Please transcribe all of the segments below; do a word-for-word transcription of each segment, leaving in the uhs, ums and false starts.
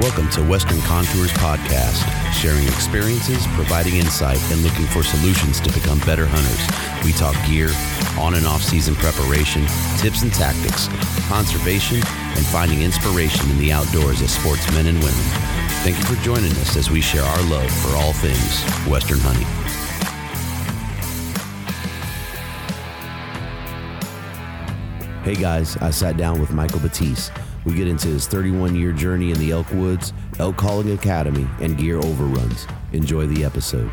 Welcome to Western Contours Podcast, sharing experiences, providing insight, and looking for solutions to become better hunters. We talk gear, on and off season preparation, tips and tactics, conservation, and finding inspiration in the outdoors as sportsmen and women. Thank you for joining us as we share our love for all things Western hunting. Hey guys, I sat down with Michael Bateast. We get into his thirty-one year journey in the elk woods, Elk Calling Academy, and gear overruns. Enjoy the episode.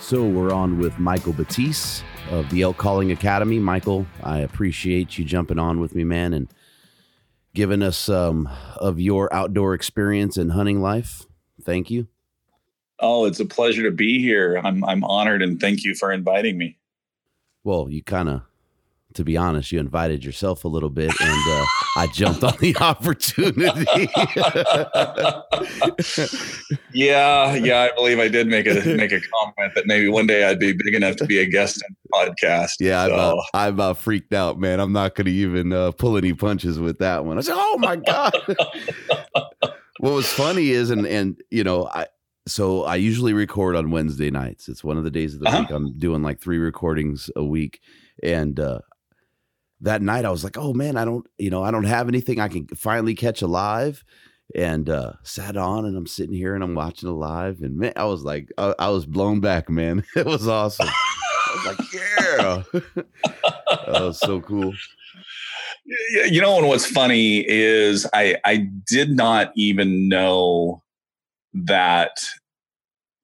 So we're on with Michael Bateast of the Elk Calling Academy. Michael, I appreciate you jumping on with me, man, and giving us some um, of your outdoor experience in hunting life. Thank you. Oh, it's a pleasure to be here. I'm I'm honored, and thank you for inviting me. Well, you kind of, to be honest, you invited yourself a little bit, and uh, I jumped on the opportunity. yeah, yeah, I believe I did make a make a comment that maybe one day I'd be big enough to be a guest on the podcast. Yeah, so. I, about, I about freaked out, man. I'm not going to even uh, pull any punches with that one. I said, "Oh my God!" What was funny is, and and you know, I. So I usually record on Wednesday nights. It's one of the days of the uh-huh. week. I'm doing like three recordings a week. And uh, that night I was like, oh man, I don't, you know, I don't have anything I can finally catch a live. And uh, sat on, and I'm sitting here and I'm watching a live. And man, I was like, I, I was blown back, man. It was awesome. I was like, yeah, that was so cool. You know, and what's funny is I I did not even know that,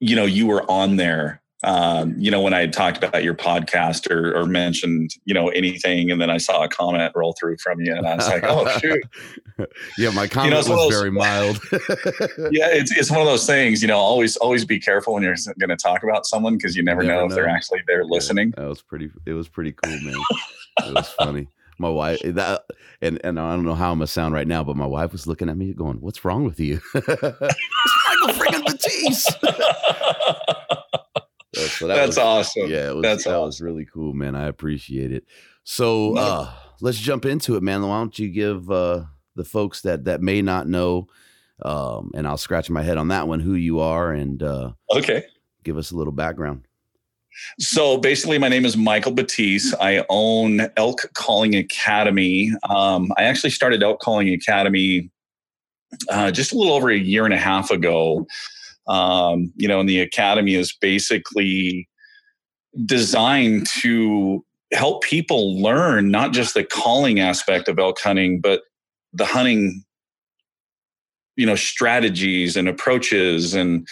you know, you were on there, um, you know, when I had talked about your podcast or, or mentioned, you know, anything. And then I saw a comment roll through from you and I was like, oh, shoot. Yeah. My comment you know, was those, very mild. Yeah. It's, it's one of those things, you know, always, always be careful when you're going to talk about someone, cause you never, you never know, know if they're actually there listening. Yeah, that was pretty, it was pretty cool, man. It was funny. My wife, that, and, and I don't know how I'm going to sound right now, but my wife was looking at me going, what's wrong with you? Freaking Bateast. so, so that That's was, awesome. Yeah, it was, That's that awesome. was really cool, man. I appreciate it. So uh, let's jump into it, man. Why don't you give uh, the folks that that may not know, um, and I'll scratch my head on that one, who you are, and uh, okay, give us a little background. So basically, my name is Michael Bateast. I own Elk Calling Academy. Um, I actually started Elk Calling Academy Uh, just a little over a year and a half ago. Um, you know, and the academy is basically designed to help people learn not just the calling aspect of elk hunting, but the hunting, you know, strategies and approaches. And,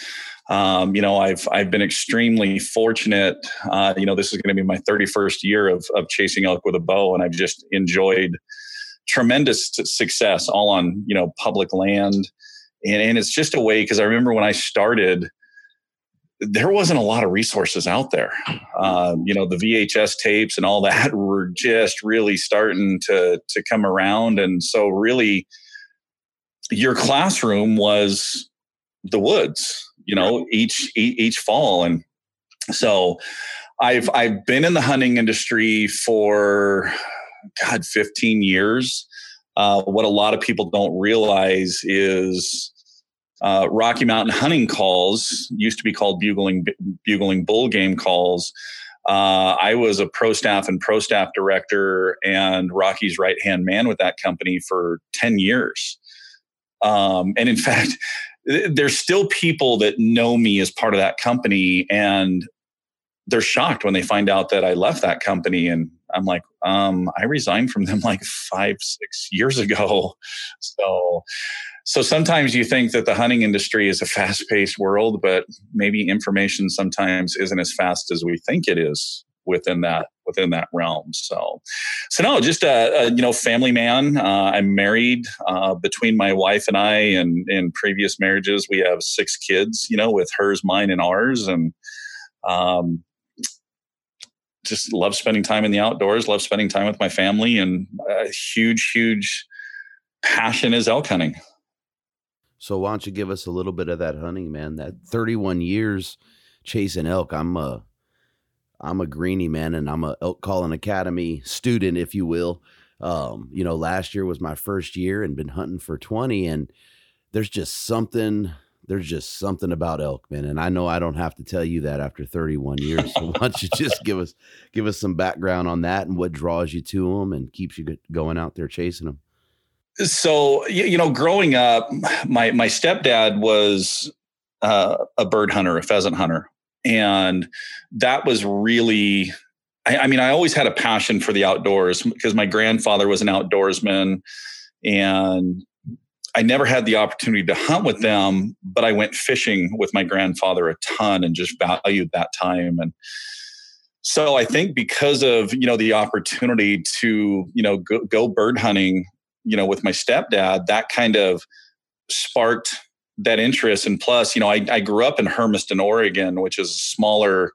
um, you know, I've, I've been extremely fortunate. Uh, you know, this is going to be my thirty-first year of, of chasing elk with a bow, and I've just enjoyed tremendous success all on, you know, public land. And, and it's just a way, because I remember when I started, there wasn't a lot of resources out there. Um, you know, the V H S tapes and all that were just really starting to, to come around. And so really your classroom was the woods, you know, each, each fall. And so I've, I've been in the hunting industry for God, fifteen years. Uh, what a lot of people don't realize is, uh, Rocky Mountain Hunting Calls used to be called Bugling, Bugling Bull Game Calls. Uh, I was a pro staff and pro staff director and Rocky's right-hand man with that company for ten years. Um, and in fact, there's still people that know me as part of that company, and they're shocked when they find out that I left that company. And I'm like, um, I resigned from them like five, six years ago. So, so sometimes you think that the hunting industry is a fast-paced world, but maybe information sometimes isn't as fast as we think it is within that, within that realm. So, so no, just a, a you know, family man. Uh, I'm married. Uh, between my wife and I, and in previous marriages, we have six kids, you know, with hers, mine, and ours. And, um, just love spending time in the outdoors, love spending time with my family, and a huge, huge passion is elk hunting. So why don't you give us a little bit of that hunting, man? That thirty-one years chasing elk. I'm a, I'm a greenie, man, and I'm a Elk Calling Academy student, if you will. Um, you know, last year was my first year, and been hunting for twenty, and there's just something, there's just something about elk, man. And I know I don't have to tell you that after thirty-one years. So why don't you just give us, give us some background on that and what draws you to them and keeps you going out there chasing them. So, you know, growing up, my, my stepdad was uh, a bird hunter, a pheasant hunter. And that was really, I, I mean, I always had a passion for the outdoors because my grandfather was an outdoorsman, and I never had the opportunity to hunt with them, but I went fishing with my grandfather a ton and just valued that time. And so I think because of, you know, the opportunity to, you know, go, go bird hunting, you know, with my stepdad, that kind of sparked that interest. And plus, you know, I, I grew up in Hermiston, Oregon, which is a smaller,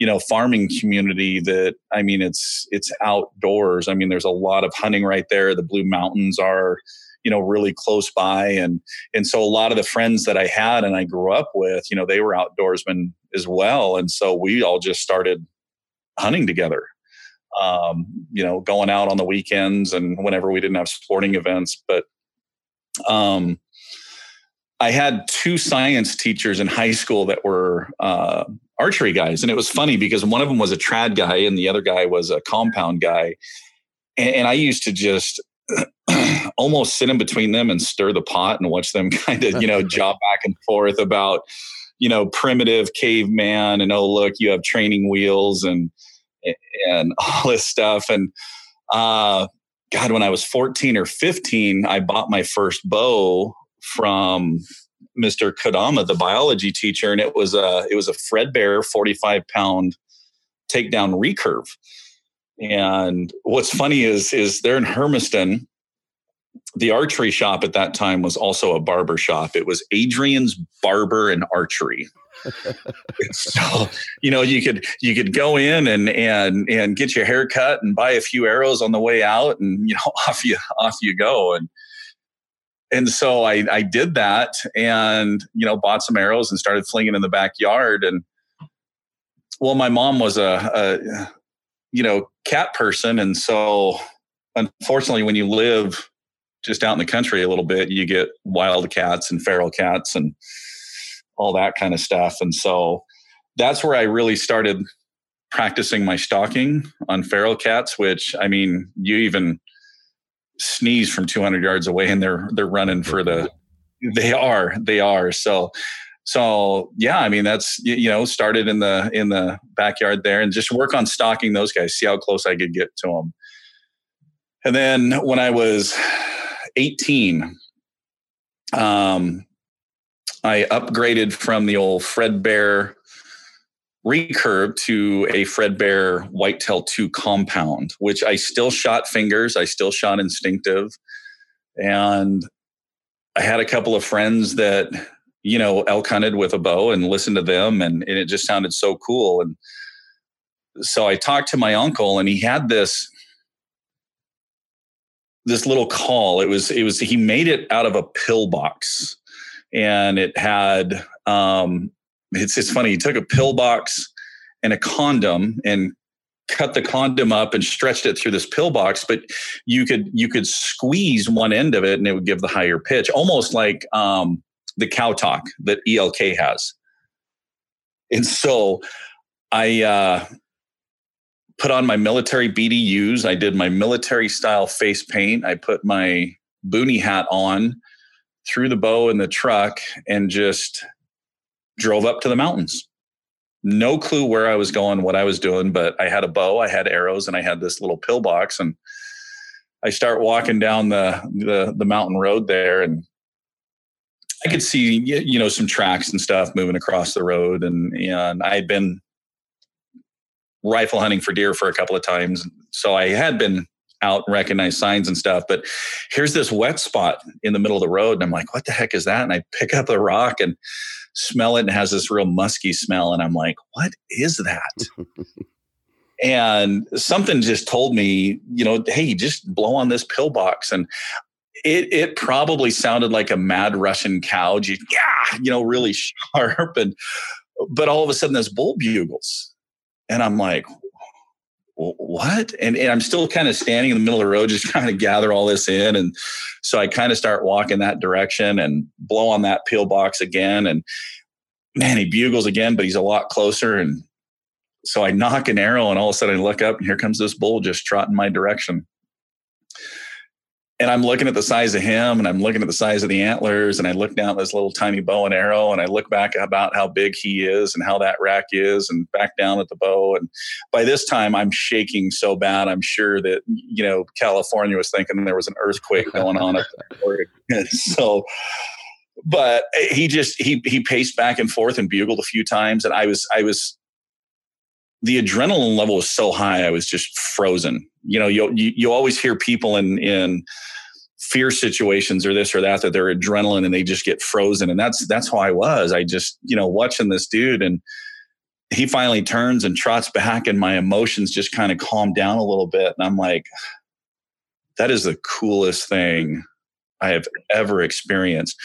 you know, farming community that, I mean, it's, it's outdoors. I mean, there's a lot of hunting right there. The Blue Mountains are, you know, really close by. And, and so a lot of the friends that I had and I grew up with, you know, they were outdoorsmen as well. And so we all just started hunting together, um, you know, going out on the weekends and whenever we didn't have sporting events. But um, I had two science teachers in high school that were uh, archery guys. And it was funny because one of them was a trad guy and the other guy was a compound guy. And, and I used to just almost sit in between them and stir the pot and watch them kind of, you know, job back and forth about, you know, primitive caveman and, oh, look, you have training wheels and, and all this stuff. And, uh, God, when I was fourteen or fifteen, I bought my first bow from Mister Kodama, the biology teacher. And it was a, it was a Fred Bear forty-five pound takedown recurve. And what's funny is, is they're in Hermiston. The archery shop at that time was also a barber shop. It was Adrian's Barber and Archery. So, you know, you could, you could go in and, and, and get your hair cut and buy a few arrows on the way out and, you know, off you, off you go. And, and so I, I did that and, you know, bought some arrows and started flinging in the backyard. And well, my mom was a, a you know, cat person. And so unfortunately, when you live just out in the country a little bit, you get wild cats and feral cats and all that kind of stuff. And so that's where I really started practicing my stalking on feral cats, which, I mean, you even sneeze from two hundred yards away and they're, they're running for the, they are, they are. So, so yeah, I mean, that's, you know, started in the, in the backyard there and just work on stalking those guys, see how close I could get to them. And then when I was eighteen, um, I upgraded from the old Fred Bear recurve to a Fred Bear Whitetail two compound, which I still shot fingers. I still shot instinctive. And I had a couple of friends that, you know, elk hunted with a bow and listened to them. And, and it just sounded so cool. And so I talked to my uncle and he had this, this little call. It was, it was, he made it out of a pillbox, and it had, um, it's, it's funny. He took a pillbox and a condom and cut the condom up and stretched it through this pillbox, but you could, you could squeeze one end of it and it would give the higher pitch, almost like, um, the cow talk that E L K has. And so I, uh, put on my military B D Us. I did my military style face paint. I put my boonie hat on, threw the bow in the truck, and just drove up to the mountains. No clue where I was going, what I was doing, but I had a bow, I had arrows, and I had this little pillbox. And I start walking down the, the, the mountain road there, and I could see, you know, some tracks and stuff moving across the road. And, and I had been rifle hunting for deer for a couple of times. So I had been out and recognized signs and stuff, but here's this wet spot in the middle of the road. And I'm like, what the heck is that? And I pick up a rock and smell it, and it has this real musky smell. And I'm like, what is that? And something just told me, you know, hey, just blow on this pillbox. And it it probably sounded like a mad Russian cow, just, yeah, you know, really sharp. And, but all of a sudden this bull bugles. And I'm like, what? And, and I'm still kind of standing in the middle of the road, just trying to gather all this in. And so I kind of start walking that direction and blow on that pillbox again. And man, he bugles again, but he's a lot closer. And so I knock an arrow, and all of a sudden I look up, and here comes this bull just trotting my direction. And I'm looking at the size of him, and I'm looking at the size of the antlers, and I look down at this little tiny bow and arrow, and I look back about how big he is and how that rack is, and back down at the bow. And by this time I'm shaking so bad. I'm sure that, you know, California was thinking there was an earthquake going on up there. So, but he just, he, he paced back and forth and bugled a few times. And I was, I was, the adrenaline level was so high, I was just frozen. You know, you you, you always hear people in, in fear situations or this or that, that they're adrenaline and they just get frozen. And that's, that's how I was. I just, you know, watching this dude, and he finally turns and trots back, and my emotions just kind of calmed down a little bit. And I'm like, that is the coolest thing I have ever experienced.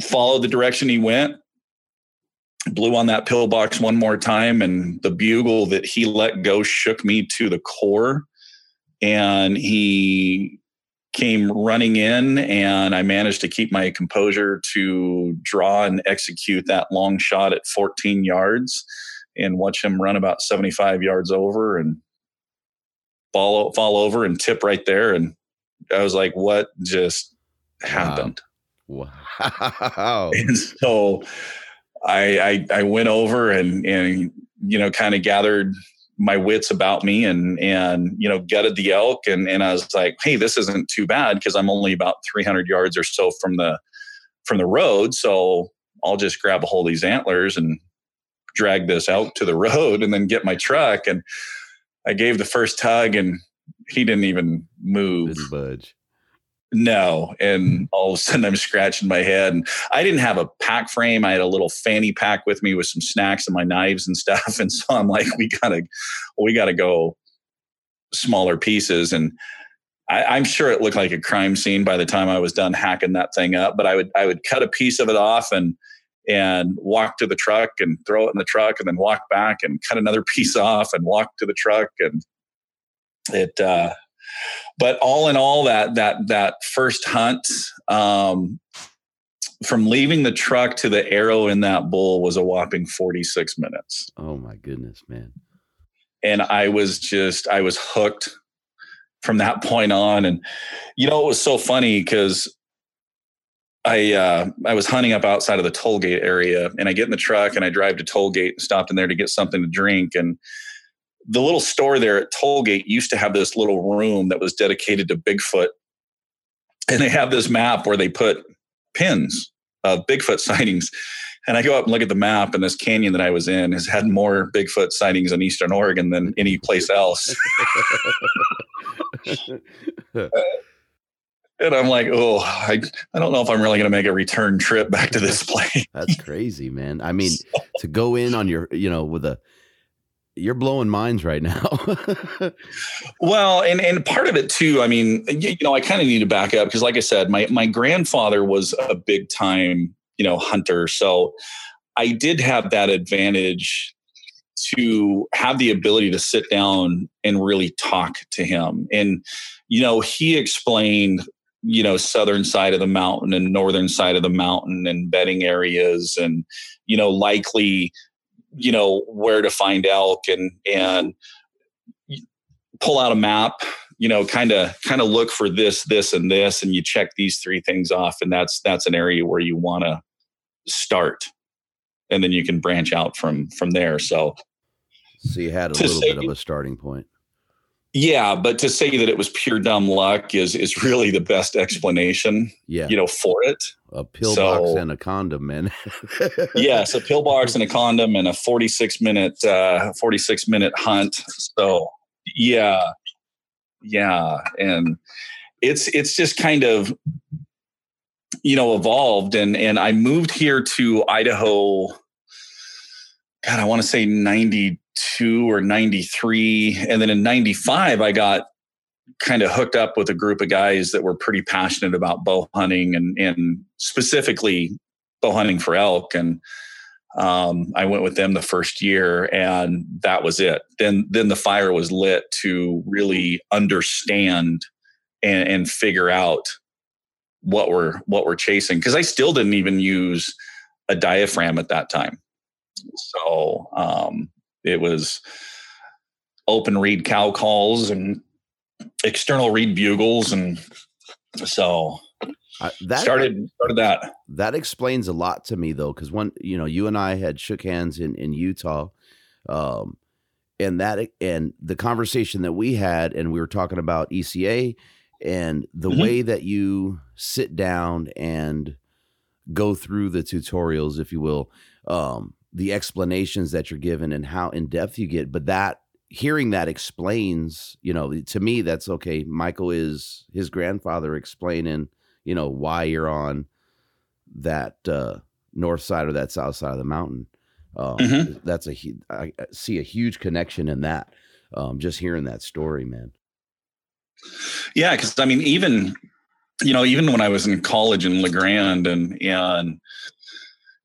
Followed the direction he went, blew on that pillbox one more time, and the bugle that he let go shook me to the core, and he came running in, and I managed to keep my composure to draw and execute that long shot at fourteen yards and watch him run about seventy-five yards over and fall, fall over and tip right there. And I was like, what just happened? Wow. Wow. And so I, I, I went over and, and, you know, kind of gathered my wits about me, and, and, you know, gutted the elk. And, and I was like, hey, this isn't too bad, 'cause I'm only about three hundred yards or so from the, from the road. So I'll just grab a hold of these antlers and drag this elk to the road and then get my truck. And I gave the first tug, and he didn't even move. Didn't budge. No. And all of a sudden I'm scratching my head, and I didn't have a pack frame. I had a little fanny pack with me with some snacks and my knives and stuff. And so I'm like, we gotta, we gotta go smaller pieces. And I, I'm sure it looked like a crime scene by the time I was done hacking that thing up, but I would, I would cut a piece of it off and, and walk to the truck and throw it in the truck, and then walk back and cut another piece off and walk to the truck. And it, uh, but all in all, that that that first hunt, um, from leaving the truck to the arrow in that bull, was a whopping forty-six minutes. Oh my goodness, man! And I was just, I was hooked from that point on. And you know, it was so funny because I uh, I was hunting up outside of the Tollgate area, and I get in the truck and I drive to Tollgate and stopped in there to get something to drink. And the little store there at Tollgate used to have this little room that was dedicated to Bigfoot. And they have this map where they put pins of Bigfoot sightings. And I go up and look at the map, and this canyon that I was in has had more Bigfoot sightings in Eastern Oregon than any place else. And I'm like, oh, I, I don't know if I'm really going to make a return trip back to this place. That's crazy, man. I mean, so, to go in on your, you know, with a, you're blowing minds right now. Well, and, and part of it too, I mean, you, you know, I kind of need to back up because like I said, my, my grandfather was a big time, you know, hunter. So I did have that advantage to have the ability to sit down and really talk to him. And, you know, he explained, you know, southern side of the mountain and northern side of the mountain and bedding areas and, you know, likely, you know, where to find elk and, and pull out a map, you know, kind of, kind of look for this, this, and this, and you check these three things off. And that's, that's an area where you want to start. And then you can branch out from, from there. So. So you had a little say, bit of a starting point. Yeah. But to say that it was pure dumb luck is, is really the best explanation, yeah. you know, for it. A pillbox so, and a condom, man. Yes. A pillbox and a condom and a forty-six minute, uh, forty-six minute hunt. So yeah. Yeah. And it's, it's just kind of, you know, evolved. And, and I moved here to Idaho. God, I want to say ninety-two or ninety-three. And then in ninety-five, I got kind of hooked up with a group of guys that were pretty passionate about bow hunting and, and specifically bow hunting for elk. And, um, I went with them the first year and that was it. Then, then the fire was lit to really understand and, and figure out what we're, what we're chasing. Cause I still didn't even use a diaphragm at that time. So, um, it was open reed cow calls and external reed bugles. And so uh, that started, started that, that explains a lot to me though. Cause when, you know, you and I had shook hands in, in Utah, um, and that, and the conversation that we had, and we were talking about E C A and the mm-hmm. way that you sit down and go through the tutorials, if you will, um, the explanations that you're given and how in depth you get, but that hearing that explains, you know, to me, that's okay. Michael is his grandfather explaining, you know, why you're on that, uh, north side or that south side of the mountain. Um, mm-hmm. that's a, I see a huge connection in that. Um, just hearing that story, man. Yeah. Cause I mean, even, you know, even when I was in college in La Grande and, and,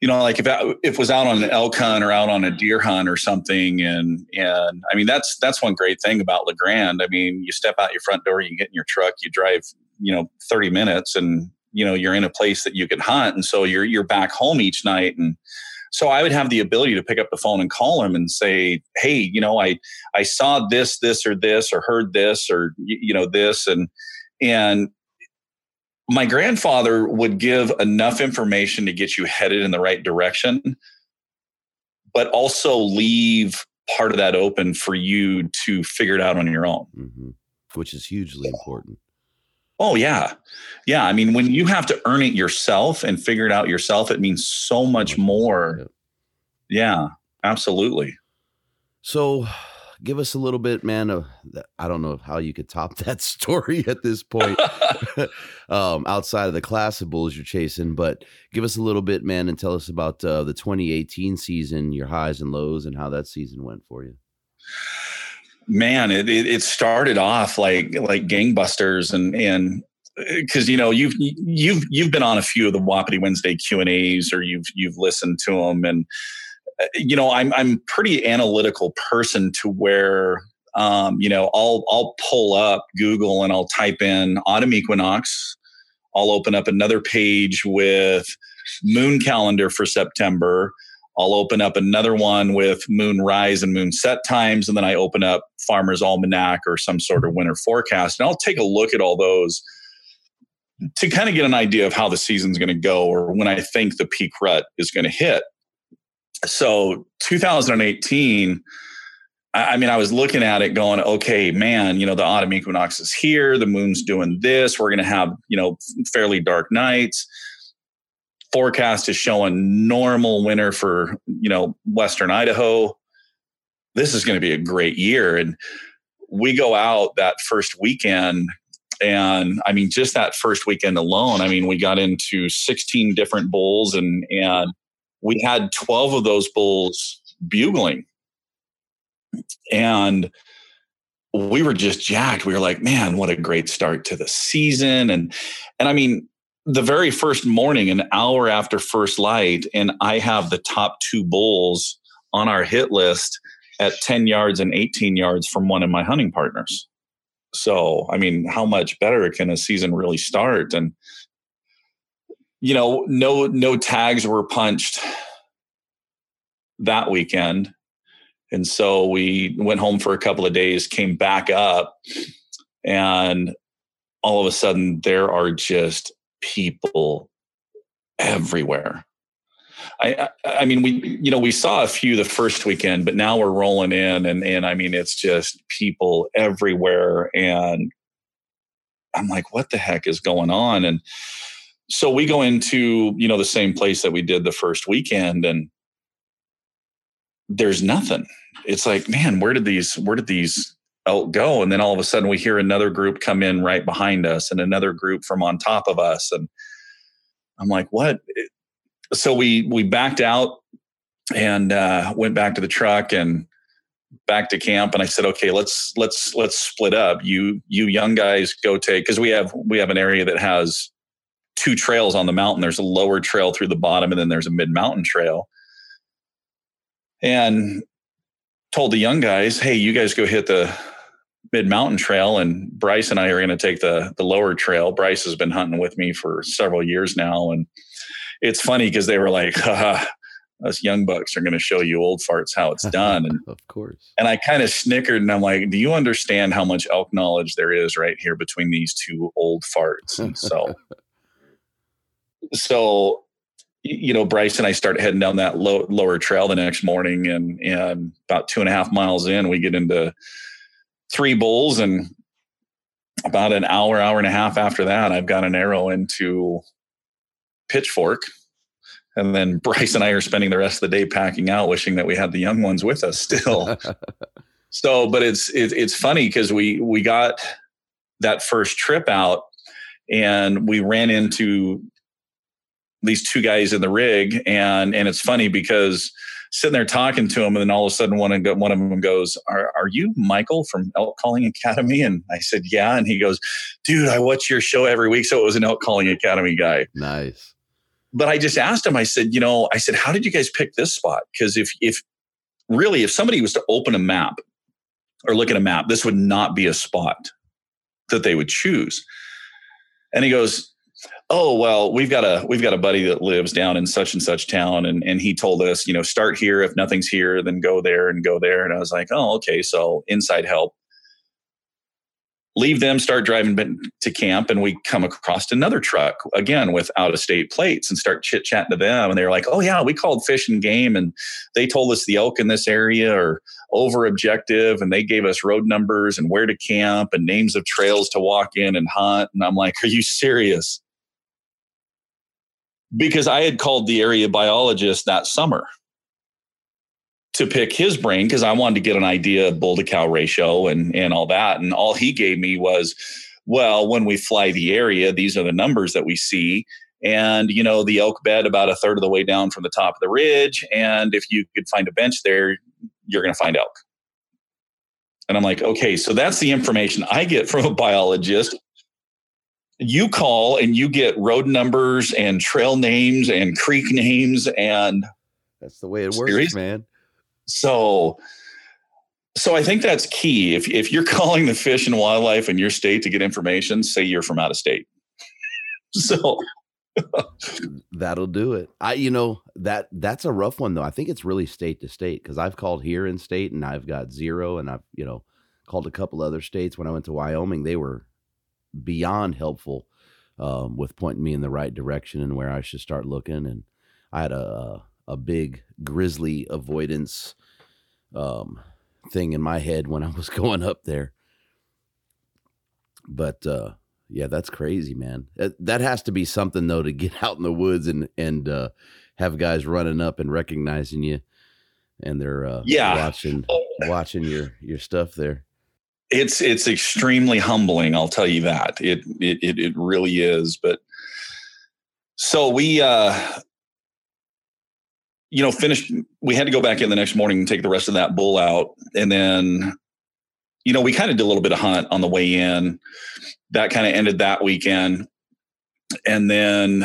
you know, like if I, if it was out on an elk hunt or out on a deer hunt or something. And, and I mean, that's, that's one great thing about La Grande. I mean, you step out your front door, you get in your truck, you drive, you know, thirty minutes and, you know, you're in a place that you can hunt. And so you're, you're back home each night. And so I would have the ability to pick up the phone and call him and say, hey, you know, I, I saw this, this, or this, or heard this, or, you know, this. And, and my grandfather would give enough information to get you headed in the right direction, but also leave part of that open for you to figure it out on your own. Mm-hmm. Which is hugely important. Oh yeah. Yeah. I mean, when you have to earn it yourself and figure it out yourself, it means so much more. Yeah, absolutely. So give us a little bit, man. Of, I don't know how you could top that story at this point, um, outside of the class of bulls you're chasing, but give us a little bit, man, and tell us about uh, the twenty eighteen season, your highs and lows and how that season went for you. Man, it, it, it started off like, like gangbusters and, and cause you know, you've, you've, you've been on a few of the Wapiti Wednesday Q and A's or you've, you've listened to them. And, you know, I'm, I'm pretty analytical person to where, um, you know, I'll, I'll pull up Google and I'll type in autumn equinox. I'll open up another page with moon calendar for September. I'll open up another one with moon rise and moon set times. And then I open up Farmer's Almanac or some sort of winter forecast. And I'll take a look at all those to kind of get an idea of how the season's going to go or when I think the peak rut is going to hit. So two thousand eighteen, I mean, I was looking at it going, okay, man, you know, the autumn equinox is here. The moon's doing this. We're going to have, you know, fairly dark nights. Forecast is showing normal winter for, you know, Western Idaho. This is going to be a great year. And we go out that first weekend. And I mean, just that first weekend alone, I mean, we got into sixteen different bulls and, and we had twelve of those bulls bugling. And we were just jacked. We were like, man, what a great start to the season. And, and I mean, the very first morning, an hour after first light, and I have the top two bulls on our hit list at ten yards and eighteen yards from one of my hunting partners. So, I mean, how much better can a season really start? And, you know, no, no tags were punched that weekend. And so we went home for a couple of days, came back up, and all of a sudden there are just people everywhere. I, I, I mean, we, you know, we saw a few the first weekend, but now we're rolling in and, and I mean, it's just people everywhere. And I'm like, what the heck is going on? And so we go into, you know, the same place that we did the first weekend, and there's nothing. It's like, man, where did these, where did these elk go? And then all of a sudden we hear another group come in right behind us, and another group from on top of us. And I'm like, what? So we, we backed out and uh, went back to the truck and back to camp. And I said, okay, let's, let's, let's split up. You, you young guys go take, cause we have, we have an area that has two trails on the mountain. There's a lower trail through the bottom, and then there's a mid-mountain trail. And told the young guys, hey, you guys go hit the mid-mountain trail, and Bryce and I are going to take the the lower trail. Bryce has been hunting with me for several years now. And it's funny because they were like, haha, us young bucks are going to show you old farts how it's done. And, of course. And I kind of snickered, and I'm like, do you understand how much elk knowledge there is right here between these two old farts? And so, so... you know, Bryce and I start heading down that low, lower trail the next morning, and, and about two and a half miles in, we get into three bulls, and about an hour, hour and a half after that, I've got an arrow into Pitchfork. And then Bryce and I are spending the rest of the day packing out, wishing that we had the young ones with us still. So, but it's, it, it's funny because we, we got that first trip out, and we ran into these two guys in the rig. And, and it's funny because sitting there talking to them, and then all of a sudden one of them goes, are, are you Michael from Elk Calling Academy? And I said, yeah. And he goes, dude, I watch your show every week. So it was an Elk Calling Academy guy. Nice. But I just asked him, I said, you know, I said, how did you guys pick this spot? Cause if, if really, if somebody was to open a map or look at a map, this would not be a spot that they would choose. And he goes, oh, well, we've got a, we've got a buddy that lives down in such and such town. And, and he told us, you know, start here. If nothing's here, then go there and go there. And I was like, oh, okay. So inside help, leave them, start driving to camp. And we come across another truck again with out of state plates and start chit chatting to them. And they're like, oh yeah, we called Fish and Game, and they told us the elk in this area are over objective. And they gave us road numbers and where to camp and names of trails to walk in and hunt. And I'm like, are you serious? Because I had called the area biologist that summer to pick his brain, because I wanted to get an idea of bull to cow ratio and, and all that. And all he gave me was, well, when we fly the area, these are the numbers that we see. And, you know, the elk bed about a third of the way down from the top of the ridge. And if you could find a bench there, you're going to find elk. And I'm like, okay, so that's the information I get from a biologist. You call and you get road numbers and trail names and creek names, and that's the way it works, series. Man. So, so I think that's key. If if you're calling the fish and wildlife in your state to get information, say you're from out of state. So that'll do it. I, you know, that that's a rough one though. I think it's really state to state, because I've called here in state and I've got zero, and I've, you know, called a couple other states. When I went to Wyoming, they were beyond helpful um, with pointing me in the right direction and where I should start looking. And I had a a big grizzly avoidance um, thing in my head when I was going up there. But uh, yeah, that's crazy, man. That has to be something though, to get out in the woods and and uh, have guys running up and recognizing you, and they're uh, yeah. watching watching your your stuff there. It's it's extremely humbling, I'll tell you that. It it it really is. But so we uh, you know, finished, we had to go back in the next morning and take the rest of that bull out. And then, you know, we kind of did a little bit of hunt on the way in. That kind of ended that weekend. And then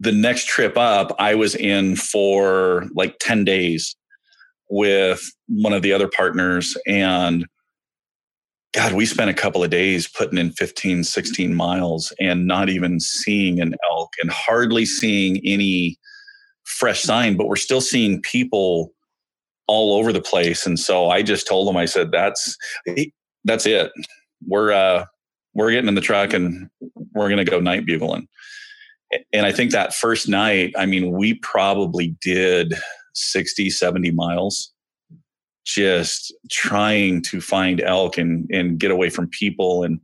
the next trip up, I was in for like ten days with one of the other partners. And God, we spent a couple of days putting in fifteen, sixteen miles and not even seeing an elk and hardly seeing any fresh sign, but we're still seeing people all over the place. And so I just told them, I said, that's, that's it. We're, uh, we're getting in the truck and we're going to go night bugling. And I think that first night, I mean, we probably did sixty, seventy miles just trying to find elk and, and get away from people. And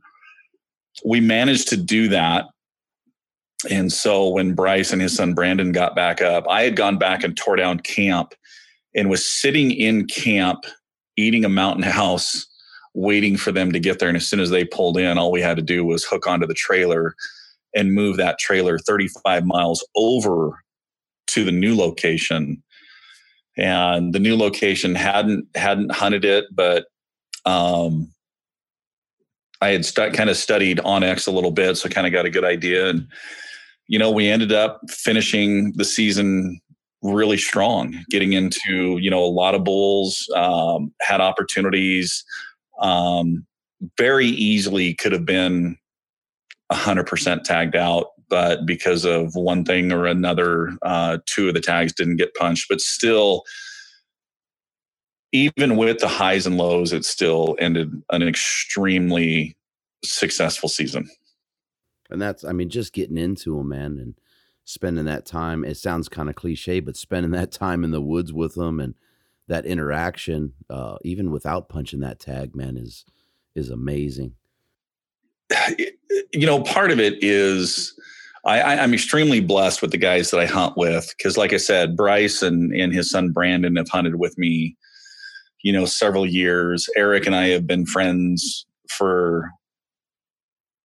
we managed to do that. And so when Bryce and his son Brandon got back up, I had gone back and tore down camp and was sitting in camp, eating a mountain house, waiting for them to get there. And as soon as they pulled in, all we had to do was hook onto the trailer and move that trailer thirty-five miles over to the new location. And the new location hadn't hadn't hunted it, but um, I had st- kind of studied onX a little bit, so kind of got a good idea. And, you know, we ended up finishing the season really strong, getting into, you know, a lot of bulls, um, had opportunities, um, very easily could have been one hundred percent tagged out, but because of one thing or another, uh, two of the tags didn't get punched. But still, even with the highs and lows, it still ended an extremely successful season. And that's, I mean, just getting into them, man, and spending that time. It sounds kind of cliche, but spending that time in the woods with them and that interaction, uh, even without punching that tag, man, is is amazing. You know, part of it is I, I, I'm extremely blessed with the guys that I hunt with, because like I said, Bryce and, and his son Brandon have hunted with me, you know, several years. Eric and I have been friends for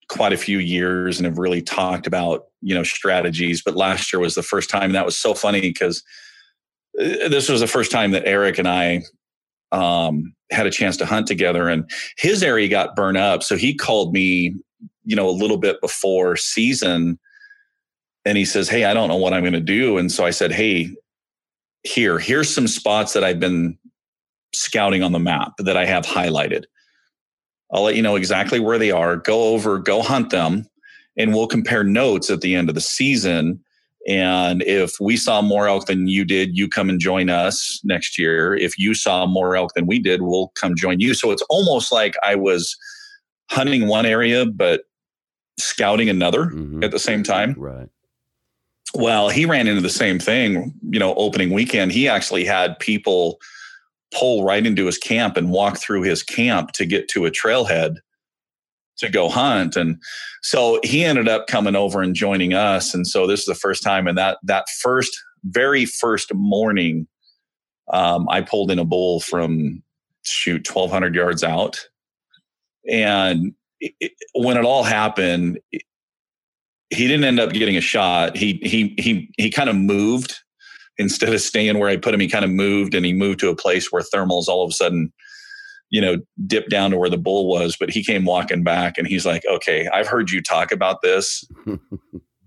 quite a few years and have really talked about, you know, strategies. But last year was the first time, and that was so funny because this was the first time that Eric and I um, had a chance to hunt together, and his area got burned up. So he called me, you know, a little bit before season, and he says, hey, I don't know what I'm going to do. And so I said, hey, here, here's some spots that I've been scouting on the map that I have highlighted. I'll let you know exactly where they are. Go over, go hunt them, and we'll compare notes at the end of the season. And if we saw more elk than you did, you come and join us next year. If you saw more elk than we did, we'll come join you. So it's almost like I was hunting one area, but scouting another mm-hmm. at the same time. Right. Well, he ran into the same thing, you know, opening weekend. He actually had people pull right into his camp and walk through his camp to get to a trailhead to go hunt. And so he ended up coming over and joining us. And so this is the first time. And that, that first, very first morning, um, I pulled in a bull from shoot twelve hundred yards out. And it, it, when it all happened, it, he didn't end up getting a shot. He, he, he, he kind of moved. Instead of staying where I put him, he kind of moved, and he moved to a place where thermals all of a sudden, you know, dipped down to where the bull was. But he came walking back and he's like, okay, I've heard you talk about this,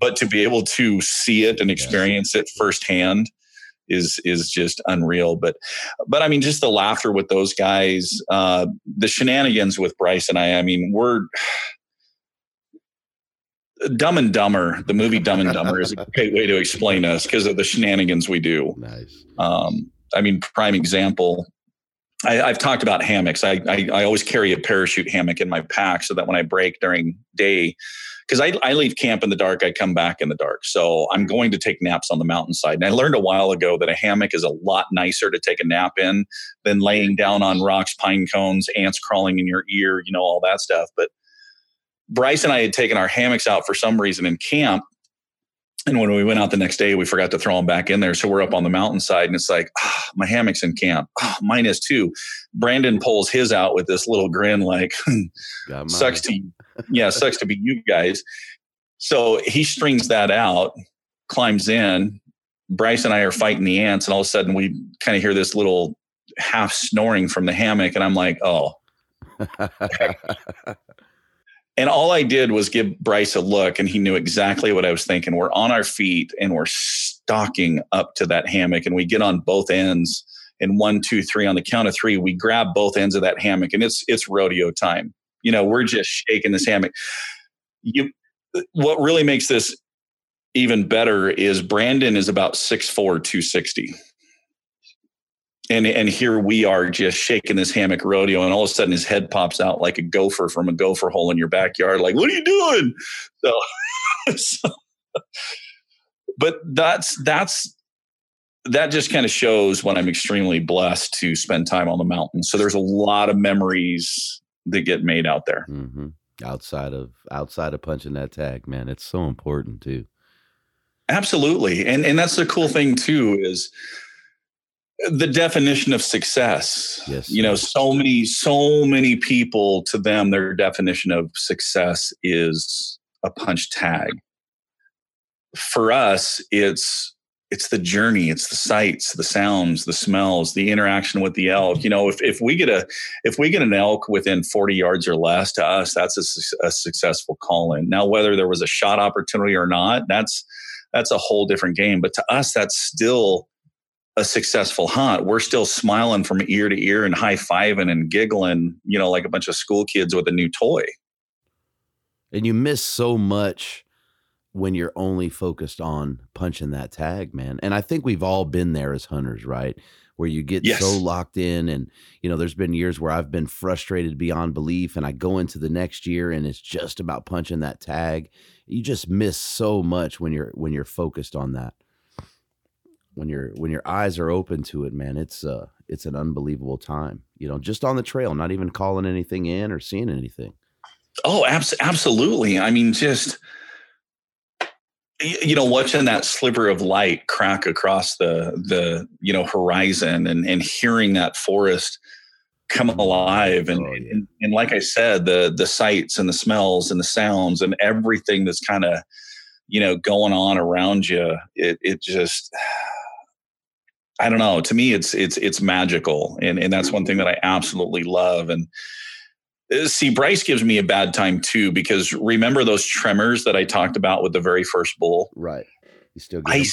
but to be able to see it and experience yes. it firsthand is, is just unreal. But, but I mean, just the laughter with those guys, uh, the shenanigans with Bryce and I, I mean, we're Dumb and Dumber, the movie Dumb and Dumber is a great way to explain us because of the shenanigans we do. Nice. Um, I mean, prime example, I, I've talked about hammocks. I, I I always carry a parachute hammock in my pack so that when I break during day, because I, I leave camp in the dark, I come back in the dark. So I'm going to take naps on the mountainside. And I learned a while ago that a hammock is a lot nicer to take a nap in than laying down on rocks, pine cones, ants crawling in your ear, you know, all that stuff. But Bryce and I had taken our hammocks out for some reason in camp. And when we went out the next day, we forgot to throw them back in there. So we're up on the mountainside and it's like, oh, my hammock's in camp. Oh, mine is too. Brandon pulls his out with this little grin, like sucks to, yeah, sucks to be you guys. So he strings that out, climbs in, Bryce and I are fighting the ants, and all of a sudden we kind of hear this little half snoring from the hammock, and I'm like, oh. And all I did was give Bryce a look, and he knew exactly what I was thinking. We're on our feet and we're stalking up to that hammock, and we get on both ends, and one, two, three, on the count of three, we grab both ends of that hammock, and it's, it's rodeo time. You know, we're just shaking this hammock. You, what really makes this even better is Brandon is about six foot four, two sixty. And, and here we are just shaking this hammock rodeo, and all of a sudden his head pops out like a gopher from a gopher hole in your backyard. Like, what are you doing? So, so but that's, that's, that just kind of shows when I'm extremely blessed to spend time on the mountain. So there's a lot of memories that get made out there. Mm-hmm. Outside of, outside of punching that tag, man, it's so important too. Absolutely. And, and that's the cool thing too, is the definition of success. Yes. You know, so many, so many people, to them, their definition of success is a punch tag. For us, it's, it's the journey, it's the sights, the sounds, the smells, the interaction with the elk. You know, if, if we get a, if we get an elk within forty yards or less, to us, that's a, a successful call in. Now, whether there was a shot opportunity or not, that's, that's a whole different game. But to us, that's still a successful hunt. We're still smiling from ear to ear and high-fiving and giggling, you know, like a bunch of school kids with a new toy. And you miss so much when you're only focused on punching that tag, man. And I think we've all been there as hunters, right? Where you get yes. so locked in, and, you know, there's been years where I've been frustrated beyond belief, and I go into the next year and it's just about punching that tag. You just miss so much when you're, when you're focused on that. When you're, when your eyes are open to it, man, it's uh it's an unbelievable time, you know, just on the trail, not even calling anything in or seeing anything. Oh, abs- absolutely. I mean, just, you know, watching that sliver of light crack across the, the, you know, horizon, and, and hearing that forest come alive. And, oh, yeah. and, and like I said, the, the sights and the smells and the sounds and everything that's kind of, you know, going on around you, it, it just, I don't know. To me, it's, it's, it's magical. And, and that's one thing that I absolutely love. And, see, Bryce gives me a bad time too, because remember those tremors that I talked about with the very first bull? Right. You still get I, them.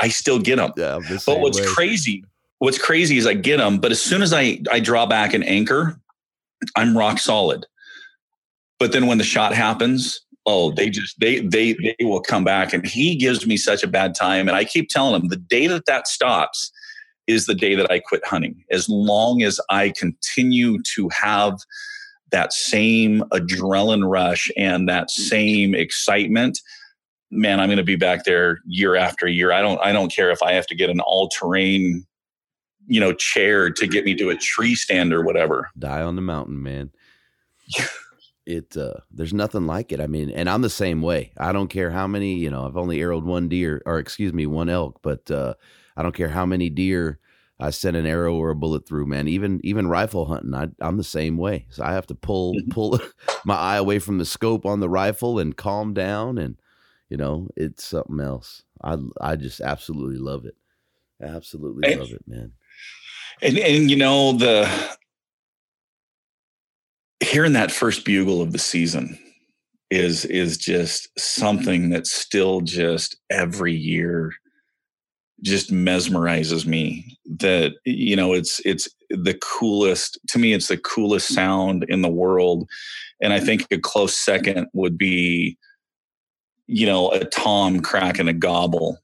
I still get them. Yeah, but what's way. crazy, what's crazy is I get them, but as soon as I, I draw back and anchor, I'm rock solid. But then when the shot happens, oh, they just, they, they, they will come back, and he gives me such a bad time. And I keep telling him, the day that that stops is the day that I quit hunting. As long as I continue to have that same adrenaline rush and that same excitement, man, I'm going to be back there year after year. I don't, I don't care if I have to get an all terrain, you know, chair to get me to a tree stand or whatever. Die on the mountain, man. It, uh, there's nothing like it. I mean, and I'm the same way. I don't care how many, you know, I've only arrowed one deer or excuse me, one elk, but, uh, I don't care how many deer I sent an arrow or a bullet through, man. Even even rifle hunting, I, I'm the same way. So I have to pull pull my eye away from the scope on the rifle and calm down. And, you know, it's something else. I I just absolutely love it. Absolutely and, love it, man. And, and you know, the hearing that first bugle of the season is is just something that still just every year just mesmerizes me. That, you know, it's, it's the coolest, to me, it's the coolest sound in the world. And I think a close second would be, you know, a tom cracking a gobble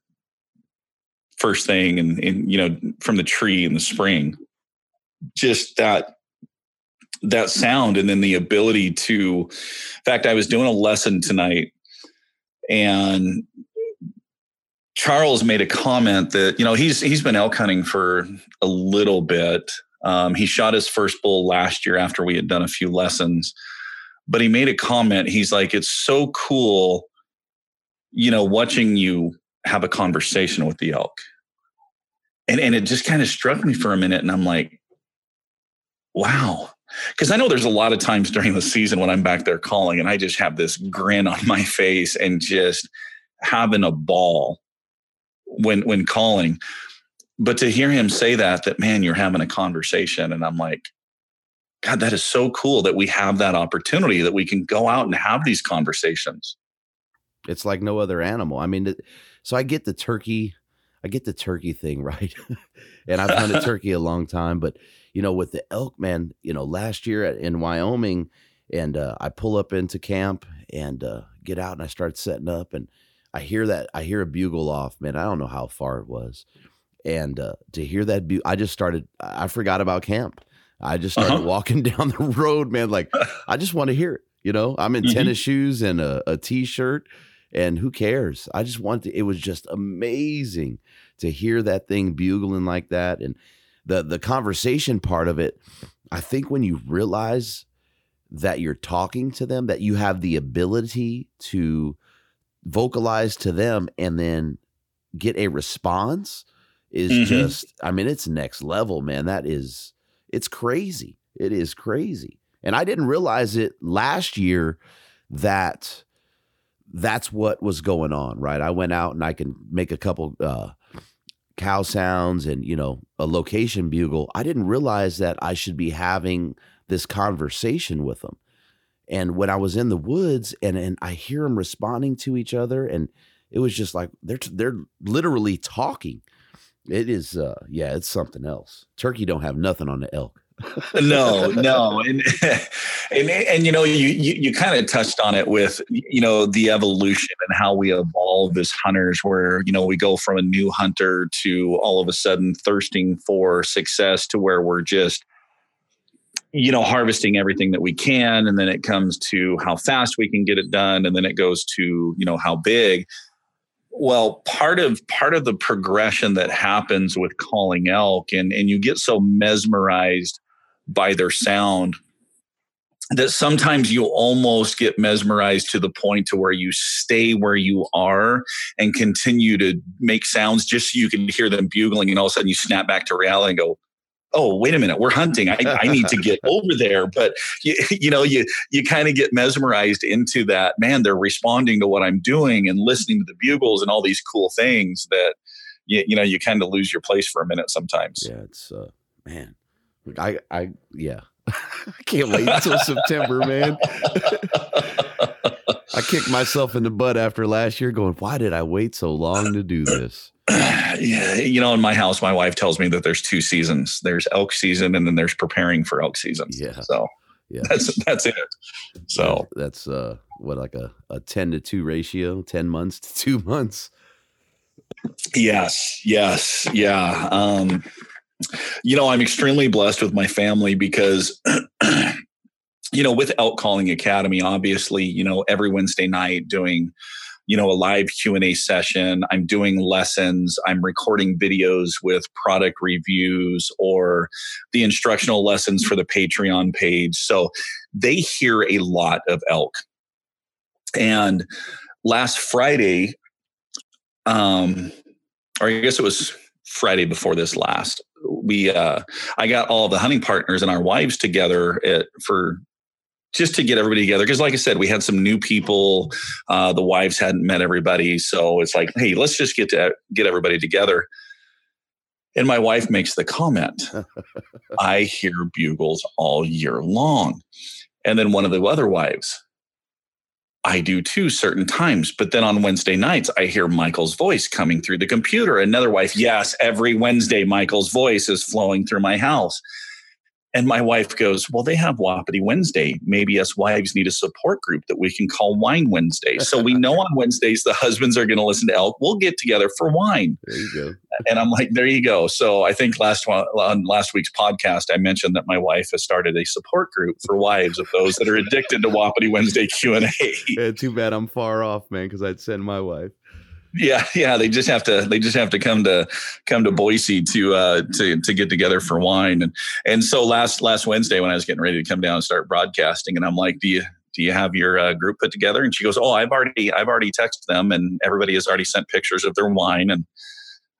first thing. And, and, you know, from the tree in the spring, just that, that sound. And then the ability to, in fact, I was doing a lesson tonight, and Charles made a comment that, you know, he's he's been elk hunting for a little bit. Um, he shot his first bull last year after we had done a few lessons. But he made a comment. He's like, it's so cool, you know, watching you have a conversation with the elk. And, and it just kind of struck me for a minute. And I'm like, wow. Because I know there's a lot of times during the season when I'm back there calling, and I just have this grin on my face and just having a ball when when calling. But to hear him say that, that, man, you're having a conversation. And I'm like, God, that is so cool that we have that opportunity, that we can go out and have these conversations. It's like no other animal. I mean, so I get the turkey, I get the turkey thing, right? And I've hunted turkey a long time, but you know, with the elk, man, you know, last year in Wyoming, and uh, I pull up into camp and uh, get out and I start setting up, and I hear that, I hear a bugle off, man. I don't know how far it was. And uh, to hear that, bu- I just started, I forgot about camp. I just started uh-huh. walking down the road, man. Like, I just want to hear it. You know, I'm in mm-hmm. tennis shoes and a, a t-shirt, and who cares? I just want to, it was just amazing to hear that thing bugling like that. And the, the conversation part of it, I think when you realize that you're talking to them, that you have the ability to vocalize to them and then get a response is mm-hmm. just, I mean, it's next level, man. That is, it's crazy. It is crazy. And I didn't realize it last year that that's what was going on, right? I went out and I can make a couple uh, cow sounds and, you know, a location bugle. I didn't realize that I should be having this conversation with them. And when I was in the woods and, and I hear them responding to each other, and it was just like, they're, they're literally talking. It is, uh, yeah, it's something else. Turkey don't have nothing on the elk. no, no. And, and, and, you know, you, you, you kind of touched on it with, you know, the evolution and how we evolve as hunters, where, you know, we go from a new hunter to all of a sudden thirsting for success to where we're just, you know, harvesting everything that we can. And then it comes to how fast we can get it done. And then it goes to, you know, how big. Well, part of part of the progression that happens with calling elk, and, and you get so mesmerized by their sound that sometimes you almost get mesmerized to the point to where you stay where you are and continue to make sounds just so you can hear them bugling, and all of a sudden you snap back to reality and go, oh, wait a minute, we're hunting. I, I need to get over there. But, you, you know, you you kind of get mesmerized into that, man, they're responding to what I'm doing and listening to the bugles and all these cool things that, you, you know, you kind of lose your place for a minute sometimes. Yeah, it's, uh, man, I, I yeah, I can't wait until September, man. I kicked myself in the butt after last year going, why did I wait so long to do this? Yeah, you know, in my house, my wife tells me that there's two seasons. There's elk season, and then there's preparing for elk season. Yeah. So yeah. that's that's it. So that's uh what, like a, a ten to two ratio, ten months to two months. Yes, yes, yeah. Um, you know, I'm extremely blessed with my family because you know, with Elk Calling Academy, obviously, you know, every Wednesday night doing you know, a live Q and A session. I'm doing lessons. I'm recording videos with product reviews or the instructional lessons for the Patreon page. So they hear a lot of elk. And last Friday, um, or I guess it was Friday before this last, we uh, I got all the hunting partners and our wives together at, for just to get everybody together. Cause like I said, we had some new people, uh, the wives hadn't met everybody. So it's like, hey, let's just get to get everybody together. And my wife makes the comment, I hear bugles all year long. And then one of the other wives, I do too, certain times, but then on Wednesday nights, I hear Michael's voice coming through the computer. Another wife, yes, every Wednesday, Michael's voice is flowing through my house. And my wife goes, well, they have Wapiti Wednesday. Maybe us wives need a support group that we can call Wine Wednesday. So we know on Wednesdays, the husbands are going to listen to elk. We'll get together for wine. There you go. And I'm like, there you go. So I think last one, on last week's podcast, I mentioned that my wife has started a support group for wives of those that are addicted to Wapiti Wednesday Q and A. Yeah, too bad I'm far off, man, because I'd send my wife. Yeah, yeah, they just have to. They just have to come to come to Boise to uh, to to get together for wine. And and so last last Wednesday when I was getting ready to come down and start broadcasting, and I'm like, do you do you have your uh, group put together? And she goes, oh, I've already I've already texted them, and everybody has already sent pictures of their wine. And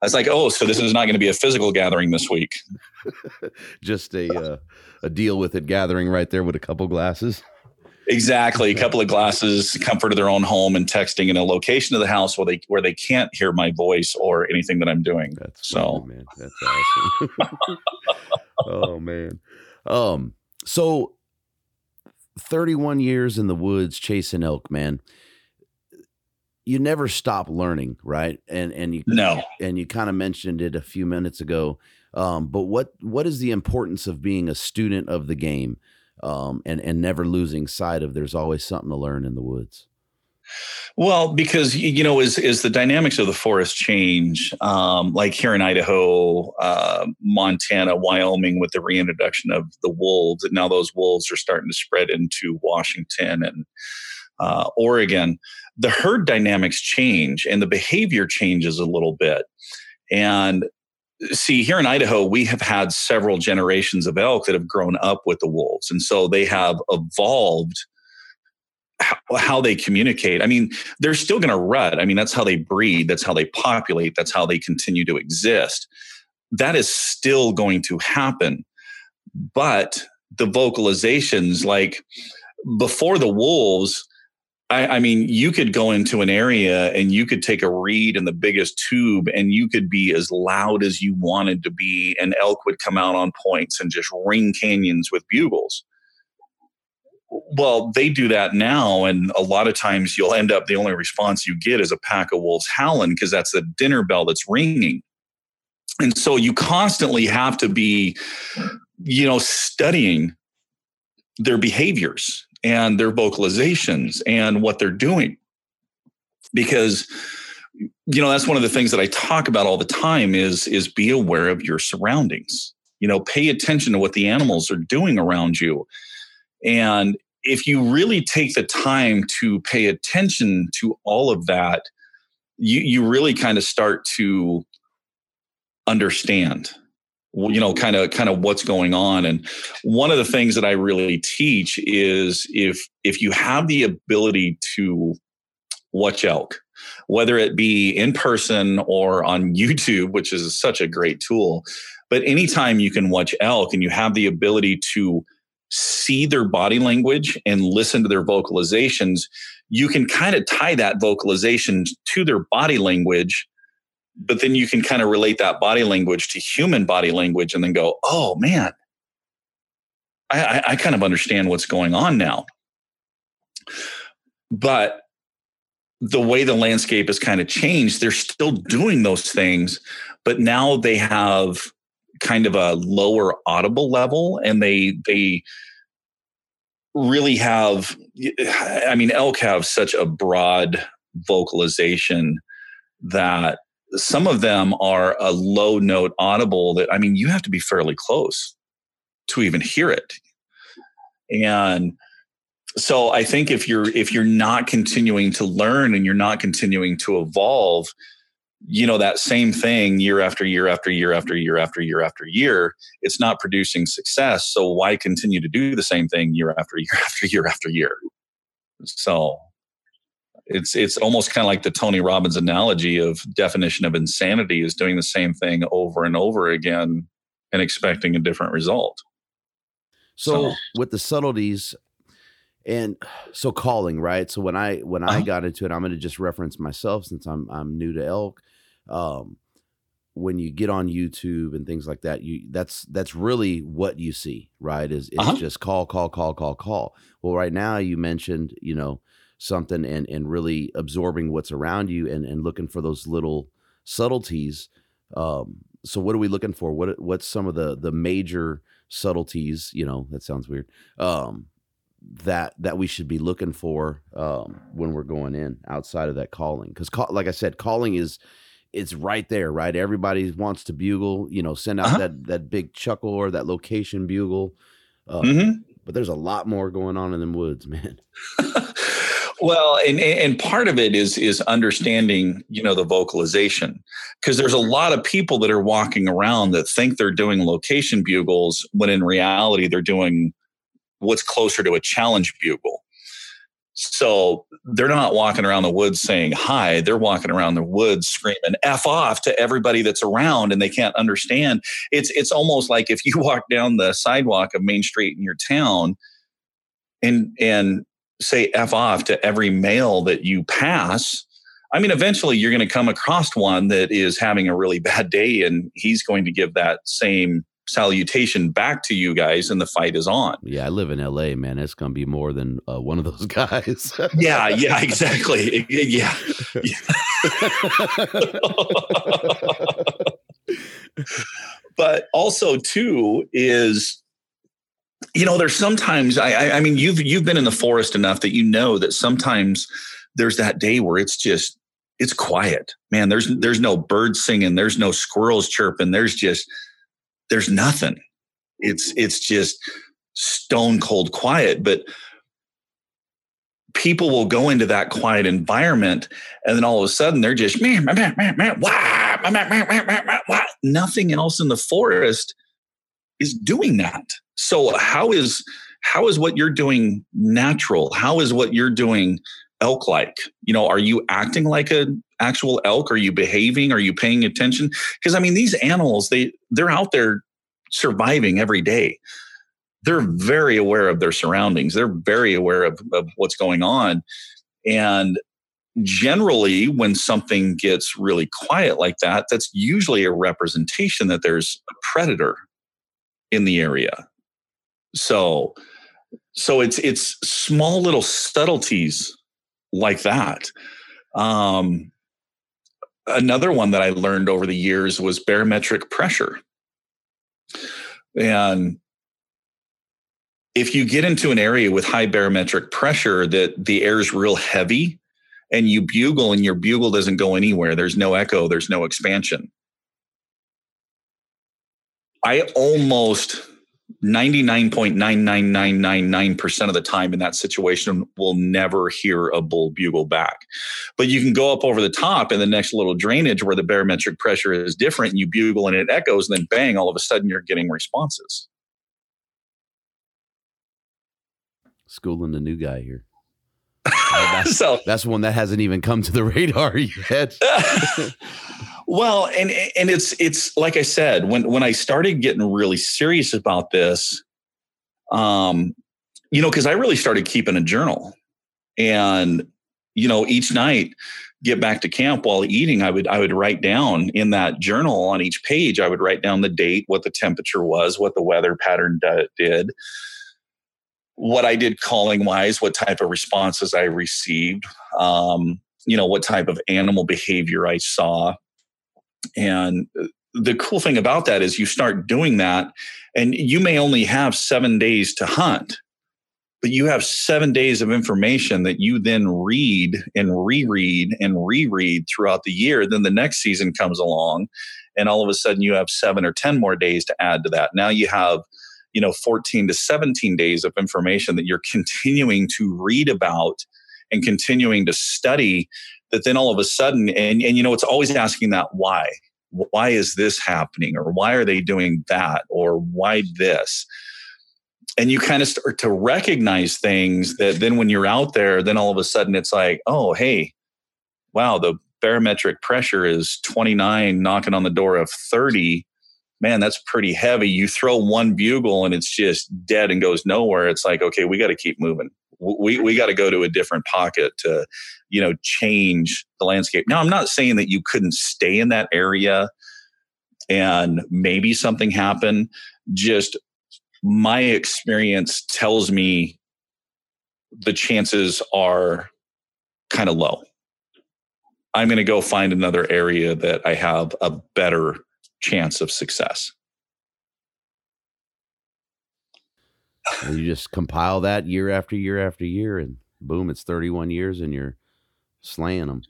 I was like, oh, so this is not going to be a physical gathering this week. Just a uh, a deal with it gathering right there with a couple glasses. Exactly. A couple of glasses, comfort of their own home, and texting in a location of the house where they where they can't hear my voice or anything that I'm doing. That's so funny, man. That's awesome. Oh man. Um, so thirty-one years in the woods chasing elk, man. You never stop learning, right? And and you no. and you kind of mentioned it a few minutes ago. Um, but what what is the importance of being a student of the game? Um, and, and never losing sight of there's always something to learn in the woods. Well, because, you know, as, as the dynamics of the forest change, um, like here in Idaho, uh, Montana, Wyoming, with the reintroduction of the wolves, and now those wolves are starting to spread into Washington and uh, Oregon, the herd dynamics change and the behavior changes a little bit. And see, here in Idaho, we have had several generations of elk that have grown up with the wolves. And so they have evolved how they communicate. I mean, they're still going to rut. I mean, that's how they breed. That's how they populate. That's how they continue to exist. That is still going to happen. But the vocalizations, like before the wolves, I, I mean, you could go into an area and you could take a reed in the biggest tube and you could be as loud as you wanted to be, and elk would come out on points and just ring canyons with bugles. Well, they do that now, and a lot of times you'll end up, the only response you get is a pack of wolves howling, because that's the dinner bell that's ringing. And so you constantly have to be, you know, studying their behaviors and their vocalizations and what they're doing. Because, you know, that's one of the things that I talk about all the time is, is be aware of your surroundings. You know, pay attention to what the animals are doing around you. And if you really take the time to pay attention to all of that, you, you really kind of start to understand, you know, kind of, kind of what's going on. And one of the things that I really teach is if, if you have the ability to watch elk, whether it be in person or on YouTube, which is such a great tool, but anytime you can watch elk and you have the ability to see their body language and listen to their vocalizations, you can kind of tie that vocalization to their body language. But then you can kind of relate that body language to human body language and then go, oh, man, I, I, I kind of understand what's going on now. But the way the landscape has kind of changed, they're still doing those things, but now they have kind of a lower audible level, and they they really have, I mean, elk have such a broad vocalization that some of them are a low note audible that, I mean, you have to be fairly close to even hear it. And so I think if you're, if you're not continuing to learn and you're not continuing to evolve, you know, that same thing year after year after year after year after year after year, it's not producing success. So why continue to do the same thing year after year after year after year? So It's it's almost kind of like the Tony Robbins analogy of definition of insanity is doing the same thing over and over again and expecting a different result. So, so. With the subtleties and so calling, right? So when I when uh-huh. I got into it, I'm going to just reference myself since I'm I'm new to elk. Um, when you get on YouTube and things like that, you that's that's really what you see, right? Is it's uh-huh. just call, call, call, call, call. Well, right now you mentioned, you know, something and, and really absorbing what's around you and, and looking for those little subtleties. Um, so what are we looking for? What, what's some of the, the major subtleties, you know, that sounds weird, um, that, that we should be looking for, um, when we're going in outside of that calling. Cause call, like I said, calling is, it's right there, right? Everybody wants to bugle, you know, send out uh-huh. that, that big chuckle or that location bugle. Uh, mm-hmm. But there's a lot more going on in them woods, man. Well, and and part of it is is understanding, you know, the vocalization, because there's a lot of people that are walking around that think they're doing location bugles when in reality they're doing what's closer to a challenge bugle. So they're not walking around the woods saying hi. They're walking around the woods screaming F off to everybody that's around, and they can't understand. It's it's almost like if you walk down the sidewalk of Main Street in your town and and say F off to every male that you pass, I mean, eventually you're going to come across one that is having a really bad day, and he's going to give that same salutation back to you guys, and the fight is on. Yeah, I live in L A, man. It's going to be more than uh, one of those guys. yeah, yeah, exactly. Yeah. yeah. But also, too, is, you know, there's sometimes, I, I mean, you've you've been in the forest enough that you know that sometimes there's that day where it's just, it's quiet, man. There's, there's no birds singing. There's no squirrels chirping. There's just, there's nothing. It's, it's just stone cold quiet, but people will go into that quiet environment. And then all of a sudden they're just, man, man, man, man, wah, man, man, man, wah. Nothing else in the forest is doing that. So how is, how is what you're doing natural? How is what you're doing elk like? You know, are you acting like an actual elk? Are you behaving? Are you paying attention? Because I mean, these animals, they they're out there surviving every day. They're very aware of their surroundings. They're very aware of, of what's going on. And generally, when something gets really quiet like that, that's usually a representation that there's a predator in the area. So, so it's it's small little subtleties like that. Um, another one that I learned over the years was barometric pressure. And if you get into an area with high barometric pressure that the air is real heavy and you bugle and your bugle doesn't go anywhere, there's no echo, there's no expansion. I almost ninety-nine point nine nine nine nine nine percent of the time in that situation will never hear a bull bugle back. But you can go up over the top in the next little drainage where the barometric pressure is different and you bugle and it echoes, and then bang, all of a sudden you're getting responses. Schooling the new guy here. That's, so, that's one that hasn't even come to the radar yet. Well, and and it's it's like I said, when when I started getting really serious about this, um, you know, because I really started keeping a journal, and you know, each night, get back to camp while eating, I would I would write down in that journal on each page, I would write down the date, what the temperature was, what the weather pattern did, what I did calling wise, what type of responses I received, um, you know, what type of animal behavior I saw. And the cool thing about that is you start doing that, and you may only have seven days to hunt, but you have seven days of information that you then read and reread and reread throughout the year. Then the next season comes along, and all of a sudden you have seven or ten more days to add to that. Now you have, you know, fourteen to seventeen days of information that you're continuing to read about and continuing to study, that then all of a sudden, and, and you know, it's always asking that why. Why is this happening? Or why are they doing that? Or why this? And you kind of start to recognize things that then when you're out there, then all of a sudden it's like, oh, hey, wow, the barometric pressure is twenty-nine, knocking on the door of thirty. Man, that's pretty heavy. You throw one bugle and it's just dead and goes nowhere. It's like, okay, we got to keep moving. We we got to go to a different pocket to, you know, change the landscape. Now, I'm not saying that you couldn't stay in that area and maybe something happened. Just my experience tells me the chances are kind of low. I'm going to go find another area that I have a better chance of success. And you just compile that year after year after year, and boom, it's thirty-one years and you're slaying them.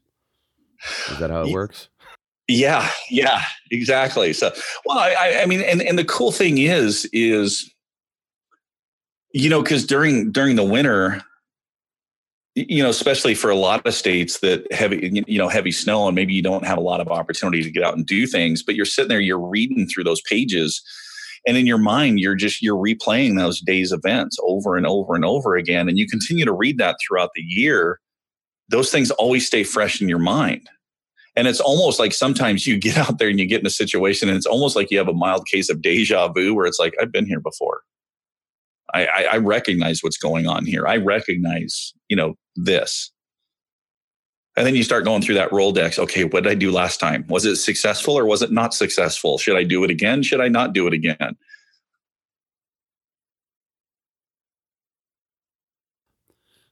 Is that how it works? Yeah, yeah, exactly. So, well, I, I mean, and, and the cool thing is, is, you know, because during, during the winter, you know, especially for a lot of states that heavy, you know, heavy snow, and maybe you don't have a lot of opportunity to get out and do things, but you're sitting there, you're reading through those pages, and in your mind, you're just, you're replaying those days' events over and over and over again. And you continue to read that throughout the year. Those things always stay fresh in your mind. And it's almost like sometimes you get out there and you get in a situation, and it's almost like you have a mild case of deja vu, where it's like, I've been here before. I, I, I recognize what's going on here. I recognize, you know, this. And then you start going through that Rolodex. Okay, what did I do last time? Was it successful or was it not successful? Should I do it again? Should I not do it again?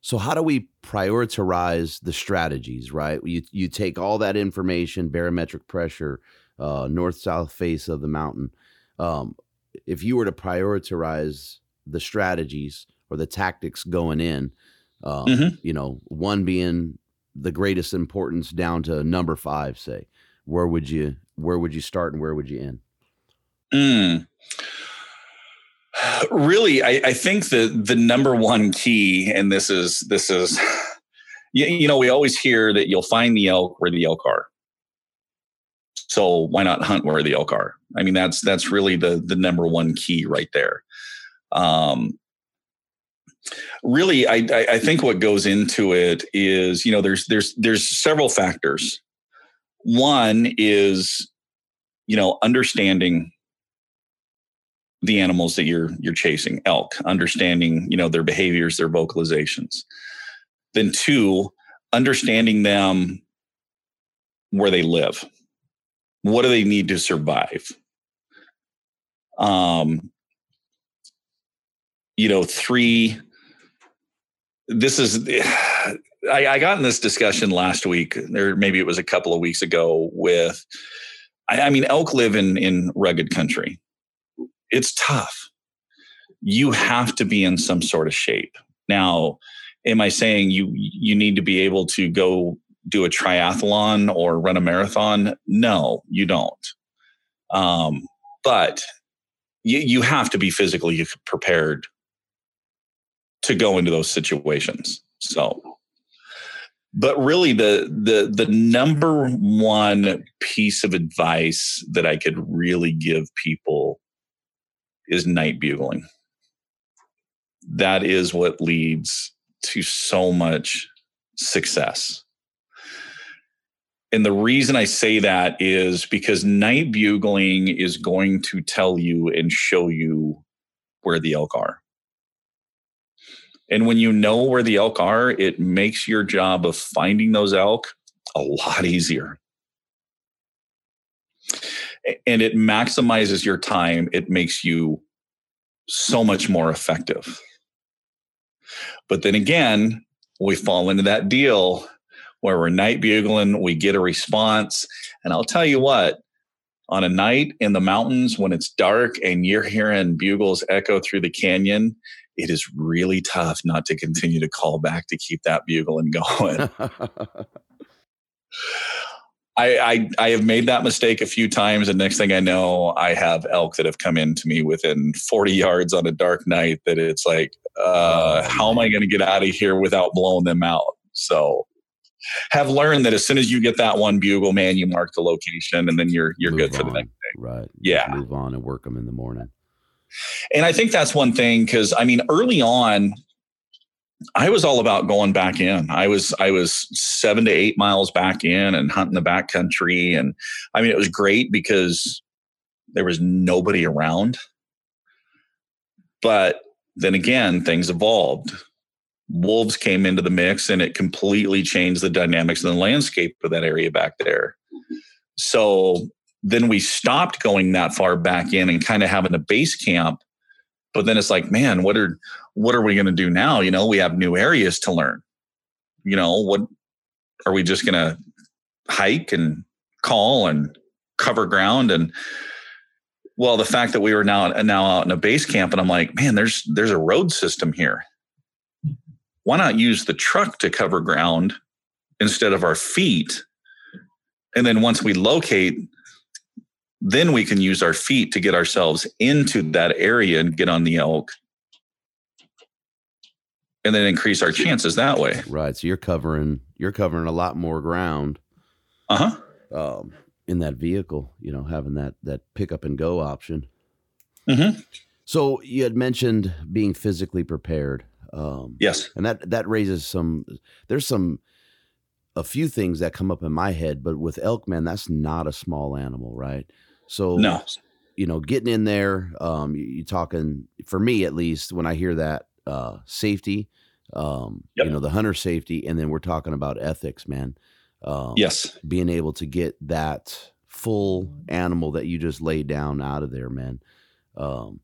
So how do we prioritize the strategies, right? You you take all that information, barometric pressure, uh, north-south face of the mountain. Um, if you were to prioritize the strategies or the tactics going in, um, mm-hmm. you know, one being the greatest importance down to number five, say, where would you where would you start and where would you end? Mm. Really, I, I think the the number one key, and this is this is, you, you know, we always hear that you'll find the elk where the elk are. So why not hunt where the elk are? I mean, that's that's really the the number one key right there. Um, really, I I think what goes into it is, you know, there's there's there's several factors. One is, you know, understanding the animals that you're you're chasing, elk, understanding, you know, their behaviors, their vocalizations. Then two, understanding them where they live. What do they need to survive? Um, you know, three, this is, I, I got in this discussion last week, or maybe it was a couple of weeks ago with, I, I mean, elk live in, in rugged country. It's tough. You have to be in some sort of shape. Now, am I saying you you need to be able to go do a triathlon or run a marathon? No, you don't. Um, but you, you have to be physically prepared to go into those situations. So, but really the the the number one piece of advice that I could really give people is night bugling. That is what leads to so much success. And the reason I say that is because night bugling is going to tell you and show you where the elk are. And when you know where the elk are, it makes your job of finding those elk a lot easier. And it maximizes your time. It makes you so much more effective. But then again, we fall into that deal where we're night bugling, we get a response. And I'll tell you what, on a night in the mountains when it's dark and you're hearing bugles echo through the canyon, it is really tough not to continue to call back to keep that bugling going. I, I, I have made that mistake a few times, and next thing I know, I have elk that have come into me within forty yards on a dark night that it's like, uh, how am I going to get out of here without blowing them out? So have learned that as soon as you get that one bugle, man, you mark the location and then you're you're move good for on. The next day. Right. Yeah. Move on and work them in the morning. And I think that's one thing, because I mean, early on, I was all about going back in. I was I was seven to eight miles back in and hunting the backcountry. And I mean, it was great because there was nobody around. But then again, things evolved. Wolves came into the mix and it completely changed the dynamics and the landscape of that area back there. So then we stopped going that far back in and kind of having a base camp. But then it's like, man, what are what are we going to do now? You know, we have new areas to learn. You know, what are we just going to hike and call and cover ground? And well, the fact that we were now now out in a base camp, and I'm like, man, there's there's a road system here. Why not use the truck to cover ground instead of our feet? And then once we locate, then we can use our feet to get ourselves into that area and get on the elk and then increase our chances that way. Right. So you're covering, you're covering a lot more ground uh-huh. um, in that vehicle, you know, having that, that pick up and go option. Mm-hmm. So you had mentioned being physically prepared. Um, yes. And that, that raises some, there's some, a few things that come up in my head, but with elk, man, that's not a small animal, right? So no. you know, getting in there, um, you, you're talking, for me at least, when I hear that, uh, safety, um, yep. you know, the hunter safety, and then we're talking about ethics, man. Um, yes. Being able to get that full animal that you just laid down out of there, man. Um,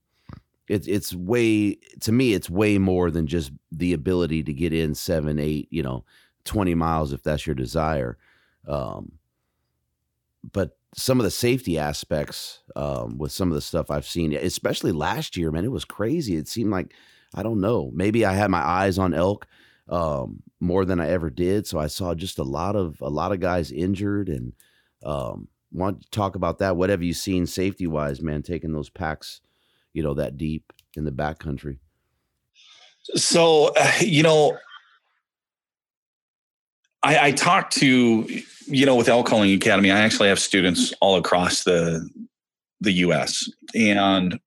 it's, it's way, to me, it's way more than just the ability to get in seven, eight, you know, twenty miles, if that's your desire. Um, but some of the safety aspects, um, with some of the stuff I've seen, especially last year, man, it was crazy. It seemed like, I don't know, maybe I had my eyes on elk, um, more than I ever did. So I saw just a lot of, a lot of guys injured, and, um, want to talk about that. Whatever you've seen safety wise, man, taking those packs, you know, that deep in the backcountry. So, uh, you know, I, I talked to, you know, with Elk Calling Academy, I actually have students all across the the U S, and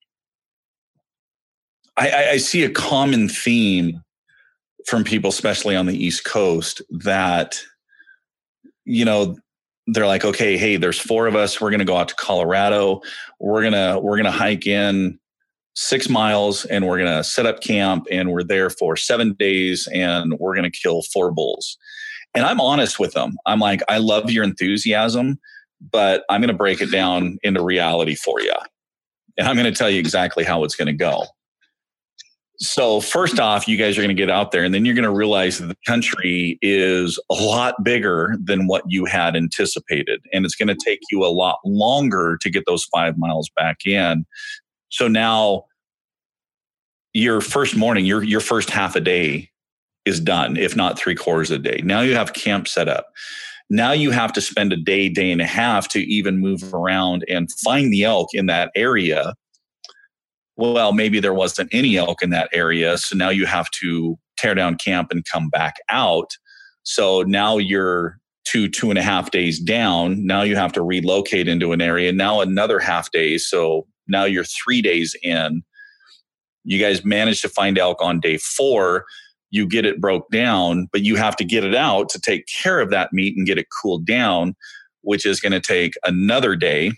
I, I see a common theme from people, especially on the East Coast, that, you know, they're like, okay, hey, there's four of us. We're going to go out to Colorado. We're going to, we're going to hike in six miles and we're going to set up camp, and we're there for seven days and we're going to kill four bulls. And I'm honest with them. I'm like, I love your enthusiasm, but I'm going to break it down into reality for you. And I'm going to tell you exactly how it's going to go. So first off, you guys are going to get out there, and then you're going to realize that the country is a lot bigger than what you had anticipated. And it's going to take you a lot longer to get those five miles back in. So now your first morning, your, your first half a day is done, if not three quarters a day. Now you have camp set up. Now you have to spend a day, day and a half to even move around and find the elk in that area. Well, maybe there wasn't any elk in that area. So now you have to tear down camp and come back out. So now you're two, two and a half days down. Now you have to relocate into an area. Now another half day. So now you're three days in. You guys managed to find elk on day four. You get it broke down, but you have to get it out to take care of that meat and get it cooled down, which is going to take another day.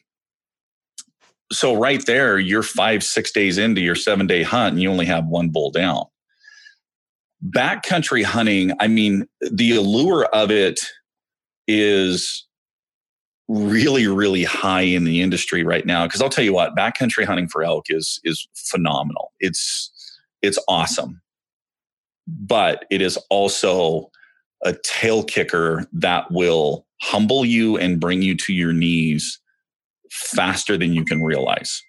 So right there, you're five, six days into your seven day hunt and you only have one bull down. Backcountry hunting, I mean, the allure of it is really, really high in the industry right now. Because I'll tell you what, backcountry hunting for elk is is phenomenal. It's it's awesome. But it is also a tail kicker that will humble you and bring you to your knees faster than you can realize.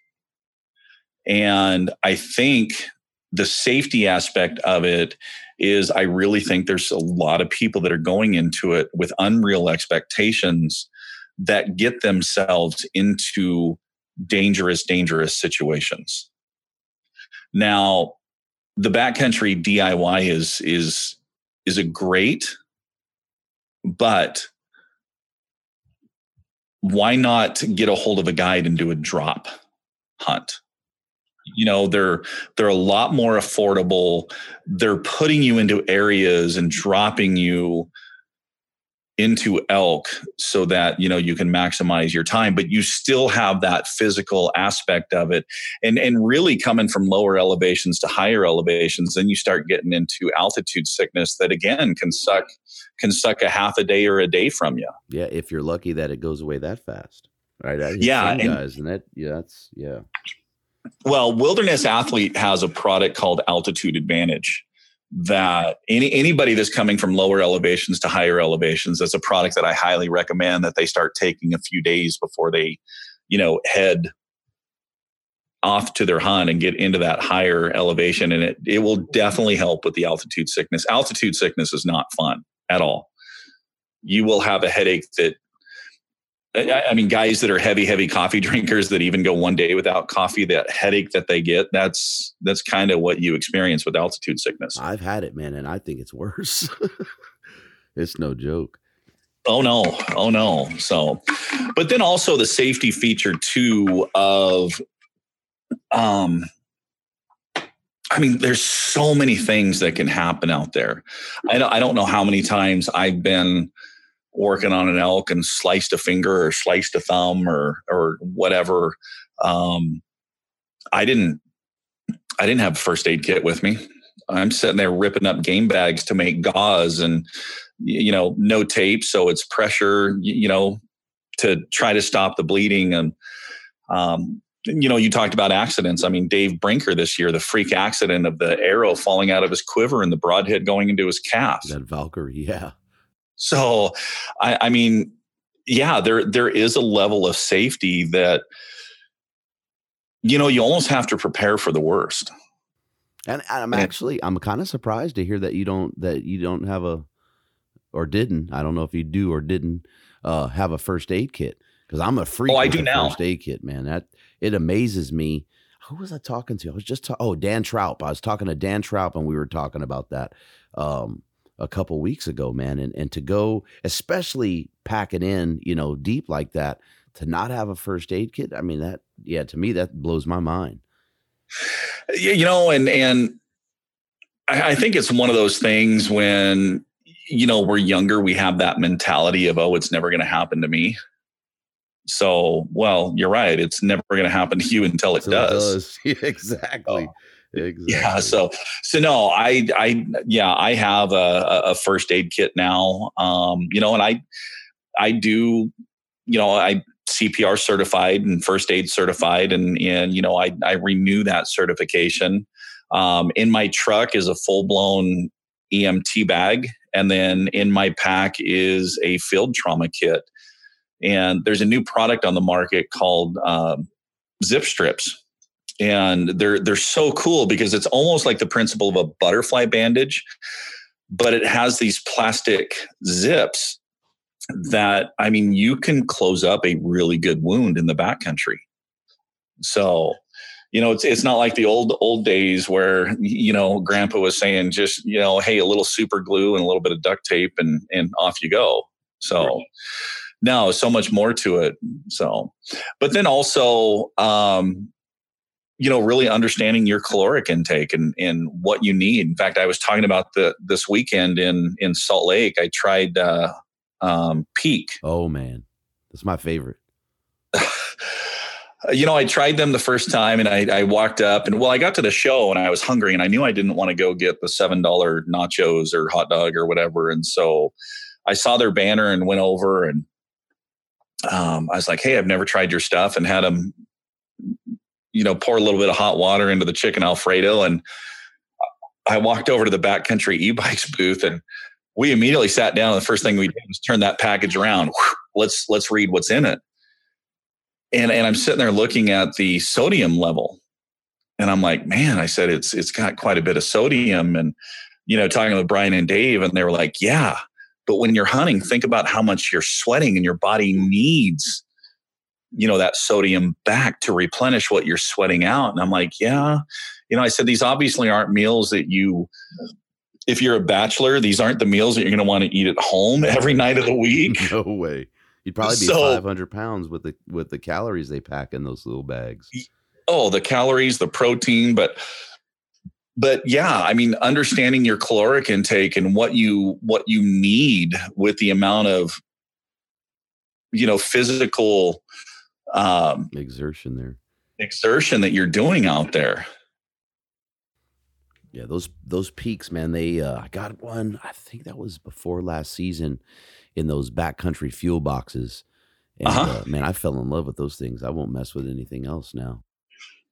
And I think the safety aspect of it is, I really think there's a lot of people that are going into it with unreal expectations that get themselves into dangerous, dangerous situations. Now, the backcountry D I Y is, is, is a great, but why not get a hold of a guide and do a drop hunt? You know, they're, they're a lot more affordable. They're putting you into areas and dropping you into elk so that, you know, you can maximize your time, but you still have that physical aspect of it. And, and really coming from lower elevations to higher elevations, then you start getting into altitude sickness that again can suck, can suck a half a day or a day from you. Yeah. If you're lucky that it goes away that fast. Right. Yeah. And, guys, and that, yeah, that's, yeah. Well, Wilderness Athlete has a product called Altitude Advantage. That any anybody that's coming from lower elevations to higher elevations, that's a product that I highly recommend that they start taking a few days before they, you know, head off to their hunt and get into that higher elevation. And it, it will definitely help with the altitude sickness. Altitude sickness is not fun at all. You will have a headache that, I, I mean, guys that are heavy, heavy coffee drinkers that even go one day without coffee, that headache that they get, that's, that's kind of what you experience with altitude sickness. I've had it, man. And I think it's worse. It's no joke. Oh no. Oh no. So, but then also the safety feature too of, um, I mean, there's so many things that can happen out there. I don't, I don't know how many times I've been working on an elk and sliced a finger or sliced a thumb or or whatever. Um, I didn't I didn't have a first aid kit with me. I'm sitting there ripping up game bags to make gauze, and you know, no tape, so it's pressure, you know, to try to stop the bleeding. And um, you know, you talked about accidents. I mean, Dave Brinker this year, the freak accident of the arrow falling out of his quiver and the broadhead going into his calf. That Valkyrie, yeah. So, I, I mean, yeah, there there is a level of safety that, you know, you almost have to prepare for the worst. And I'm actually, I'm kind of surprised to hear that you don't, that you don't have a, or didn't, I don't know if you do or didn't uh, have a first aid kit. Cause I'm a freak. Oh, I do now. First aid kit, man. That, it amazes me. Who was I talking to? I was just, ta- oh, Dan Trout. I was talking to Dan Trout and we were talking about that um, a couple weeks ago, man. And, and to go, especially packing in, you know, deep like that, to not have a first aid kit. I mean, that, yeah, to me, that blows my mind. You know, and and I, I think it's one of those things when, you know, we're younger, we have that mentality of, oh, it's never going to happen to me. So, well, you're right. It's never going to happen to you until it does. It does. Exactly. So, exactly. Yeah. So, so no, I, I, yeah, I have a, a first aid kit now. Um, you know, and I, I do, you know, I, C P R certified and first aid certified. And, and, you know, I, I renew that certification. Um, in my truck is a full blown E M T bag. And then in my pack is a field trauma kit. And there's a new product on the market called uh, zip strips. And they're, they're so cool because it's almost like the principle of a butterfly bandage, but it has these plastic zips that, I mean, you can close up a really good wound in the backcountry. So, you know, it's it's not like the old, old days where, you know, grandpa was saying just, you know, hey, a little super glue and a little bit of duct tape and, and off you go. So right. No, so much more to it. So, but then also, um, you know, really understanding your caloric intake and, and what you need. In fact, I was talking about the, this weekend in, in Salt Lake, I tried, uh, Um, Peak. Oh man, that's my favorite. You know, I tried them the first time and I, I walked up and well, I got to the show and I was hungry and I knew I didn't want to go get the seven dollar nachos or hot dog or whatever. And so I saw their banner and went over and um, I was like, hey, I've never tried your stuff, and had them, you know, pour a little bit of hot water into the chicken Alfredo. And I walked over to the Backcountry e-bikes booth and we immediately sat down. And the first thing we did was turn that package around. Let's let's read what's in it. And and I'm sitting there looking at the sodium level, and I'm like, man, I said it's it's got quite a bit of sodium. And you know, talking with Brian and Dave, and they were like, yeah, but when you're hunting, think about how much you're sweating, and your body needs, you know, that sodium back to replenish what you're sweating out. And I'm like, yeah, you know, I said these obviously aren't meals that you. If you're a bachelor, these aren't the meals that you're going to want to eat at home every night of the week. No way. You'd probably be so, five hundred pounds with the, with the calories they pack in those little bags. Oh, the calories, the protein, but, but yeah, I mean, understanding your caloric intake and what you, what you need with the amount of, you know, physical, um, exertion there, exertion that you're doing out there. Yeah, those those peaks, man, they uh, I got one, I think that was before last season, in those backcountry fuel boxes. And uh-huh. uh, man, I fell in love with those things. I won't mess with anything else now.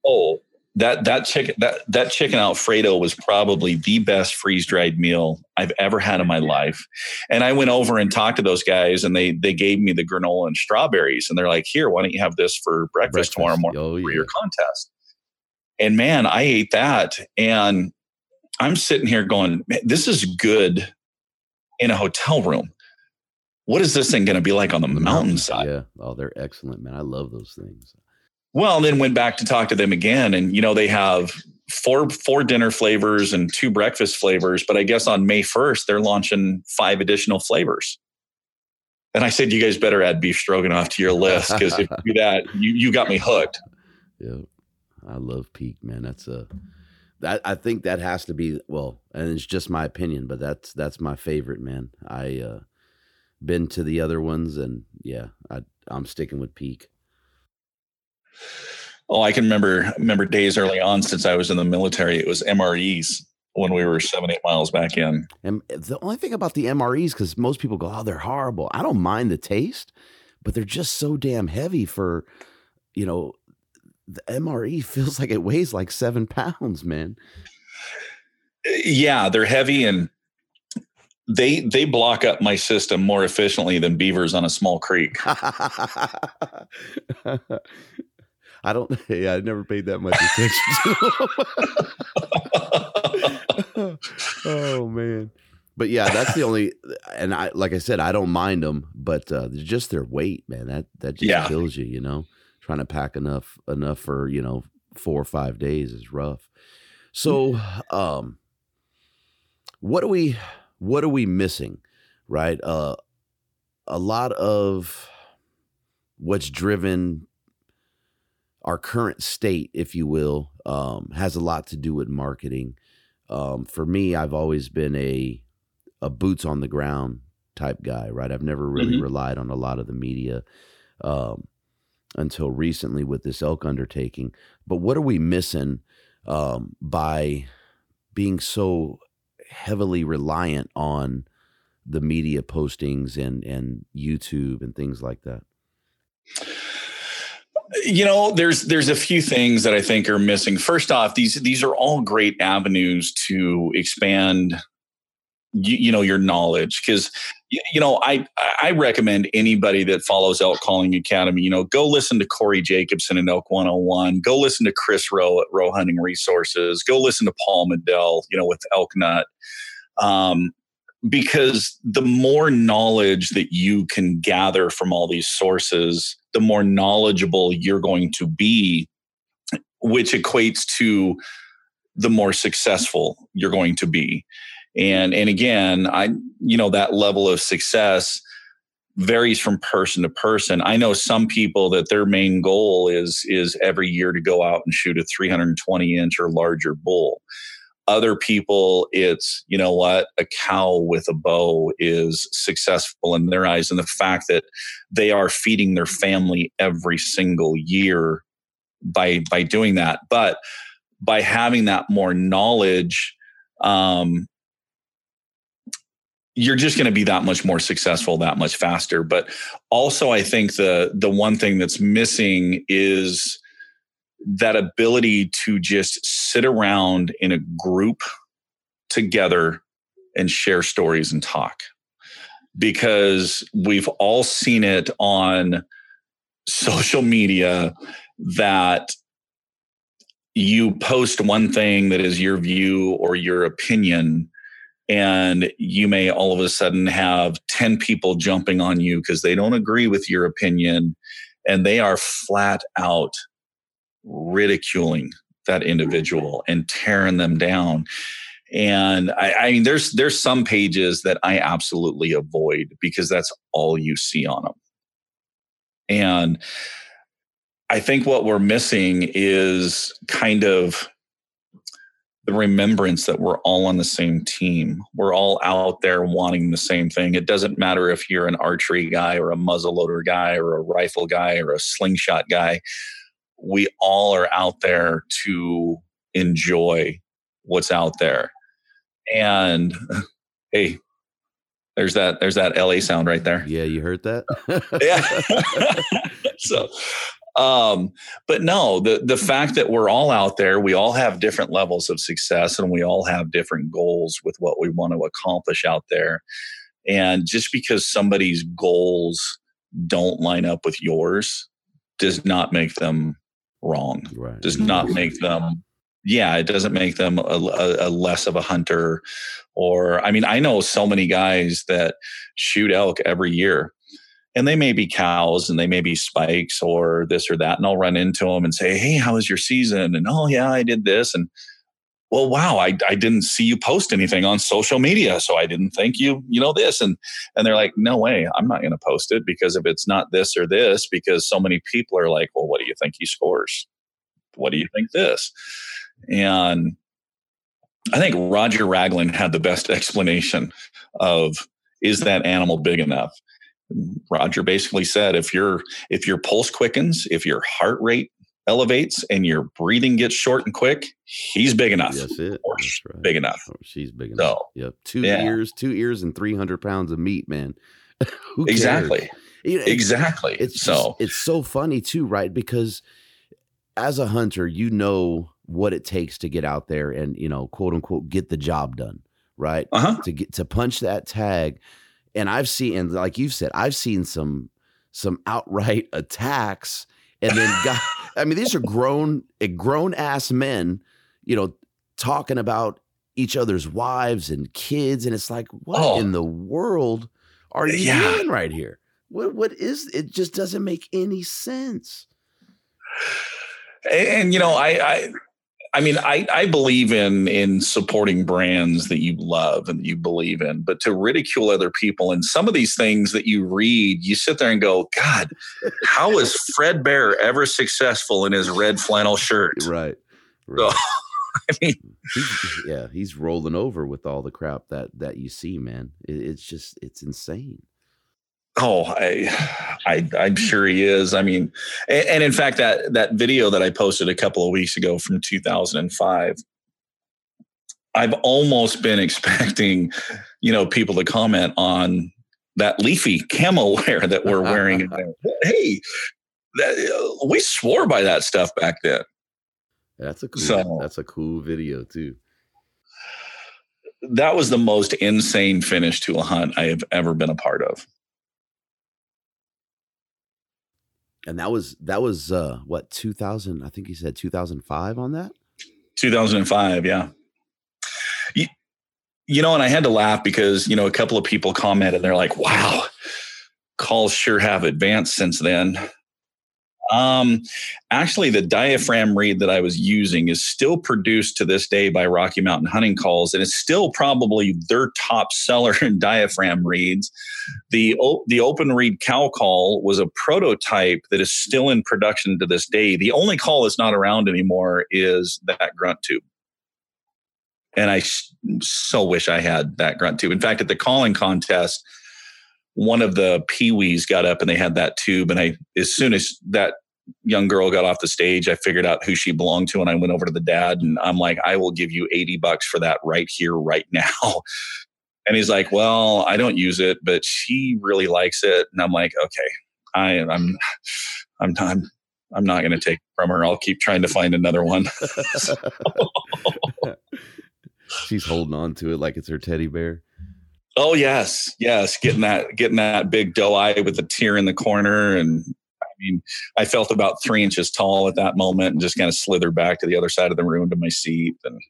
Oh, that that chicken that, that chicken Alfredo was probably the best freeze-dried meal I've ever had in my life. And I went over and talked to those guys and they they gave me the granola and strawberries. And they're like, here, why don't you have this for breakfast, breakfast. tomorrow morning oh, for yeah. your contest? And man, I ate that and I'm sitting here going, man, this is good in a hotel room. What is this thing going to be like on the, the mountainside? Yeah. Oh, they're excellent, man. I love those things. Well, then went back to talk to them again. And, you know, they have four, four dinner flavors and two breakfast flavors. But I guess on May first, they're launching five additional flavors. And I said, you guys better add beef stroganoff to your list, because if you do that, you, you got me hooked. Yeah. I love Peak, man. That's a, that I think that has to be, well, and it's just my opinion, but that's, that's my favorite, man. I, uh, been to the other ones, and yeah, I, I'm sticking with Peak. Oh, I can remember remember days early on since I was in the military. It was M R Es when we were seven, eight miles back in. And the only thing about the M R Es, because most people go, oh, they're horrible. I don't mind the taste, but they're just so damn heavy for, you know, the M R E feels like it weighs like seven pounds, man. Yeah, they're heavy, and they they block up my system more efficiently than beavers on a small creek. I don't, yeah, I never paid that much attention to them. Oh, man. But yeah, that's the only, and I, like I said, I don't mind them, but uh, just their weight, man, that, that just yeah. kills you, you know, trying to pack enough, enough for, you know, four or five days is rough. So, um, what are we, what are we missing? Right. Uh, a lot of what's driven our current state, if you will, um, has a lot to do with marketing. Um, for me, I've always been a, a boots on the ground type guy, right? I've never really mm-hmm. relied on a lot of the media, um, until recently with this elk undertaking. But what are we missing, um, by being so heavily reliant on the media postings and, and YouTube and things like that? You know, there's there's a few things that I think are missing. First off, these these are all great avenues to expand, you, you know, your knowledge. Because, you know, I I recommend anybody that follows Elk Calling Academy, you know, go listen to Corey Jacobson at Elk one oh one. Go listen to Chris Rowe at Rowe Hunting Resources. Go listen to Paul Mandel, you know, with Elk Nut. Um, because the more knowledge that you can gather from all these sources, the more knowledgeable you're going to be, which equates to the more successful you're going to be. And, and again, I, you know, that level of success varies from person to person. I know some people that their main goal is, is every year to go out and shoot a three hundred twenty inch or larger bull. Other people, it's, you know what, a cow with a bow is successful in their eyes. And the fact that they are feeding their family every single year by by doing that. But by having that more knowledge, um, you're just going to be that much more successful, that much faster. But also, I think the the one thing that's missing is that ability to just sit around in a group together and share stories and talk, because we've all seen it on social media that you post one thing that is your view or your opinion, and you may all of a sudden have ten people jumping on you because they don't agree with your opinion, and they are flat out ridiculing that individual and tearing them down. And I, I mean, there's there's some pages that I absolutely avoid because that's all you see on them. And I think what we're missing is kind of the remembrance that we're all on the same team. We're all out there wanting the same thing. It doesn't matter if you're an archery guy or a muzzleloader guy or a rifle guy or a slingshot guy. We all are out there to enjoy what's out there. And hey, there's that, there's that L A sound right there. Yeah. You heard that? Yeah. So, um, but no, the, the fact that we're all out there, we all have different levels of success, and we all have different goals with what we want to accomplish out there. And just because somebody's goals don't line up with yours does not make them wrong. Right. Does not make them, yeah, it doesn't make them a, a, a less of a hunter. Or, I mean, I know so many guys that shoot elk every year, and they may be cows and they may be spikes or this or that. And I'll run into them and say, hey, how was your season? And, oh yeah, I did this. And, well, wow, I, I didn't see you post anything on social media, so I didn't think you, you know, this. And and they're like, no way, I'm not going to post it, because if it's not this or this, because so many people are like, well, what do you think he scores? What do you think this? And I think Roger Ragland had the best explanation of, is that animal big enough? Roger basically said, if your if your pulse quickens, if your heart rate elevates, and your breathing gets short and quick, he's big enough. Yes, it. Or that's right. Big enough. Or she's big enough. So, yep. Two yeah. ears, two ears, and three hundred pounds of meat, man. Who cares? Exactly. You know, exactly. It's so just, it's so funny too, right? Because as a hunter, you know what it takes to get out there and, you know, quote unquote, get the job done, right? Uh-huh. To get to punch that tag. And I've seen, and like you've said, I've seen some some outright attacks. And then, guys, I mean, these are grown, grown ass men, you know, talking about each other's wives and kids. And it's like, what oh. in the world are you yeah. doing right here? What What is, it just doesn't make any sense. And, and you know, I, I, I mean, I, I believe in, in supporting brands that you love and that you believe in, but to ridicule other people and some of these things that you read, you sit there and go, God, how is Fred Bear ever successful in his red flannel shirt? Right. Right. So, I mean, he's, yeah, he's rolling over with all the crap that, that you see, man. It, it's just, it's insane. Oh, I, I, I'm sure he is. I mean, and, and in fact, that, that video that I posted a couple of weeks ago from two thousand five, I've almost been expecting, you know, people to comment on that leafy camo wear that we're wearing. Hey, that, we swore by that stuff back then. That's a cool, so, that's a cool video too. That was the most insane finish to a hunt I have ever been a part of. And that was, that was, uh, what, two thousand, I think he said two thousand five on that. two thousand five. Yeah. You, you know, and I had to laugh because, you know, a couple of people commented and they're like, wow, calls sure have advanced since then. Um, actually the diaphragm read that I was using is still produced to this day by Rocky Mountain Hunting Calls. And it's still probably their top seller in diaphragm reads. The, the open read cow call was a prototype that is still in production to this day. The only call that's not around anymore is that grunt tube. And I so wish I had that grunt tube. In fact, at the calling contest, one of the peewees got up and they had that tube. And I, as soon as that young girl got off the stage, I figured out who she belonged to. And I went over to the dad and I'm like, I will give you eighty bucks for that right here, right now. And he's like, well, I don't use it, but she really likes it. And I'm like, okay, I am, I'm, I'm, I'm, I'm not going to take it from her. I'll keep trying to find another one. So. She's holding on to it like it's her teddy bear. Oh yes, yes, getting that getting that big doe eye with a tear in the corner, and I mean, I felt about three inches tall at that moment, and just kind of slithered back to the other side of the room to my seat. And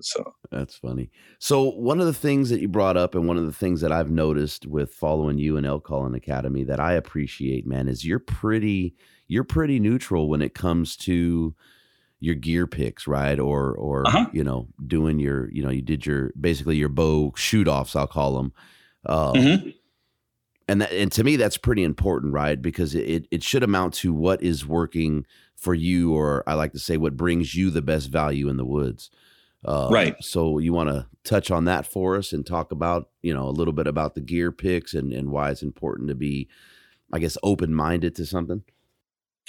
so that's funny. So one of the things that you brought up, and one of the things that I've noticed with following you and Elk Calling Academy that I appreciate, man, is you're pretty you're pretty neutral when it comes to your gear picks, right? Or, or, uh-huh. you know, doing your, you know, you did your, basically your bow shoot offs, I'll call them. Um, mm-hmm. And that, and to me, that's pretty important, right? Because it, it should amount to what is working for you, or I like to say what brings you the best value in the woods. Uh, right. So you want to touch on that for us and talk about, you know, a little bit about the gear picks and, and why it's important to be, I guess, open-minded to something.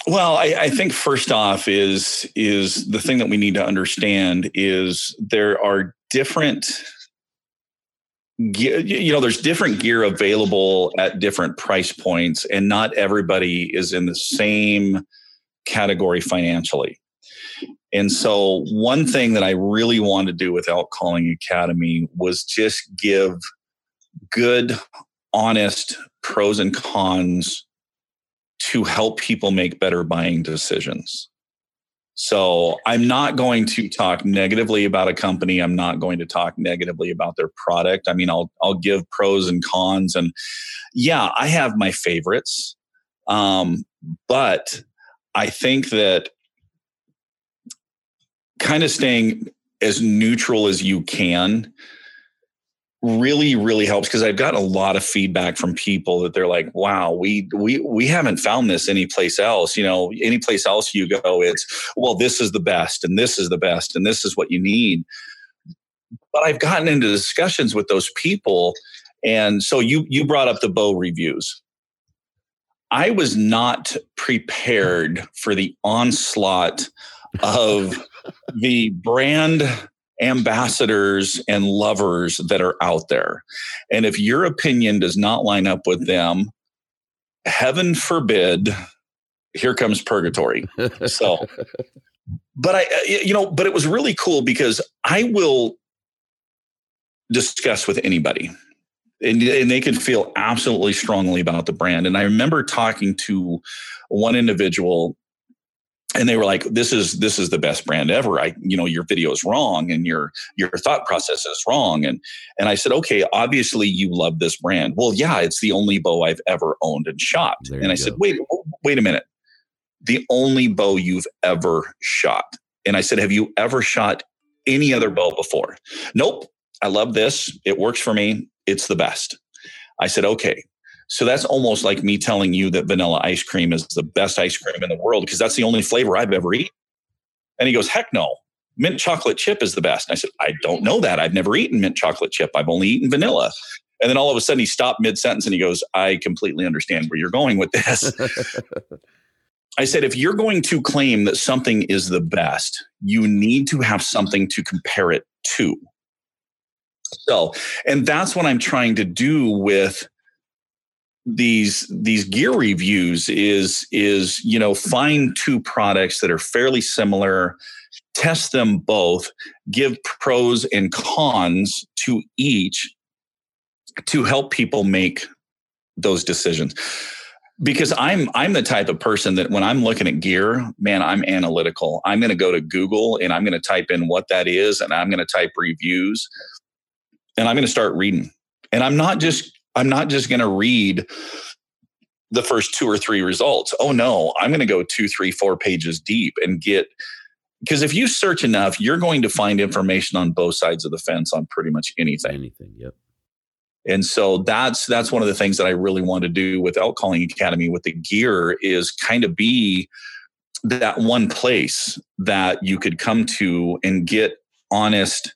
Well, I, I think first off is is the thing that we need to understand is there are different, you know, there's different gear available at different price points, and not everybody is in the same category financially. And so one thing that I really wanted to do with Elk Calling Academy was just give good, honest pros and cons to help people make better buying decisions. So I'm not going to talk negatively about a company. I'm not going to talk negatively about their product. I mean, I'll I'll give pros and cons, and yeah, I have my favorites. Um, but I think that kind of staying as neutral as you can really, really helps, because I've gotten a lot of feedback from people that they're like, wow, we, we, we haven't found this anyplace else. You know, anyplace else you go, it's, well, this is the best and this is the best and this is what you need. But I've gotten into discussions with those people. And so you, you brought up the bow reviews. I was not prepared for the onslaught of the brand ambassadors and lovers that are out there. And if your opinion does not line up with them, heaven forbid, here comes purgatory. So, but I, you know, but it was really cool because I will discuss with anybody and, and they could feel absolutely strongly about the brand. And I remember talking to one individual and they were like, this is, this is the best brand ever. I, you know, your video is wrong and your, your thought process is wrong. And, and I said, okay, obviously you love this brand. Well, yeah, it's the only bow I've ever owned and shot. There and I go. said, wait, wait a minute. The only bow you've ever shot. And I said, have you ever shot any other bow before? Nope. I love this. It works for me. It's the best. I said, okay. So that's almost like me telling you that vanilla ice cream is the best ice cream in the world because that's the only flavor I've ever eaten. And he goes, heck no, mint chocolate chip is the best. And I said, I don't know that. I've never eaten mint chocolate chip. I've only eaten vanilla. And then all of a sudden he stopped mid-sentence and he goes, I completely understand where you're going with this. I said, if you're going to claim that something is the best, you need to have something to compare it to. So, and that's what I'm trying to do with these these gear reviews is is you know find two products that are fairly similar, test them both, give pros and cons to each to help people make those decisions. Because I'm I'm the type of person that when I'm looking at gear, man, I'm analytical. I'm going to go to Google and I'm going to type in what that is and I'm going to type reviews and I'm going to start reading. And I'm not just I'm not just going to read the first two or three results. Oh, no, I'm going to go two, three, four pages deep and get, because if you search enough, you're going to find information on both sides of the fence on pretty much anything. Anything, yep. And so that's that's one of the things that I really want to do with Elk Calling Academy with the gear is kind of be that one place that you could come to and get honest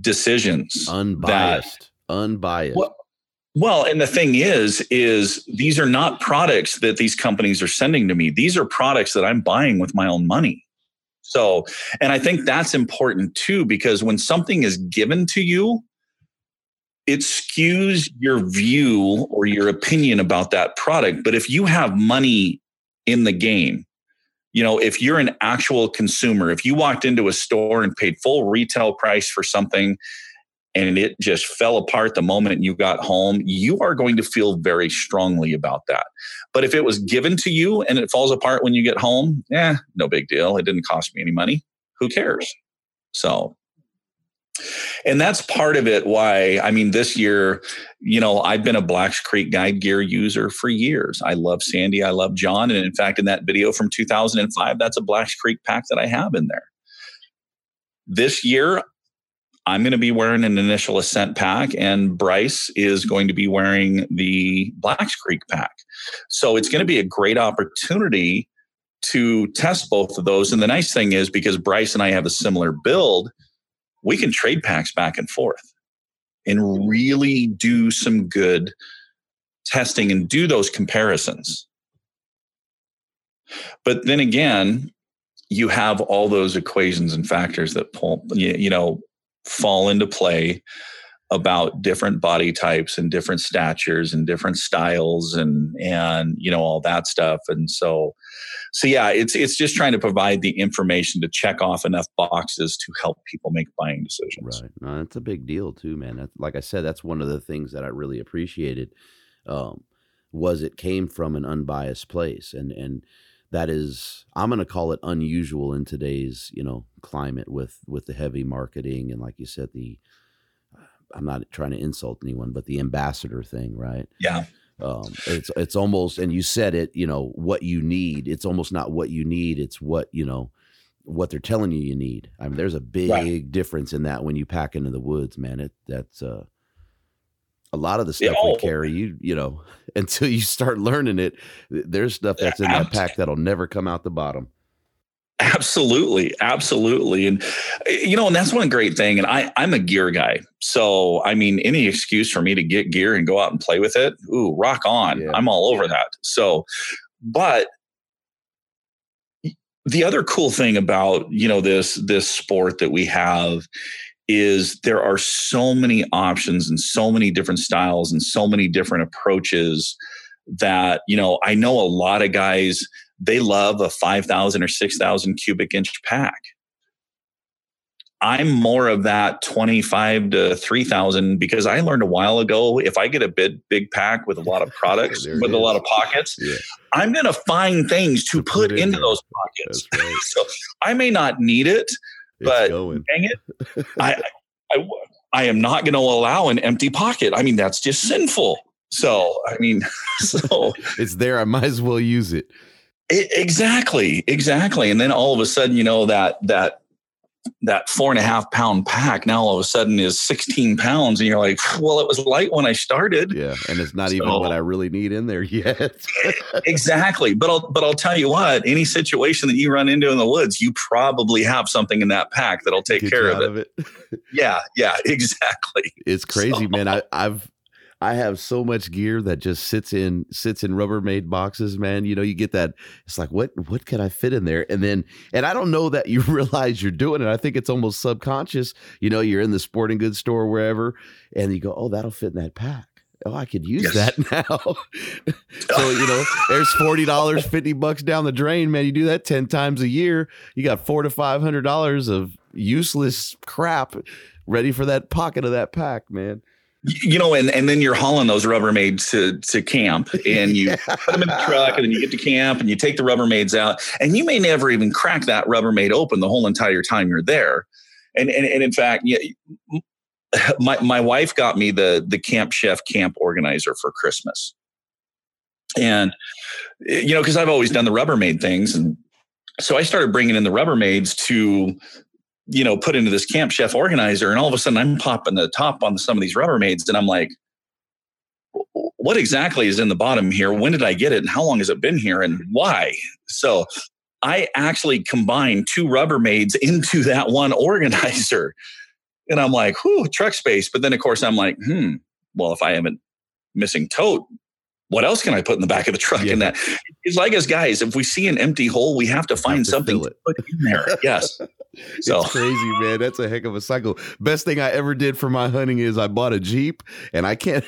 decisions. Unbiased. That, unbiased. Well, Well, and the thing is, is these are not products that these companies are sending to me. These are products that I'm buying with my own money. So, and I think that's important too, because when something is given to you, it skews your view or your opinion about that product. But if you have money in the game, you know, if you're an actual consumer, if you walked into a store and paid full retail price for something, and it just fell apart the moment you got home, you are going to feel very strongly about that. But if it was given to you and it falls apart when you get home, eh, no big deal. It didn't cost me any money. Who cares? So, and that's part of it why, I mean, this year, you know, I've been a Black's Creek guide gear user for years. I love Sandy. I love John. And in fact, in that video from two thousand five, that's a Black's Creek pack that I have in there. This year, I'm going to be wearing an Initial Ascent pack and Bryce is going to be wearing the Black's Creek pack. So it's going to be a great opportunity to test both of those. And the nice thing is because Bryce and I have a similar build, we can trade packs back and forth and really do some good testing and do those comparisons. But then again, you have all those equations and factors that pull, you know, fall into play about different body types and different statures and different styles and, and, you know, all that stuff. And so, so yeah, it's, it's just trying to provide the information to check off enough boxes to help people make buying decisions. Right. No, that's a big deal too, man. That, like I said, that's one of the things that I really appreciated, um, was it came from an unbiased place. And, and that is, I'm going to call it unusual in today's, you know, climate with, with the heavy marketing. And like you said, the, I'm not trying to insult anyone, but the ambassador thing, right? Yeah. Um, it's, it's almost, and you said it, you know, what you need, it's almost not what you need. It's what, you know, what they're telling you you need. I mean, there's a big right. difference in that when you pack into the woods, man. It, that's, uh, a lot of the stuff oh. we carry, you you know, until you start learning it, there's stuff that's in that pack that'll never come out the bottom. Absolutely. Absolutely. And, you know, and that's one great thing. And I, I'm a gear guy. So, I mean, any excuse for me to get gear and go out and play with it, ooh, rock on. Yeah. I'm all over that. So, but the other cool thing about, you know, this, this sport that we have is there are so many options and so many different styles and so many different approaches that, you know, I know a lot of guys, they love a five thousand or six thousand cubic inch pack. I'm more of that twenty-five to three thousand, because I learned a while ago, if I get a big, big pack with a lot of products, with is. a lot of pockets, yeah. I'm going to find things to, to put, put into in those pockets. Right. So I may not need it, it's but going. dang it, I, I, I am not going to allow an empty pocket. I mean, that's just sinful. So, I mean, so it's there. I might as well use it. It, exactly. Exactly. And then all of a sudden, you know, that, that, that four and a half pound pack now all of a sudden is sixteen pounds. And you're like, well, it was light when I started. Yeah. And it's not so, even what I really need in there yet. Exactly. But I'll, but I'll tell you what, any situation that you run into in the woods, you probably have something in that pack that'll take Get care of it. of it. Yeah. Yeah, exactly. It's crazy, so. man. I, I've, I have so much gear that just sits in sits in Rubbermaid boxes, man. You know, you get that. It's like, what what can I fit in there? And then, and I don't know that you realize you're doing it. I think it's almost subconscious. You know, you're in the sporting goods store, wherever, and you go, oh, that'll fit in that pack. Oh, I could use yes. that now. So, you know, there's forty dollars, fifty bucks down the drain, man. You do that ten times a year. You got four to five hundred dollars of useless crap ready for that pocket of that pack, man. You know, and, and then you're hauling those Rubbermaids to, to camp, and you yeah. put them in the truck, and then you get to camp and you take the Rubbermaids out, and you may never even crack that Rubbermaid open the whole entire time you're there. And and, and in fact, yeah, my, my wife got me the, the Camp Chef camp organizer for Christmas. And, you know, because I've always done the Rubbermaid things. And so I started bringing in the Rubbermaids to, you know, put into this Camp Chef organizer, and all of a sudden I'm popping the top on some of these Rubbermaids, and I'm like, what exactly is in the bottom here? When did I get it? And how long has it been here? And why? So I actually combined two Rubbermaids into that one organizer, and I'm like, whew, truck space. But then of course I'm like, Hmm, well, if I have a missing tote, what else can I put in the back of the truck? Yeah. In that, it's like us guys, if we see an empty hole, we have to find have to something to put in there. Yes. So. It's crazy, man. That's a heck of a cycle. Best thing I ever did for my hunting is I bought a Jeep, and I can't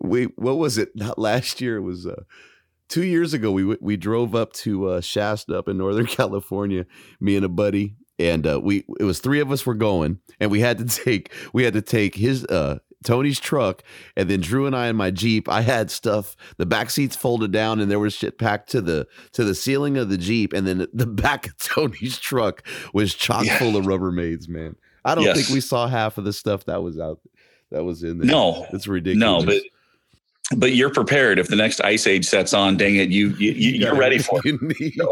wait. What was it? Not last year. It was uh, two years ago. We, we drove up to uh, Shasta up in Northern California, me and a buddy. And uh, we, it was three of us were going, and we had to take, we had to take his, uh, Tony's truck, and then Drew and I in my Jeep. I had stuff, the back seats folded down, and there was shit packed to the to the ceiling of the Jeep, and then the back of Tony's truck was chock yeah. full of Rubbermaids, man. I don't yes. think we saw half of the stuff that was out that was in there. No, it's ridiculous. No, but but you're prepared if the next ice age sets on. Dang it, you, you, you you're ready for it. No,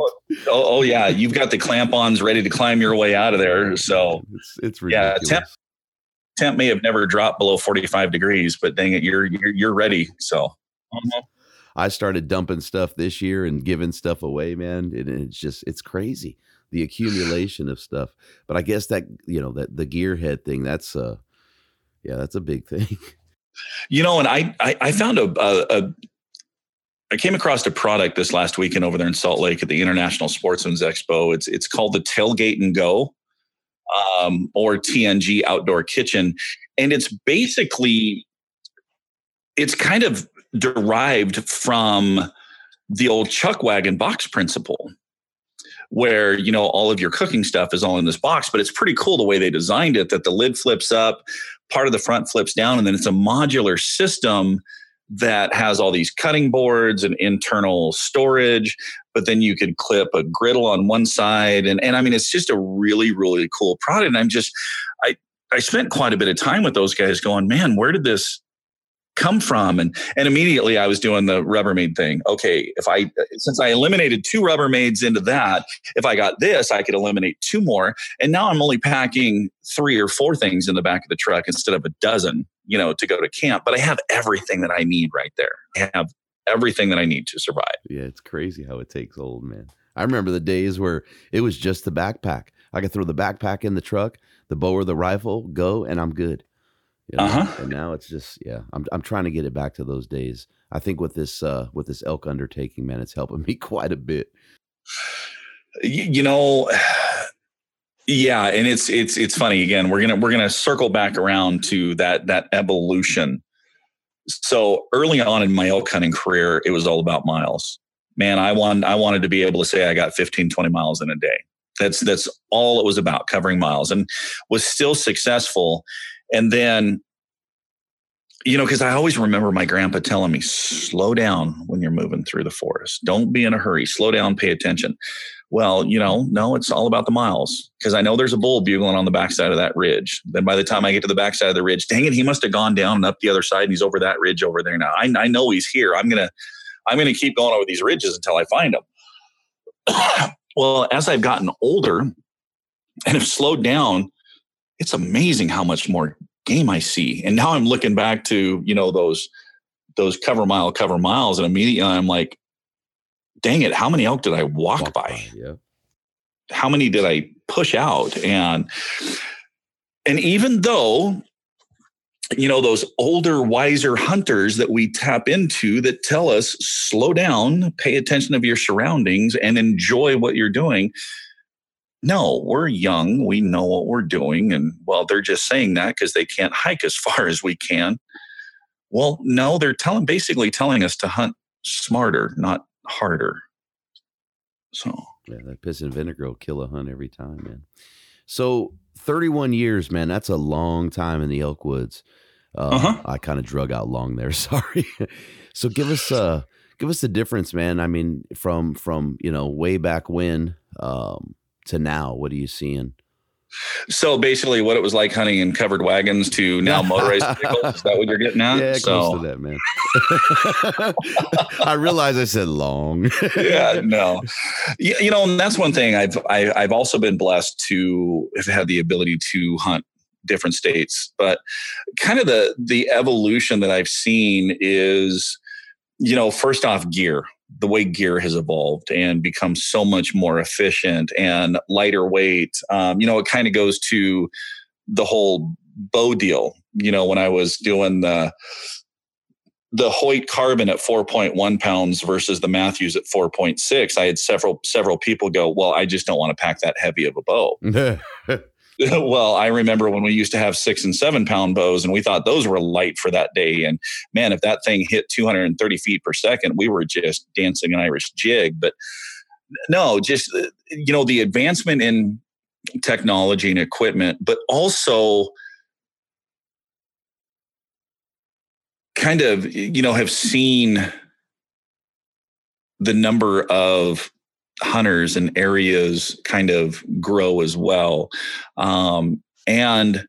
oh, oh yeah, you've got the clamp-ons ready to climb your way out of there. So it's it's ridiculous. Yeah, temp- Temp may have never dropped below forty-five degrees, but dang it, you're you're, you're ready. So uh-huh. I started dumping stuff this year and giving stuff away, man. It, it's just it's crazy, the accumulation of stuff. But I guess that, you know, that the gearhead thing, that's uh yeah, that's a big thing. You know, and I I, I found a, a, a I came across a product this last weekend over there in Salt Lake at the International Sportsman's Expo. It's it's called the Tailgate and Go. Um, or T N G Outdoor Kitchen. And it's basically, it's kind of derived from the old chuck wagon box principle, where, you know, all of your cooking stuff is all in this box. But it's pretty cool the way they designed it, that the lid flips up, part of the front flips down, and then it's a modular system that has all these cutting boards and internal storage, but then you could clip a griddle on one side. And, and I mean, it's just a really, really cool product. And I'm just, I, I spent quite a bit of time with those guys going, man, where did this come from? And, and immediately I was doing the Rubbermaid thing. Okay. If I, since I eliminated two Rubbermaids into that, if I got this, I could eliminate two more. And now I'm only packing three or four things in the back of the truck instead of a dozen, you know, to go to camp. But I have everything that I need right there. I have everything that I need to survive. Yeah. It's crazy how it takes hold, man. I remember the days where it was just the backpack. I could throw the backpack in the truck, the bow or the rifle, go, and I'm good. You know? Uh-huh. And now it's just, yeah, I'm I'm trying to get it back to those days. I think with this uh, with this elk undertaking, man, it's helping me quite a bit. You, you know, yeah, and it's it's it's funny. Again, we're gonna we're gonna circle back around to that that evolution. So early on in my elk hunting career, it was all about miles. Man, I wanted I wanted to be able to say I got fifteen, twenty miles in a day. That's that's all it was about, covering miles, and was still successful. And then, you know, because I always remember my grandpa telling me, slow down when you're moving through the forest. Don't be in a hurry. Slow down, pay attention. Well, you know, no, it's all about the miles, because I know there's a bull bugling on the backside of that ridge. Then by the time I get to the backside of the ridge, dang it, he must have gone down and up the other side, and he's over that ridge over there now. I, I know he's here. I'm gonna, I'm gonna keep going over these ridges until I find him. Well, as I've gotten older and have slowed down, it's amazing how much more game I see. And now I'm looking back to, you know, those those cover mile, cover miles, and immediately I'm like, dang it, how many elk did I walk, walk by? by? Yeah. How many did I push out? And and even though, you know, those older, wiser hunters that we tap into that tell us, slow down, pay attention to your surroundings and enjoy what you're doing. No, we're young. We know what we're doing. And well, they're just saying that because they can't hike as far as we can. Well, no, they're telling, basically telling us to hunt smarter, not harder. So yeah, that piss and vinegar will kill a hunt every time, man. So thirty-one years, man, that's a long time in the elk woods. Uh, uh-huh. I kind of drug out long there. Sorry. So give us, uh, give us the difference, man. I mean, from, from, you know, way back when, um, to now, what are you seeing? So basically what it was like hunting in covered wagons to now motorized vehicles. Is that what you're getting at? Yeah, so. Close to that, man. I realize I said long. yeah, no. You, you know, and that's one thing I've, I, I've also been blessed to have had the ability to hunt different states, but kind of the, the evolution that I've seen is, you know, first off, gear. The way gear has evolved and become so much more efficient and lighter weight. Um, you know, it kind of goes to the whole bow deal. You know, when I was doing the, the Hoyt Carbon at four point one pounds versus the Matthews at four point six, I had several, several people go, well, I just don't want to pack that heavy of a bow. Well, I remember when we used to have six and seven pound bows and we thought those were light for that day. And man, if that thing hit two hundred thirty feet per second, we were just dancing an Irish jig. But no, just, you know, the advancement in technology and equipment, but also kind of, you know, have seen the number of hunters and areas kind of grow as well. Um, and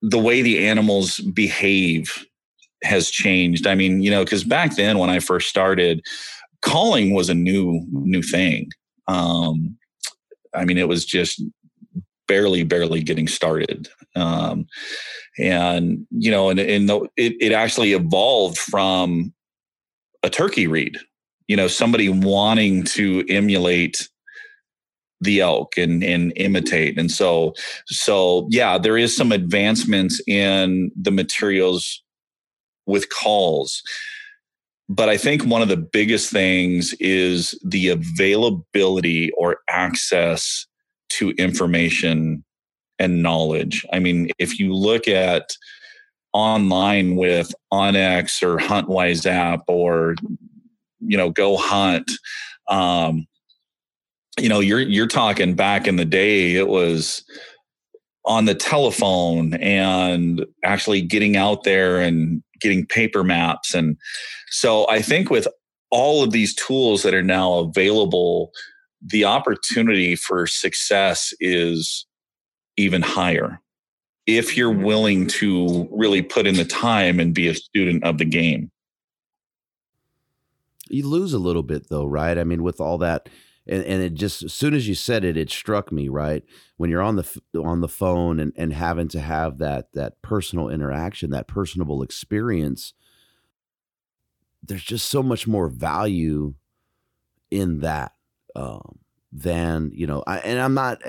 the way the animals behave has changed. I mean, you know, because back then when I first started, calling was a new, new thing. Um, I mean, it was just barely, barely getting started. Um, and, you know, and, and the, it, it actually evolved from a turkey read. You know, somebody wanting to emulate the elk and, and imitate. And so, so yeah, there is some advancements in the materials with calls. But I think one of the biggest things is the availability or access to information and knowledge. I mean, if you look at online with onX or HuntWise app or you know, Go Hunt. Um, you know, you're, you're talking back in the day, it was on the telephone and actually getting out there and getting paper maps. And so I think with all of these tools that are now available, the opportunity for success is even higher if you're willing to really put in the time and be a student of the game. You lose a little bit though, right? I mean, with all that, and, and it just, as soon as you said it, it struck me, right? When you're on the, on the phone and, and having to have that, that personal interaction, that personable experience, there's just so much more value in that um, than, you know, I, and I'm not,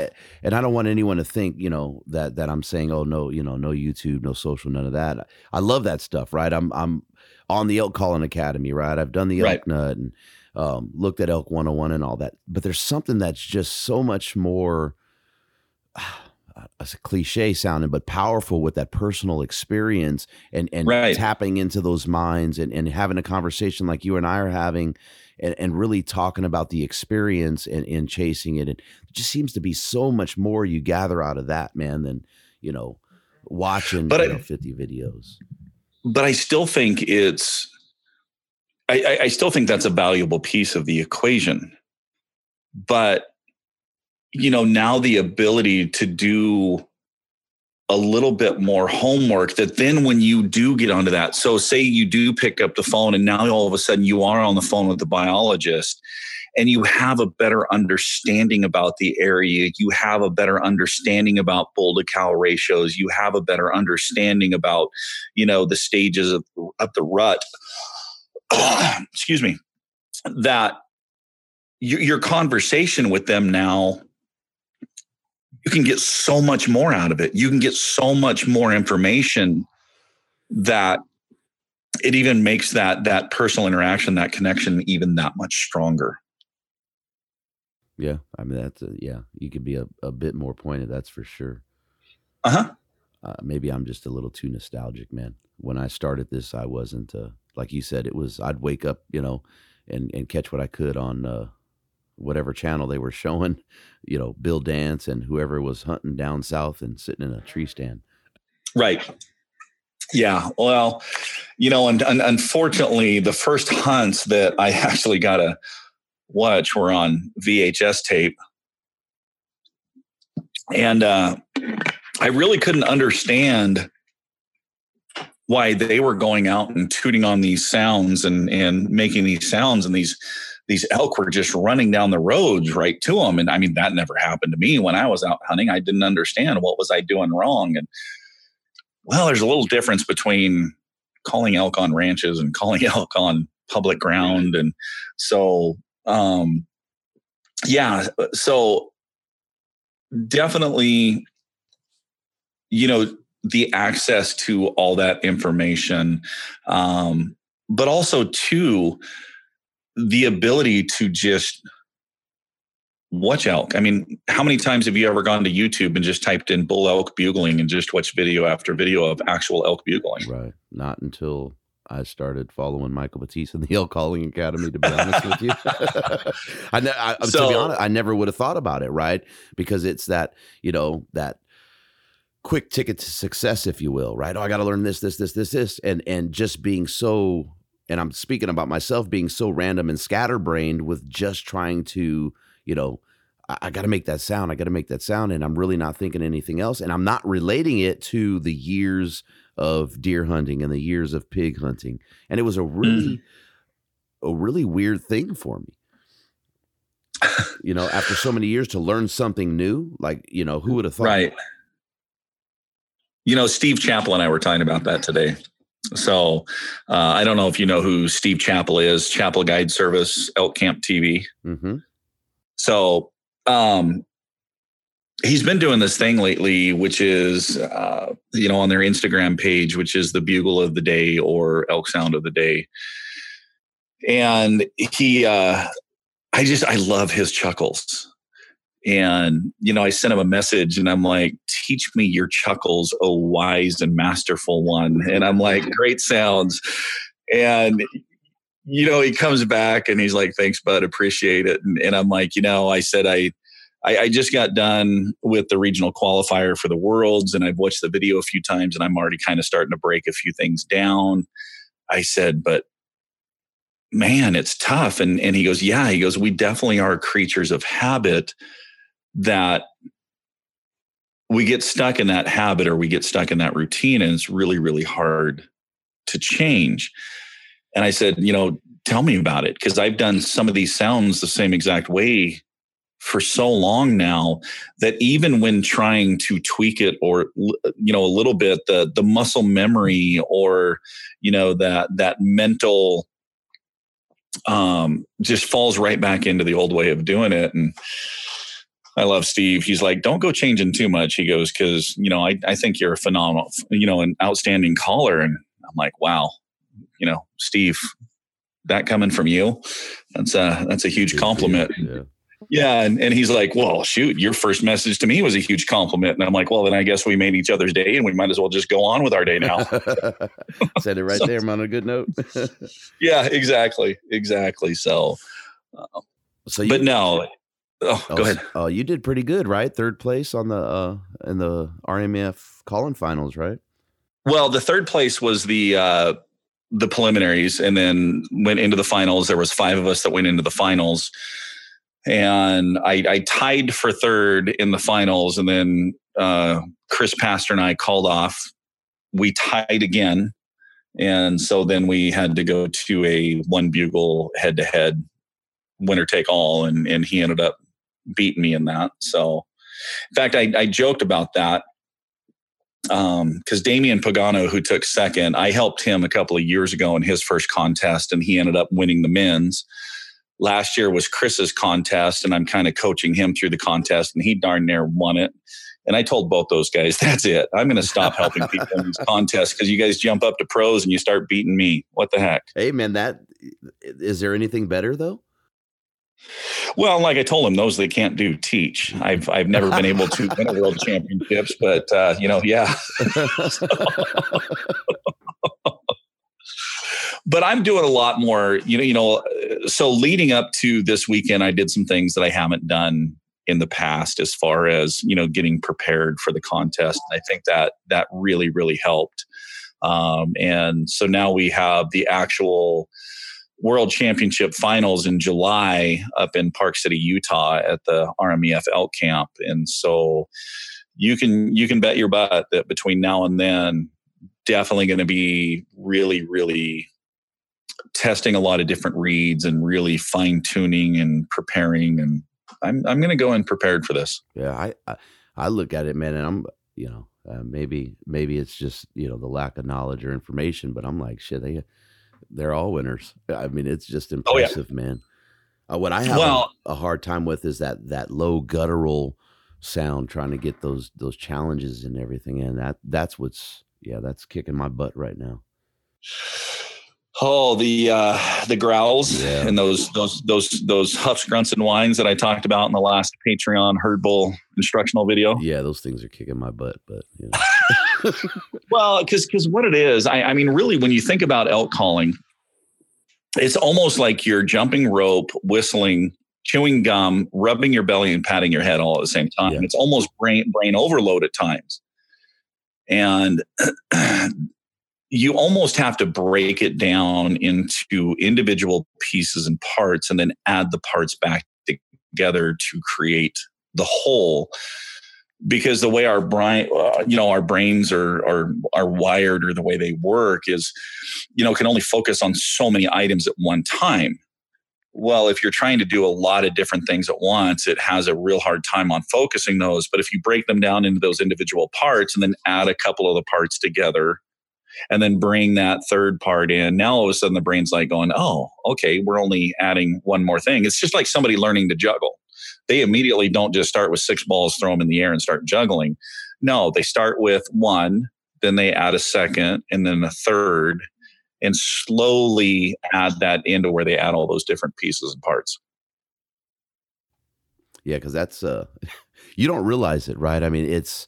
and I don't want anyone to think, you know, that, that I'm saying, oh no, you know, no YouTube, no social, none of that. I love that stuff. Right. I'm, I'm on the Elk Calling Academy, right. I've done the Elk right. Nut and um, looked at Elk one oh one and all that, but there's something that's just so much more, it's a cliche sounding, but powerful with that personal experience and, and right. tapping into those minds and, and having a conversation like you and I are having and, and really talking about the experience and, and chasing it. And it just seems to be so much more you gather out of that, man, than, you know, watching but you I, know, fifty videos. But I still think it's, I, I still think that's a valuable piece of the equation, but you know, now the ability to do a little bit more homework that then when you do get onto that, so say you do pick up the phone and now all of a sudden you are on the phone with the biologist and you have a better understanding about the area. You have a better understanding about bull to cow ratios. You have a better understanding about, you know, the stages of, of the rut, excuse me, that you, your conversation with them now, you can get so much more out of it. You can get so much more information that it even makes that that personal interaction, that connection, even that much stronger. Yeah, I mean that's a, yeah. You could be a, a bit more pointed, that's for sure. Uh-huh. Uh, maybe I'm just a little too nostalgic, man. When I started this, I wasn't uh, like you said. It was I'd wake up, you know, and and catch what I could on. Uh, whatever channel they were showing, you know, Bill Dance and whoever was hunting down south and sitting in a tree stand. Right. Yeah. Well, you know, and, and unfortunately the first hunts that I actually got to watch were on V H S tape. And uh, I really couldn't understand why they were going out and tooting on these sounds and, and making these sounds and these, these elk were just running down the roads right to them. And I mean, that never happened to me when I was out hunting. I didn't understand what was I doing wrong. And well, there's a little difference between calling elk on ranches and calling elk on public ground. And so, um, yeah, so definitely, you know, the access to all that information, um, but also too, the ability to just watch elk. I mean, how many times have you ever gone to YouTube and just typed in bull elk bugling and just watched video after video of actual elk bugling? Right. Not until I started following Michael Bateast and the Elk Calling Academy, to be honest with you. I, I, I so, to be honest, I never would have thought about it, right? Because it's that, you know, that quick ticket to success, if you will, right? Oh, I got to learn this, this, this, this, this. And, and just being so... And I'm speaking about myself being so random and scatterbrained with just trying to, you know, I, I got to make that sound. I got to make that sound. And I'm really not thinking anything else. And I'm not relating it to the years of deer hunting and the years of pig hunting. And it was a really, mm. a really weird thing for me, you know, after so many years to learn something new, like, you know, who would have thought? Right. You know, Steve Chapel and I were talking about that today. So uh, I don't know if you know who Steve Chapel is, Chapel Guide Service, Elk Camp T V. Mm-hmm. So um, he's been doing this thing lately, which is, uh, you know, on their Instagram page, which is the Bugle of the Day or Elk Sound of the Day. And he, uh, I just, I love his chuckles. And, you know, I sent him a message and I'm like, teach me your chuckles, oh wise and masterful one. And I'm like, great sounds. And, you know, he comes back and he's like, thanks, bud, appreciate it. And, and I'm like, you know, I said, I, I, I just got done with the regional qualifier for the Worlds and I've watched the video a few times and I'm already kind of starting to break a few things down. I said, but man, it's tough. And, and he goes, yeah, he goes, we definitely are creatures of habit. That we get stuck in that habit or we get stuck in that routine and it's really, really hard to change. And I said, you know, tell me about it because I've done some of these sounds the same exact way for so long now that even when trying to tweak it or, you know, a little bit, the the muscle memory or, you know, that that mental um, just falls right back into the old way of doing it. And I love Steve. He's like, don't go changing too much. He goes, cause you know, I, I think you're a phenomenal, you know, an outstanding caller. And I'm like, wow, you know, Steve, that coming from you, that's a, that's a huge compliment. Yeah. Yeah. And, and he's like, well, shoot, your first message to me was a huge compliment. And I'm like, well, then I guess we made each other's day and we might as well just go on with our day now. Said it right so, there. I'm on a good note. Yeah, exactly. Exactly. So, uh, so you, but no, oh, oh, go ahead. Oh, you did pretty good, right? Third place on the, uh, in the R M F call-in finals, right? Well, the third place was the, uh, the preliminaries, and then went into the finals. There was five of us that went into the finals. And I, I tied for third in the finals, and then uh, Chris Pastor and I called off. We tied again, and so then we had to go to a one bugle head-to-head, winner take all, and and he ended up beating me in that. So, in fact, I, I joked about that um, because Damian Pagano, who took second, I helped him a couple of years ago in his first contest, and he ended up winning the men's. Last year was Chris's contest, and I'm kind of coaching him through the contest, and he darn near won it. And I told both those guys, that's it. I'm going to stop helping people in these contests because you guys jump up to pros and you start beating me. What the heck? Hey, man, that is there anything better, though? Well, like I told him, those they can't do teach. I've I've never been able to win a world championships, but, uh, you know, yeah. so. But I'm doing a lot more, you know, you know, so leading up to this weekend, I did some things that I haven't done in the past as far as, you know, getting prepared for the contest. I think that that really, really helped. Um, and so now we have the actual World Championship finals in July up in Park City, Utah at the R M E F Elk Camp. And so you can you can bet your butt that between now and then, definitely going to be really, really testing a lot of different reads and really fine tuning and preparing. And I'm, I'm going to go in prepared for this. Yeah. I, I, I look at it, man, and I'm, you know, uh, maybe, maybe it's just, you know, the lack of knowledge or information, but I'm like, shit, they, they're all winners. I mean, it's just impressive, oh, yeah. man. Uh, what I have well, a, a hard time with is that, that low guttural sound, trying to get those, those challenges and everything. And that, that's what's, yeah, that's kicking my butt right now. Oh, the uh, the growls yeah. and those those those those huffs, grunts, and whines that I talked about in the last Patreon Herd Bull instructional video. Yeah, those things are kicking my butt, but you know. Well, because because what it is, I, I mean, really, when you think about elk calling, it's almost like you're jumping rope, whistling, chewing gum, rubbing your belly, and patting your head all at the same time. Yeah. It's almost brain brain overload at times, and. You almost have to break it down into individual pieces and parts, and then add the parts back together to create the whole. Because the way our brain, uh, you know, our brains are are are wired, or the way they work is, you know, can only focus on so many items at one time. Well, if you're trying to do a lot of different things at once, it has a real hard time on focusing those. But if you break them down into those individual parts and then add a couple of the parts together, and then bring that third part in. Now, all of a sudden, the brain's like going, oh, okay, we're only adding one more thing. It's just like somebody learning to juggle. They immediately don't just start with six balls, throw them in the air, and start juggling. No, they start with one, then they add a second, and then a third, and slowly add that into where they add all those different pieces and parts. Yeah, because that's, uh, you don't realize it, right? I mean, it's,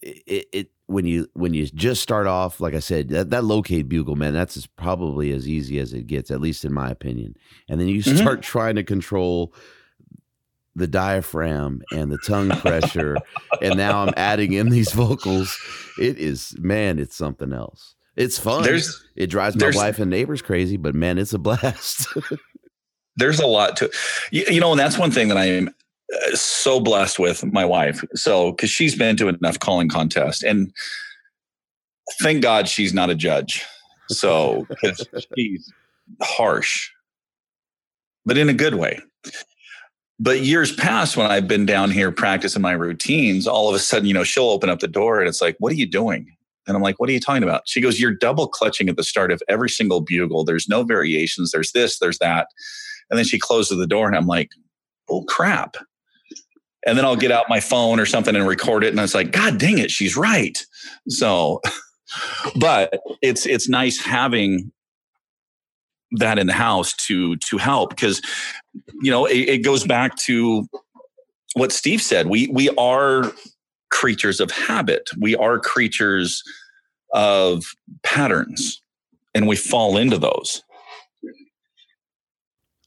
it, it when you when you just start off, like I said, that, that locate bugle, man, that's as, probably as easy as it gets, at least in my opinion. And then you mm-hmm. start trying to control the diaphragm and the tongue pressure, and now I'm adding in these vocals. It is, man, it's something else. It's fun. There's, it drives my wife and neighbors crazy, but man, it's a blast. There's a lot to, you, you know, and that's one thing that I am so blessed with my wife. So, cause she's been to enough calling contests, and thank God she's not a judge. So she's harsh, but in a good way. But years past, when I've been down here practicing my routines, all of a sudden, you know, she'll open up the door and it's like, what are you doing? And I'm like, what are you talking about? She goes, you're double clutching at the start of every single bugle. There's no variations. There's this, there's that. And then she closes the door and I'm like, oh, crap. And then I'll get out my phone or something and record it. And I was like, God dang it, she's right. So, but it's it's nice having that in the house to to help because, you know, it, it goes back to what Steve said. We we are creatures of habit. We are creatures of patterns, and we fall into those.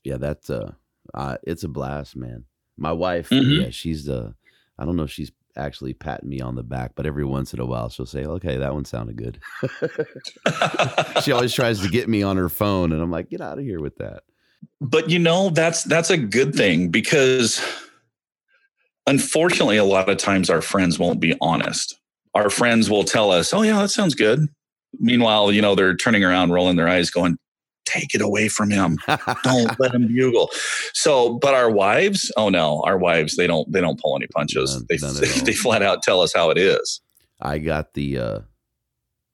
Yeah, that's uh, uh it's a blast, man. My wife, mm-hmm. yeah, she's, uh, I don't know if she's actually patting me on the back, but every once in a while she'll say, okay, that one sounded good. She always tries to get me on her phone and I'm like, get out of here with that. But you know, that's, that's a good thing because unfortunately, a lot of times our friends won't be honest. Our friends will tell us, oh yeah, that sounds good. Meanwhile, you know, they're turning around, rolling their eyes going, take it away from him. Don't let him bugle. So, but our wives, oh no, our wives, they don't, they don't pull any punches. None, they, none they, they flat out tell us how it is. I got the, uh,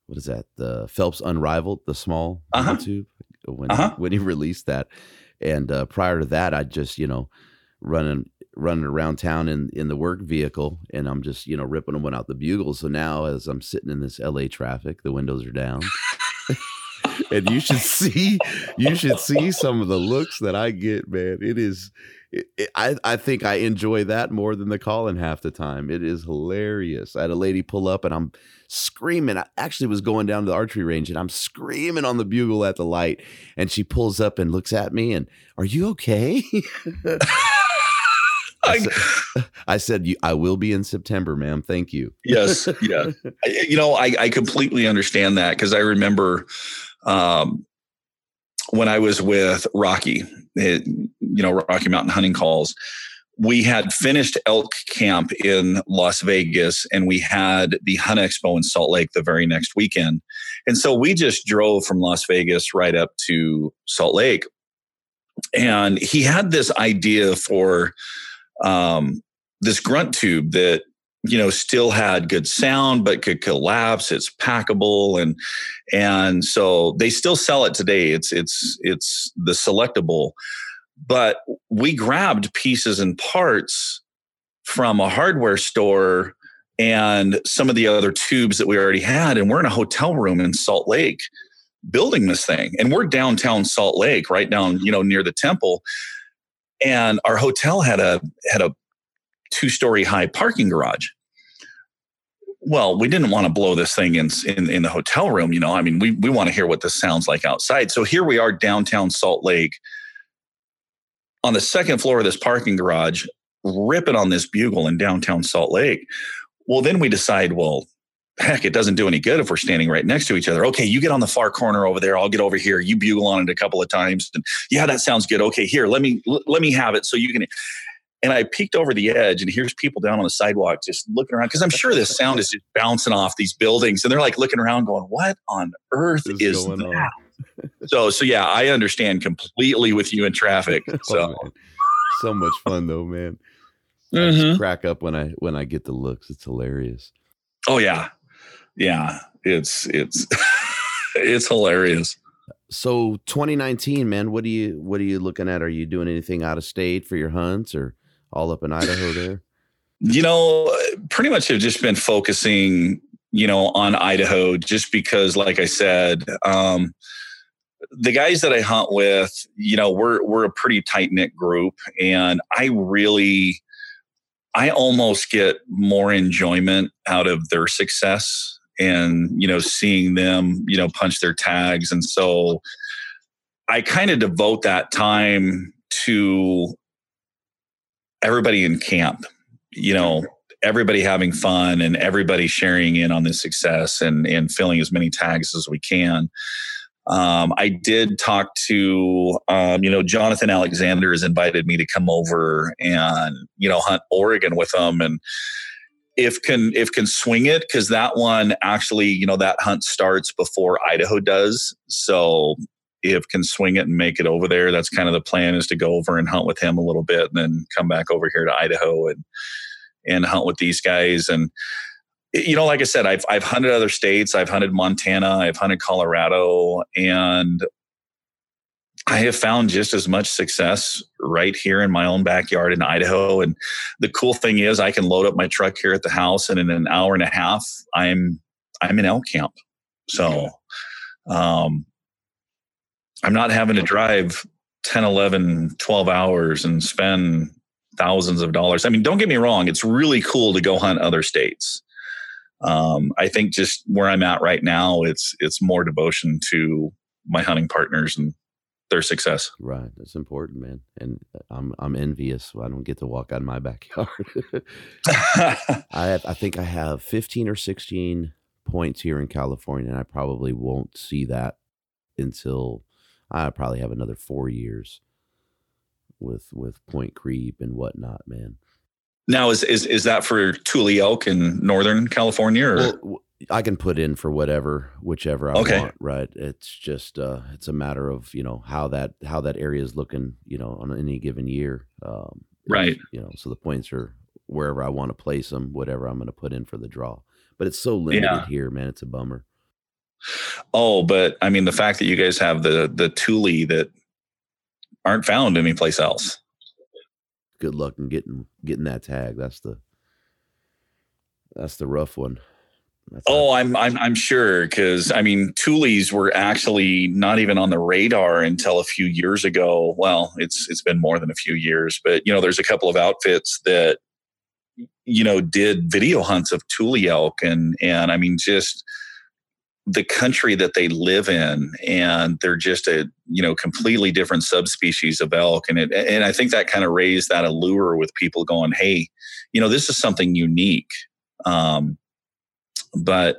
what is that? The Phelps Unrivaled, the small uh-huh. YouTube when, uh-huh. when he released that. And, uh, prior to that, I just, you know, running, running around town in, in the work vehicle and I'm just, you know, ripping them out the bugle. So now as I'm sitting in this L A traffic, the windows are down. And you should see, you should see some of the looks that I get, man. It is, it, it, I, I think I enjoy that more than the calling half the time. It is hilarious. I had a lady pull up and I'm screaming. I actually was going down to the archery range and I'm screaming on the bugle at the light. And she pulls up and looks at me and, are you okay? I said, I said, I will be in September, ma'am. Thank you. Yes. Yeah. I, you know, I, I completely understand that because I remember um, when I was with Rocky, it, you know, Rocky Mountain Hunting Calls, we had finished elk camp in Las Vegas and we had the Hunt Expo in Salt Lake the very next weekend. And so we just drove from Las Vegas right up to Salt Lake. And he had this idea for um, this grunt tube that, you know, still had good sound, but could collapse. It's packable. And, and so they still sell it today. It's, it's, it's the selectable, but we grabbed pieces and parts from a hardware store and some of the other tubes that we already had. And we're in a hotel room in Salt Lake building this thing. And we're downtown Salt Lake, right down, you know, near the temple. And our hotel had a had a two-story high parking garage. Well, we didn't want to blow this thing in, in in the hotel room, you know. I mean, we we want to hear what this sounds like outside. So here we are downtown Salt Lake on the second floor of this parking garage, ripping on this bugle in downtown Salt Lake. Well, then we decide, well, heck, it doesn't do any good if we're standing right next to each other. Okay, you get on the far corner over there. I'll get over here. You bugle on it a couple of times. And yeah, that sounds good. Okay, here, let me let me have it so you can. And I peeked over the edge, and here's people down on the sidewalk just looking around because I'm sure this sound is just bouncing off these buildings, and they're like looking around, going, "What on earth is, is going that?" On? so, so yeah, I understand completely with you in traffic. So, oh, so much fun though, man. Mm-hmm. I just crack up when I when I get the looks. It's hilarious. Oh yeah. Yeah, it's it's it's hilarious. So twenty nineteen, man, what do you what are you looking at? Are you doing anything out of state for your hunts or all up in Idaho there? You know, pretty much I've just been focusing, you know, on Idaho just because, like I said, um, the guys that I hunt with, you know, we're we're a pretty tight knit group, and I really, I almost get more enjoyment out of their success. And, you know, seeing them, you know, punch their tags. And so I kind of devote that time to everybody in camp, you know, everybody having fun and everybody sharing in on the success and, and filling as many tags as we can. Um, I did talk to, um, you know, Jonathan Alexander has invited me to come over and, you know, hunt Oregon with them. And, If can if can swing it, because that one actually, you know, that hunt starts before Idaho does. So if can swing it and make it over there, that's kind of the plan, is to go over and hunt with him a little bit and then come back over here to Idaho and and hunt with these guys. And you know, like I said, I've, I've hunted other states. I've hunted Montana. I've hunted Colorado, and I have found just as much success right here in my own backyard in Idaho. And the cool thing is I can load up my truck here at the house, and in an hour and a half, I'm, I'm in elk camp. So, um, I'm not having to drive ten, eleven, twelve hours and spend thousands of dollars. I mean, don't get me wrong. It's really cool to go hunt other states. Um, I think just where I'm at right now, it's, it's more devotion to my hunting partners and their success. Right. That's important, man. And I'm, I'm envious. I don't get to walk out of my backyard. I have, I think I have fifteen or sixteen points here in California, and I probably won't see that until I probably have another four years with, with point creep and whatnot, man. Now, is, is, is that for Tule elk in Northern California? Or? Well, I can put in for whatever, whichever I okay. want, right? It's just, uh, it's a matter of, you know, how that, how that area is looking, you know, on any given year. Um, right. You know, so the points are wherever I want to place them, whatever I'm going to put in for the draw, but it's so limited yeah. here, man. It's a bummer. Oh, but I mean, the fact that you guys have the, the Tule that aren't found anyplace else. Good luck in getting, getting that tag. That's the, that's the rough one. That's oh, not- I'm, I'm, I'm sure. Cause I mean, Tule's were actually not even on the radar until a few years ago. Well, it's, it's been more than a few years, but you know, there's a couple of outfits that, you know, did video hunts of Tule elk, and, and I mean, just the country that they live in, and they're just a, you know, completely different subspecies of elk. And it, and I think that kind of raised that allure with people going, hey, you know, this is something unique. Um, But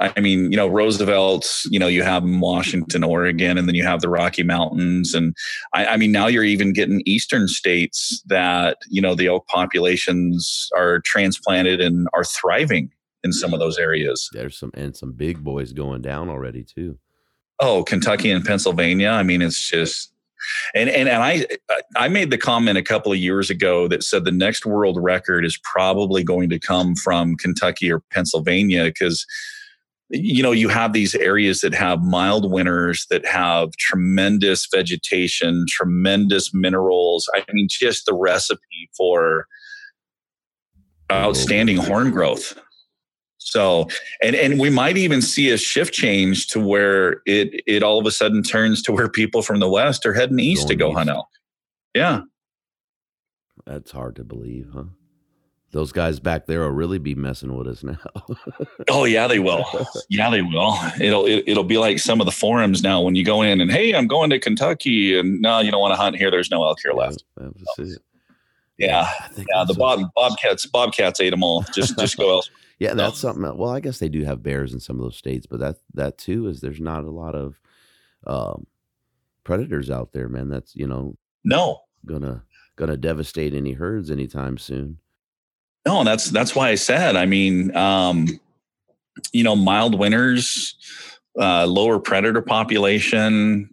I mean, you know, Roosevelt's, you know, you have them Washington, Oregon, and then you have the Rocky Mountains. And I, I mean, now you're even getting eastern states that, you know, the elk populations are transplanted and are thriving in some of those areas. There's some, and some big boys going down already too. Oh, Kentucky and Pennsylvania. I mean, it's just, and, and, and I, I made the comment a couple of years ago that said the next world record is probably going to come from Kentucky or Pennsylvania, because, you know, you have these areas that have mild winters, that have tremendous vegetation, tremendous minerals. I mean, just the recipe for outstanding horn growth. So, and, and we might even see a shift change to where it, it all of a sudden turns to where people from the West are heading east to go hunt elk. Yeah. That's hard to believe, huh? Those guys back there will really be messing with us now. Oh yeah, they will. Yeah, they will. It'll, it, it'll be like some of the forums now when you go in and, hey, I'm going to Kentucky, and no, you don't want to hunt here. There's no elk here left. Yeah, that was so, it. Yeah. Yeah, yeah the bob, bobcats, bobcats ate them all. Just, just go elsewhere. Yeah, that's something. Well, I guess they do have bears in some of those states, but that that too is there's not a lot of um, predators out there, man. That's, you know, no gonna gonna devastate any herds anytime soon. No, that's that's why I said. I mean, um, you know, mild winters, uh, lower predator population,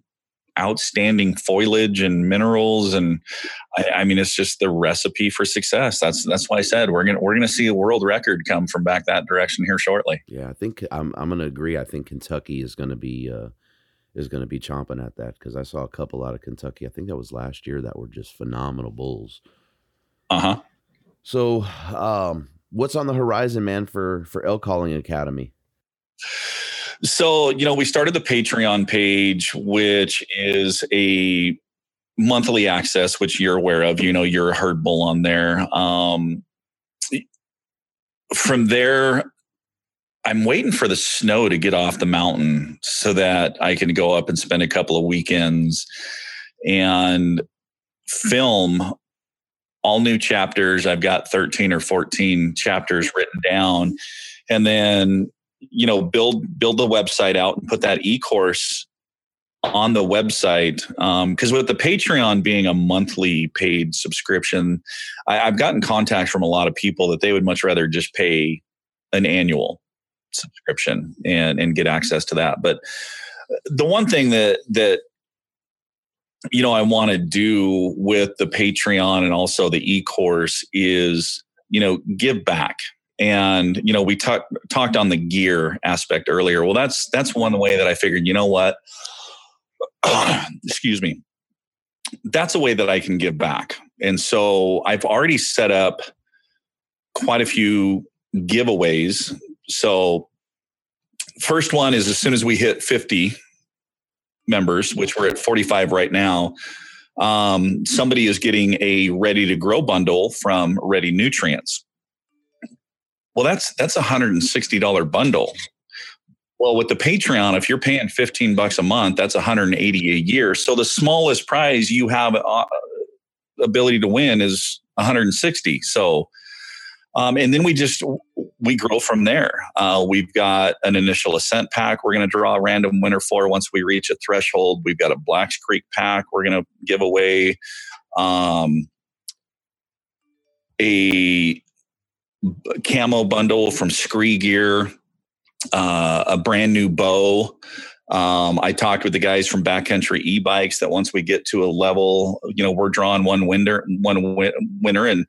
outstanding foliage and minerals, and I, I mean, it's just the recipe for success. That's that's why I said we're gonna we're gonna see a world record come from back that direction here shortly. Yeah, I think I'm I'm gonna agree. I think Kentucky is gonna be uh, is gonna be chomping at that, because I saw a couple out of Kentucky. I think that was last year that were just phenomenal bulls. Uh huh. So, um, what's on the horizon, man, for for Elk Calling Academy? So, you know, we started the Patreon page, which is a monthly access, which you're aware of. You know, you're a Herd Bull on there. Um, from there, I'm waiting for the snow to get off the mountain so that I can go up and spend a couple of weekends and film all new chapters. I've got thirteen or fourteen chapters written down, and then, you know, build, build the website out and put that e-course on the website. Um, cause with the Patreon being a monthly paid subscription, I, I've gotten contact from a lot of people that they would much rather just pay an annual subscription and, and get access to that. But the one thing that, that, you know, I want to do with the Patreon and also the e-course is, you know, give back. And, you know, we talk, talked on the gear aspect earlier. Well, that's, that's one way that I figured, you know what, excuse me, that's a way that I can give back. And so I've already set up quite a few giveaways. So first one is as soon as we hit fifty members, which we're at forty-five right now, um, somebody is getting a ready to grow bundle from Ready Nutrients. Well, that's, that's a one hundred sixty dollars bundle. Well, with the Patreon, if you're paying fifteen bucks a month, that's one hundred eighty dollars a year. So the smallest prize you have uh, ability to win is one hundred sixty dollars. So, um, and then we just, we grow from there. Uh, we've got an Initial Ascent pack. We're going to draw a random winner for once we reach a threshold. We've got a Black's Creek pack. We're going to give away um, a camo bundle from Scree Gear, uh, a brand new bow. Um, I talked with the guys from Backcountry e-bikes that once we get to a level, you know, we're drawing one winner, one win- winner, and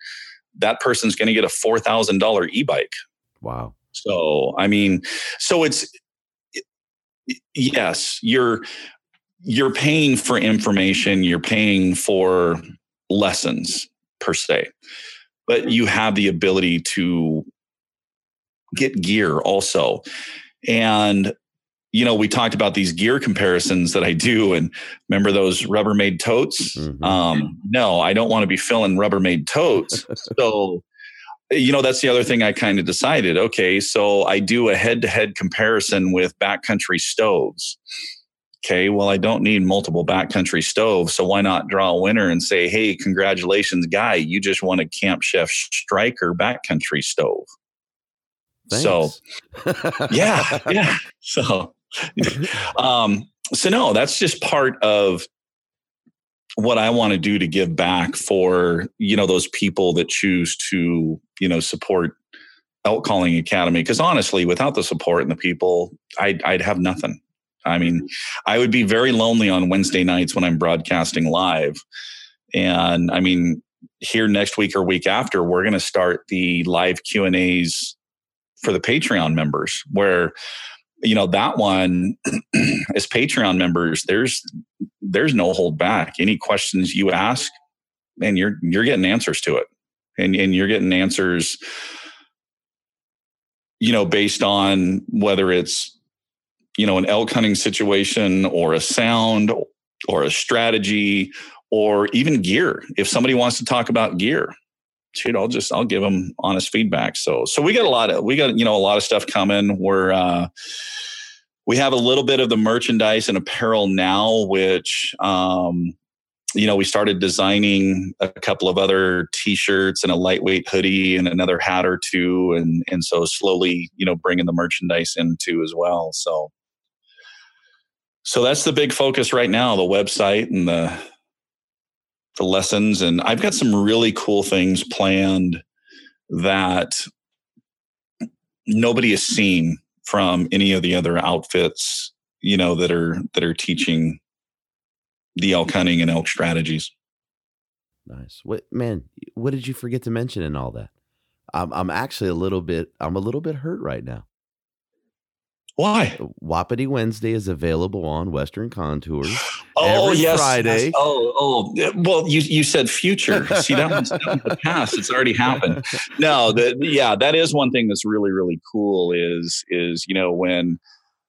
that person's going to get a four thousand dollars e-bike. Wow. So, I mean, so it's, yes, you're, you're paying for information, you're paying for lessons per se, but you have the ability to get gear also. And, you know, we talked about these gear comparisons that I do, and remember those Rubbermaid totes? Mm-hmm. Um, no, I don't want to be filling Rubbermaid totes. So, you know, that's the other thing I kind of decided. Okay, so I do a head-to-head comparison with backcountry stoves. Okay, well, I don't need multiple backcountry stoves, so why not draw a winner and say, hey, congratulations, guy, you just won a Camp Chef Striker backcountry stove. Thanks. So, yeah, yeah. So, um, so no, that's just part of what I want to do to give back for, you know, those people that choose to, you know, support Elk Calling Academy. Cause honestly, without the support and the people, I'd, I'd have nothing. I mean, I would be very lonely on Wednesday nights when I'm broadcasting live. And I mean, here next week or week after, we're going to start the live Q and A's for the Patreon members, where, you know, that one is Patreon members. There's, there's no hold back. Any questions you ask, man, you're, you're getting answers to it, and and you're getting answers, you know, based on whether it's, you know, an elk hunting situation or a sound or a strategy or even gear. If somebody wants to talk about gear, shoot, I'll just, I'll give them honest feedback. So, so we got a lot of, we got, you know, a lot of stuff coming. We're, uh, we have a little bit of the merchandise and apparel now, which, um, you know, we started designing a couple of other t-shirts and a lightweight hoodie and another hat or two. And, and so slowly, you know, bringing the merchandise in too as well. So, so that's the big focus right now, the website and the, the lessons. And I've got some really cool things planned that nobody has seen from any of the other outfits, you know, that are, that are teaching the elk hunting and elk strategies. Nice. What, man, what did you forget to mention in all that? I'm, I'm actually a little bit, I'm a little bit hurt right now. Why? Wapiti Wednesday is available on Western Contours. Oh, every yes, Friday. Yes. Oh, oh. Well, you you said future. See, that one's the past. It's already happened. No, the, yeah, that is one thing that's really, really cool. Is is you know when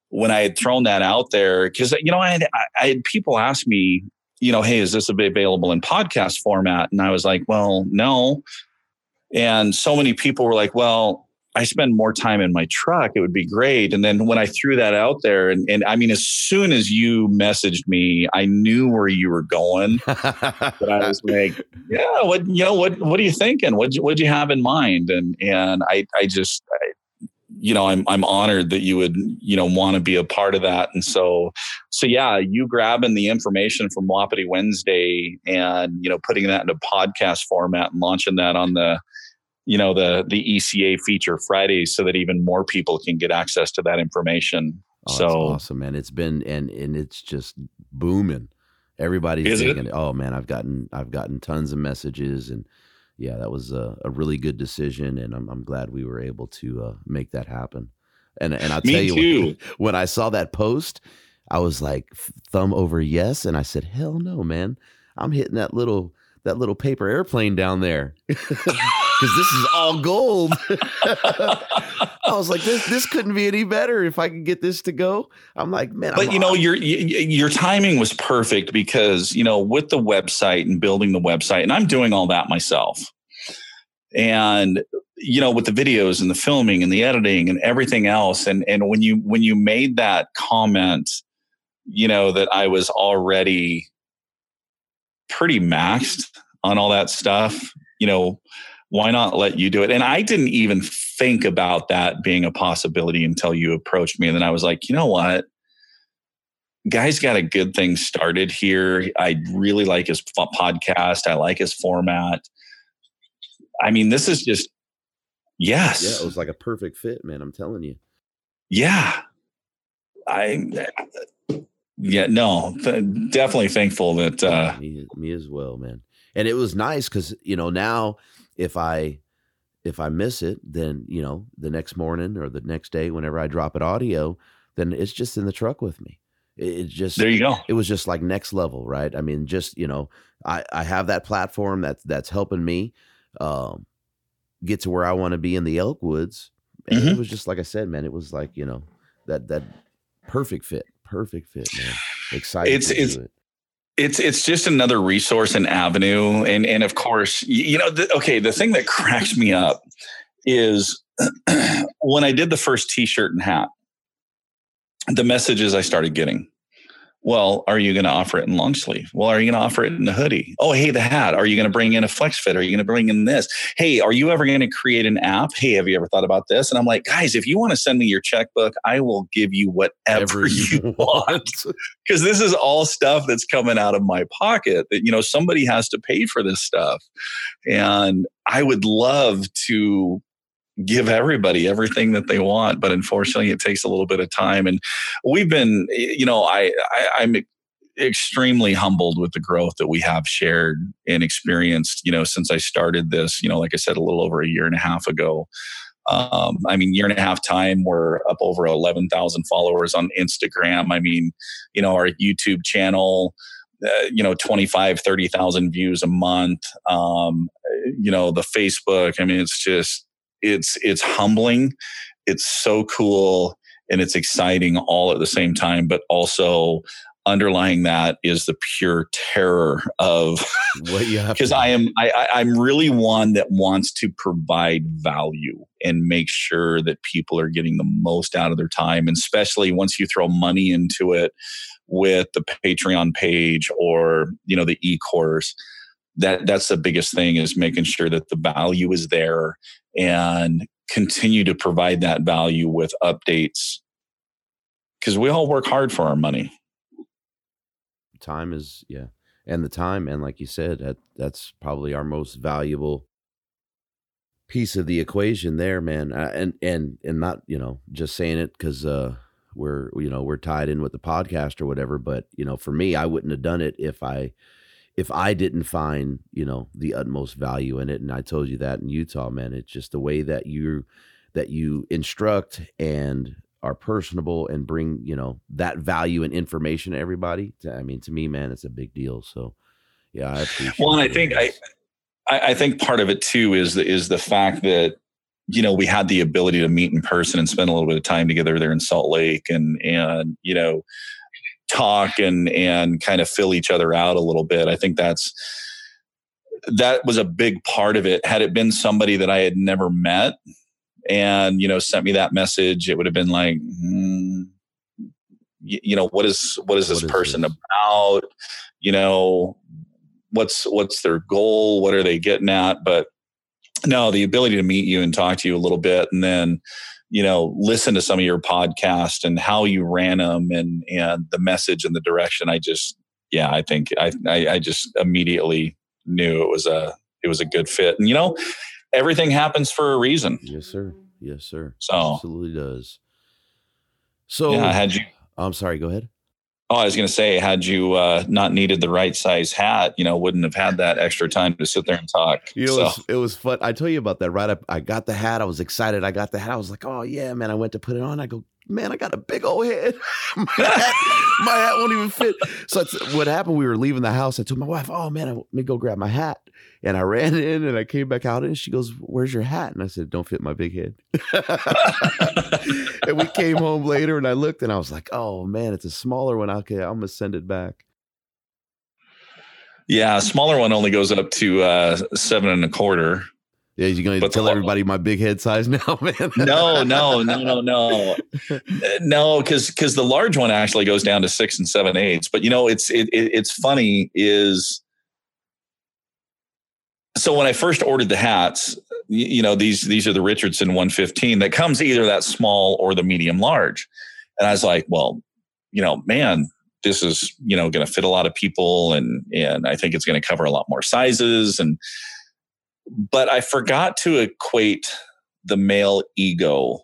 when I had thrown that out there, because you know I had I had people ask me, you know, hey, is this available in podcast format? And I was like, well, no. And so many people were like, well, I spend more time in my truck. It would be great. And then when I threw that out there, and, and I mean, as soon as you messaged me, I knew where you were going. But I was like, yeah, what, you know, what, what are you thinking? What, what'd you have in mind? And, and I, I just, I, you know, I'm, I'm honored that you would, you know, want to be a part of that. And so, so yeah, you grabbing the information from Wapiti Wednesday and, you know, putting that into podcast format and launching that on the, you know, the, the E C A feature Fridays so that even more people can get access to that information. Oh, so awesome, man. It's been, and, and it's just booming. Everybody's thinking, oh man, I've gotten, I've gotten tons of messages and, yeah, that was a, a really good decision, and I'm, I'm glad we were able to uh, make that happen. And and I'll tell Me you, too. When, when I saw that post, I was like thumb over yes, and I said, hell no, man, I'm hitting that little that little paper airplane down there because this is all gold. I was like, this this couldn't be any better if I could get this to go. I'm like, man. But I'm you know, on. your your timing was perfect because, you know, with the website and building the website, and I'm doing all that myself. And, you know, with the videos and the filming and the editing and everything else. And, and when you, when you made that comment, you know, that I was already pretty maxed on all that stuff, you know, why not let you do it? And I didn't even think about that being a possibility until you approached me. And then I was like, you know what? Guy's got a good thing started here. I really like his podcast. I like his format. I mean, this is just, yes. Yeah, it was like a perfect fit, man. I'm telling you. Yeah. I, yeah, no, th- definitely thankful that. Uh, me, me as well, man. And it was nice because, you know, now if I, if I miss it, then, you know, the next morning or the next day, whenever I drop it audio, then it's just in the truck with me. It just, there you go. It was just like next level, right? I mean, just, you know, I, I have that platform that's, that's helping me. Um, get to where I want to be in the elk woods. And mm-hmm. It was just, like I said, man, it was like, you know, that, that perfect fit, perfect fit, man. Excited. It's, it's, it. it's, it's just another resource and avenue. And, and of course, you know, the, okay. The thing that cracks me up is when I did the first t-shirt and hat, the messages I started getting, well, are you going to offer it in long sleeve? Well, are you going to offer it in the hoodie? Oh, hey, the hat. Are you going to bring in a flex fit? Are you going to bring in this? Hey, are you ever going to create an app? Hey, have you ever thought about this? And I'm like, guys, if you want to send me your checkbook, I will give you whatever you want. Because this is all stuff that's coming out of my pocket that, you know, somebody has to pay for this stuff. And I would love to give everybody everything that they want, but unfortunately it takes a little bit of time. And we've been, you know, I, I I'm extremely humbled with the growth that we have shared and experienced, you know, since I started this, you know, like I said, a little over a year and a half ago. Um, I mean, year and a half time, we're up over eleven thousand followers on Instagram. I mean, you know, our YouTube channel, Uh, you know, twenty-five, thirty thousand views a month. Um, you know, the Facebook, I mean, it's just, It's it's humbling, it's so cool, and it's exciting all at the same time. But also underlying that is the pure terror of what you have. Because I am I, I'm really one that wants to provide value and make sure that people are getting the most out of their time, and especially once you throw money into it with the Patreon page or, you know, the e-course. That that's the biggest thing is making sure that the value is there and continue to provide that value with updates. Cause we all work hard for our money. Time is, yeah. And the time. And like you said, that that's probably our most valuable piece of the equation there, man. Uh, and, and, and not, you know, just saying it cause, uh, we're, you know, we're tied in with the podcast or whatever, but you know, for me, I wouldn't have done it if I, if I didn't find, you know, the utmost value in it. And I told you that in Utah, man, it's just the way that you, that you instruct and are personable and bring, you know, that value and information to everybody. I mean, to me, man, it's a big deal. So yeah, I appreciate Well, and I think, I, I think part of it too, is the, is the fact that, you know, we had the ability to meet in person and spend a little bit of time together there in Salt Lake and, and, you know, talk and and kind of fill each other out a little bit. I think that's that was a big part of it. Had it been somebody that I had never met and, you know, sent me that message, it would have been like, mm, you, you know, what is what is this what is person this? about? You know, what's what's their goal? What are they getting at? But no, the ability to meet you and talk to you a little bit and then, you know, listen to some of your podcast and how you ran them and, and the message and the direction. I just, yeah, I think I, I, I just immediately knew it was a, it was a good fit. And, you know, everything happens for a reason. Yes, sir. Yes, sir. So absolutely does. So yeah, had you, I'm sorry, go ahead. Oh, I was going to say, had you uh, not needed the right size hat, you know, wouldn't have had that extra time to sit there and talk. You know, so. it, was, it was fun. I tell you about that, right? I, I got the hat. I was excited. I got the hat. I was like, oh, yeah, man. I went to put it on. I go, man, I got a big old head. my, hat, my hat won't even fit. So that's what happened. We were leaving the house. I told my wife, oh, man, I, let me go grab my hat. And I ran in and I came back out and she goes, where's your hat? And I said, don't fit my big head. And we came home later and I looked and I was like, oh man, it's a smaller one. Okay, I'm going to send it back. Yeah. A smaller one only goes up to uh, seven and a quarter. Yeah. You're going to tell everybody my big head size now, man. no, no, no, no, no, no. Cause, cause the large one actually goes down to six and seven eighths, but you know, it's, it, it it's funny is, so when I first ordered the hats, you know, these these are the Richardson one fifteen that comes either that small or the medium large. And I was like, well, you know, man, this is, you know, going to fit a lot of people. And and I think it's going to cover a lot more sizes. And but I forgot to equate the male ego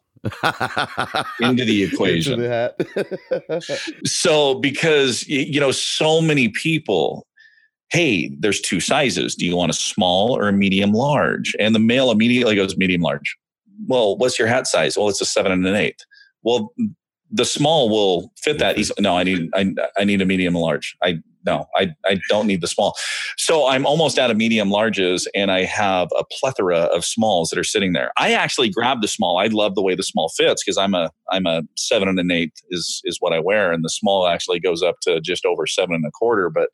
into the equation. Into the so because, you know, so many people. Hey, there's two sizes. Do you want a small or a medium large? And the male immediately goes medium large. Well, what's your hat size? Well, it's a seven and an eighth. Well, the small will fit that easily. No, I need I I need a medium large. I no, I I don't need the small. So I'm almost out of medium larges, and I have a plethora of smalls that are sitting there. I actually grabbed the small. I love the way the small fits because I'm a I'm a seven and an eighth is is what I wear, and the small actually goes up to just over seven and a quarter, but.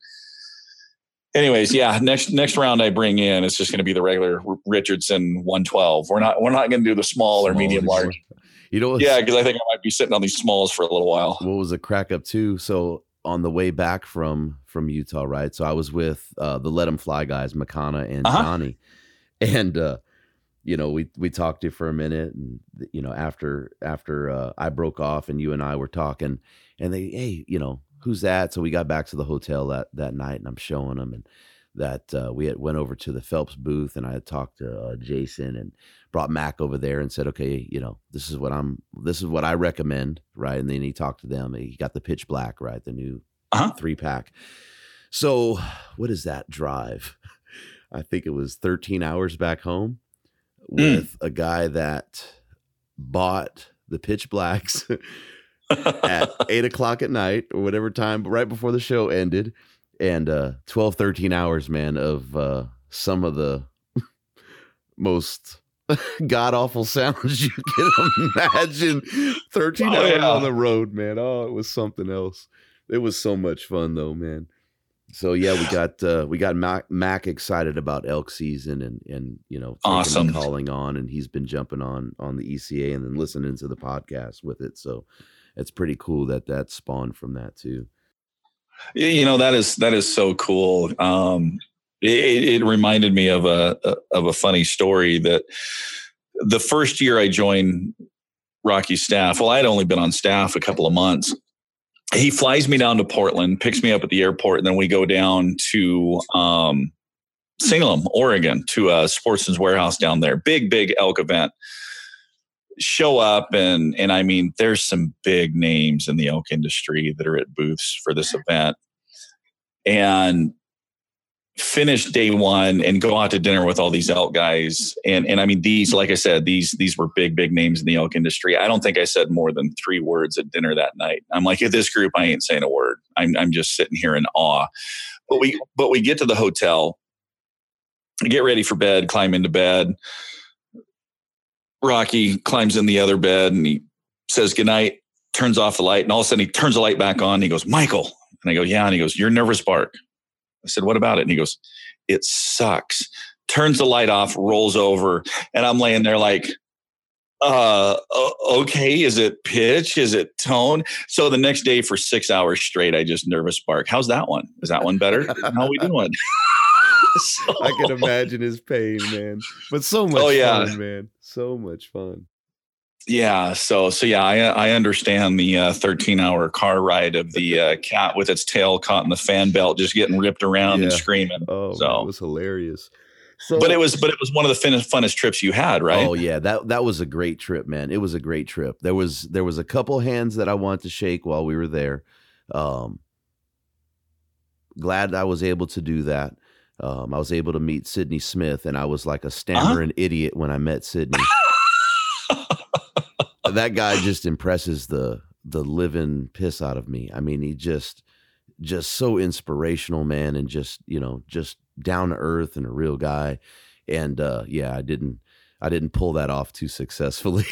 Anyways, yeah, next next round I bring in, it's just going to be the regular Richardson one twelve. We're not we're not going to do the small or small medium large. You know, yeah, because I think I might be sitting on these smalls for a little while. What was the crack up too? So on the way back from from Utah, right? So I was with uh, the Let 'Em Fly guys, Makana and uh-huh. Johnny, and uh, you know we we talked to you for a minute, and you know after after uh, I broke off and you and I were talking, and they hey you know. Who's that? So we got back to the hotel that, that night and I'm showing them and that uh, we had went over to the Phelps booth and I had talked to uh, Jason and brought Mac over there and said, okay, you know, this is what I'm, this is what I recommend. Right. And then he talked to them and he got the Pitch Black, right. The new uh-huh. three pack. So what is that drive? I think it was thirteen hours back home with mm. a guy that bought the Pitch Blacks at eight o'clock at night or whatever time, right before the show ended, and uh, twelve, thirteen hours, man, of uh, some of the most god awful sounds you can imagine. thirteen oh, hours yeah. on the road, man. Oh, it was something else. It was so much fun, though, man. So yeah, we got uh, we got Mac, Mac excited about elk season and and you know awesome calling on, and he's been jumping on on the E C A and then listening to the podcast with it. So. It's pretty cool that that spawned from that too. You know, that is, that is so cool. Um, it, it reminded me of a, of a funny story that the first year I joined Rocky's staff, well, I'd only been on staff a couple of months. He flies me down to Portland, picks me up at the airport. And then we go down to, um, Salem, Oregon to a Sportsman's Warehouse down there. Big, big elk event. Show up and and I mean there's some big names in the elk industry that are at booths for this event, and finish day one and go out to dinner with all these elk guys, and and I mean these like I said these these were big big names in the elk industry. I don't think I said more than three words at dinner that night. I'm like, at this group I ain't saying a word. I'm I'm just sitting here in awe. But we but we get to the hotel, get ready for bed, climb into bed. Rocky climbs in the other bed and he says goodnight, turns off the light, and all of a sudden he turns the light back on and he goes, Michael. And I go, yeah. And he goes, your nervous bark. I said, what about it? And he goes, it sucks. Turns the light off, rolls over, and I'm laying there like, uh, okay, is it pitch? Is it tone? So the next day for six hours straight, I just nervous bark. How's that one? Is that one better? How are we doing? So. I can imagine his pain, man. But so much oh, yeah. fun, man. So much fun. Yeah. So, so yeah, I I understand the uh, thirteen hour car ride of the uh, cat with its tail caught in the fan belt, just getting ripped around yeah. and screaming. Oh, so. Man, it was hilarious. So, but it was, but it was one of the funnest, funnest trips you had, right? Oh yeah. That, that was a great trip, man. It was a great trip. There was, there was a couple hands that I wanted to shake while we were there. Um, glad I was able to do that. Um, I was able to meet Sydney Smith, and I was like a stammering uh-huh. idiot when I met Sydney. That guy just impresses the the living piss out of me. I mean, he just just so inspirational, man, and just, you know, just down to earth and a real guy. And uh, yeah, I didn't I didn't pull that off too successfully.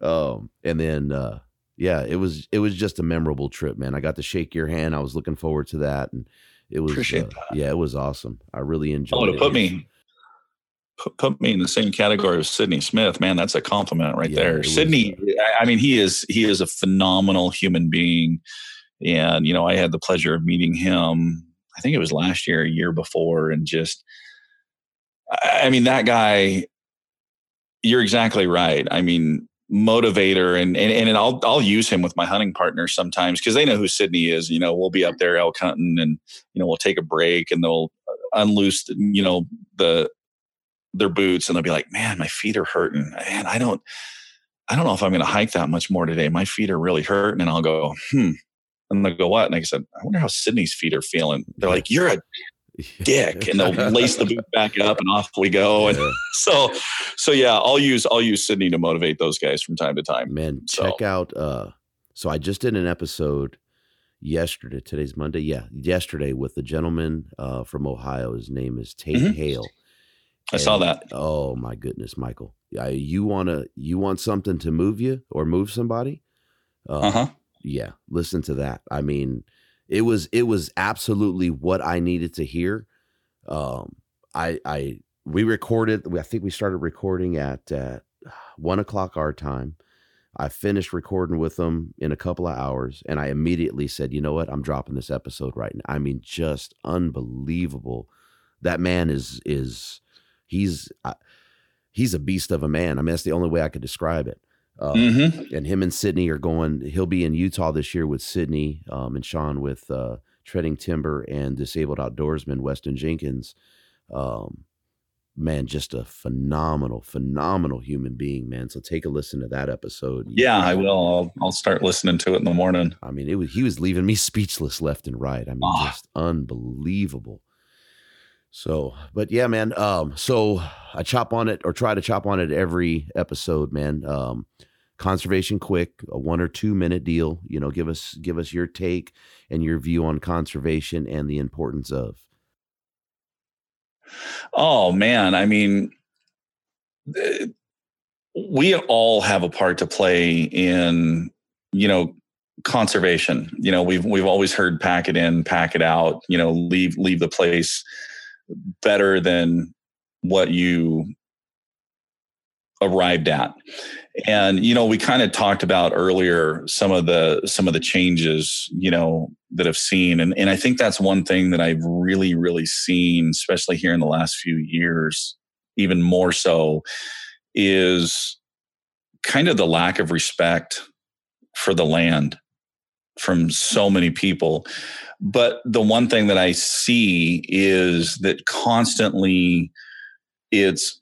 um, and then uh, yeah, it was it was just a memorable trip, man. I got to shake your hand. I was looking forward to that, and it was Appreciate uh, that. yeah, it was awesome. I really enjoyed oh, it. Put me put, put me in the same category as Sydney Smith, man. That's a compliment right yeah, there. Sydney, was, uh, I mean, he is he is a phenomenal human being, and you know, I had the pleasure of meeting him. I think it was last year, a year before, and just, I mean, that guy, you're exactly right. I mean, motivator, and, and, and I'll, I'll use him with my hunting partners sometimes, cause they know who Sydney is. You know, we'll be up there elk hunting, and, you know, we'll take a break, and they'll unloose, you know, the, their boots, and they'll be like, man, my feet are hurting. Man, I don't, I don't know if I'm going to hike that much more today. My feet are really hurting. And I'll go, Hmm. And they'll go, what? And I said, I wonder how Sydney's feet are feeling. They're like, you're a dick. And they'll lace the boot back up, and off we go. And yeah. so, so yeah, I'll use, I'll use Sydney to motivate those guys from time to time. Man, so. check out. Uh, so I just did an episode yesterday. Today's Monday. Yeah. Yesterday with a gentleman uh, from Ohio. His name is Tate mm-hmm. Hale. I and, saw that. Oh my goodness, Michael. I, you want to, you want something to move you or move somebody? Uh, uh-huh. Yeah, listen to that. I mean, it was it was absolutely what I needed to hear. Um, I I we recorded. I think we started recording at uh, one o'clock our time. I finished recording with them in a couple of hours, and I immediately said, "You know what? I'm dropping this episode right now." I mean, just unbelievable. That man is is he's uh, he's a beast of a man. I mean, that's the only way I could describe it. Um, mm-hmm. And him and Sydney are going, he'll be in Utah this year with Sydney um, and Sean with uh, Treading Timber and Disabled Outdoorsman Weston Jenkins. Um, man, just a phenomenal, phenomenal human being, man. So take a listen to that episode. Yeah, I will. I'll, I'll start listening to it in the morning. I mean, it was, he was leaving me speechless left and right. I mean, ah. just unbelievable. So, but yeah, man. Um, so I chop on it or try to chop on it every episode, man. Um, conservation quick, a one or two minute deal, you know, give us, give us your take and your view on conservation and the importance of. Oh man. I mean, we all have a part to play in, you know, conservation. You know, we've, we've always heard pack it in, pack it out, you know, leave, leave the place better than what you arrived at. And, you know, we kind of talked about earlier some of the, some of the changes, you know, that I've seen. And, and I think that's one thing that I've really, really seen, especially here in the last few years, even more so, is kind of the lack of respect for the land from so many people. But the one thing that I see is that constantly it's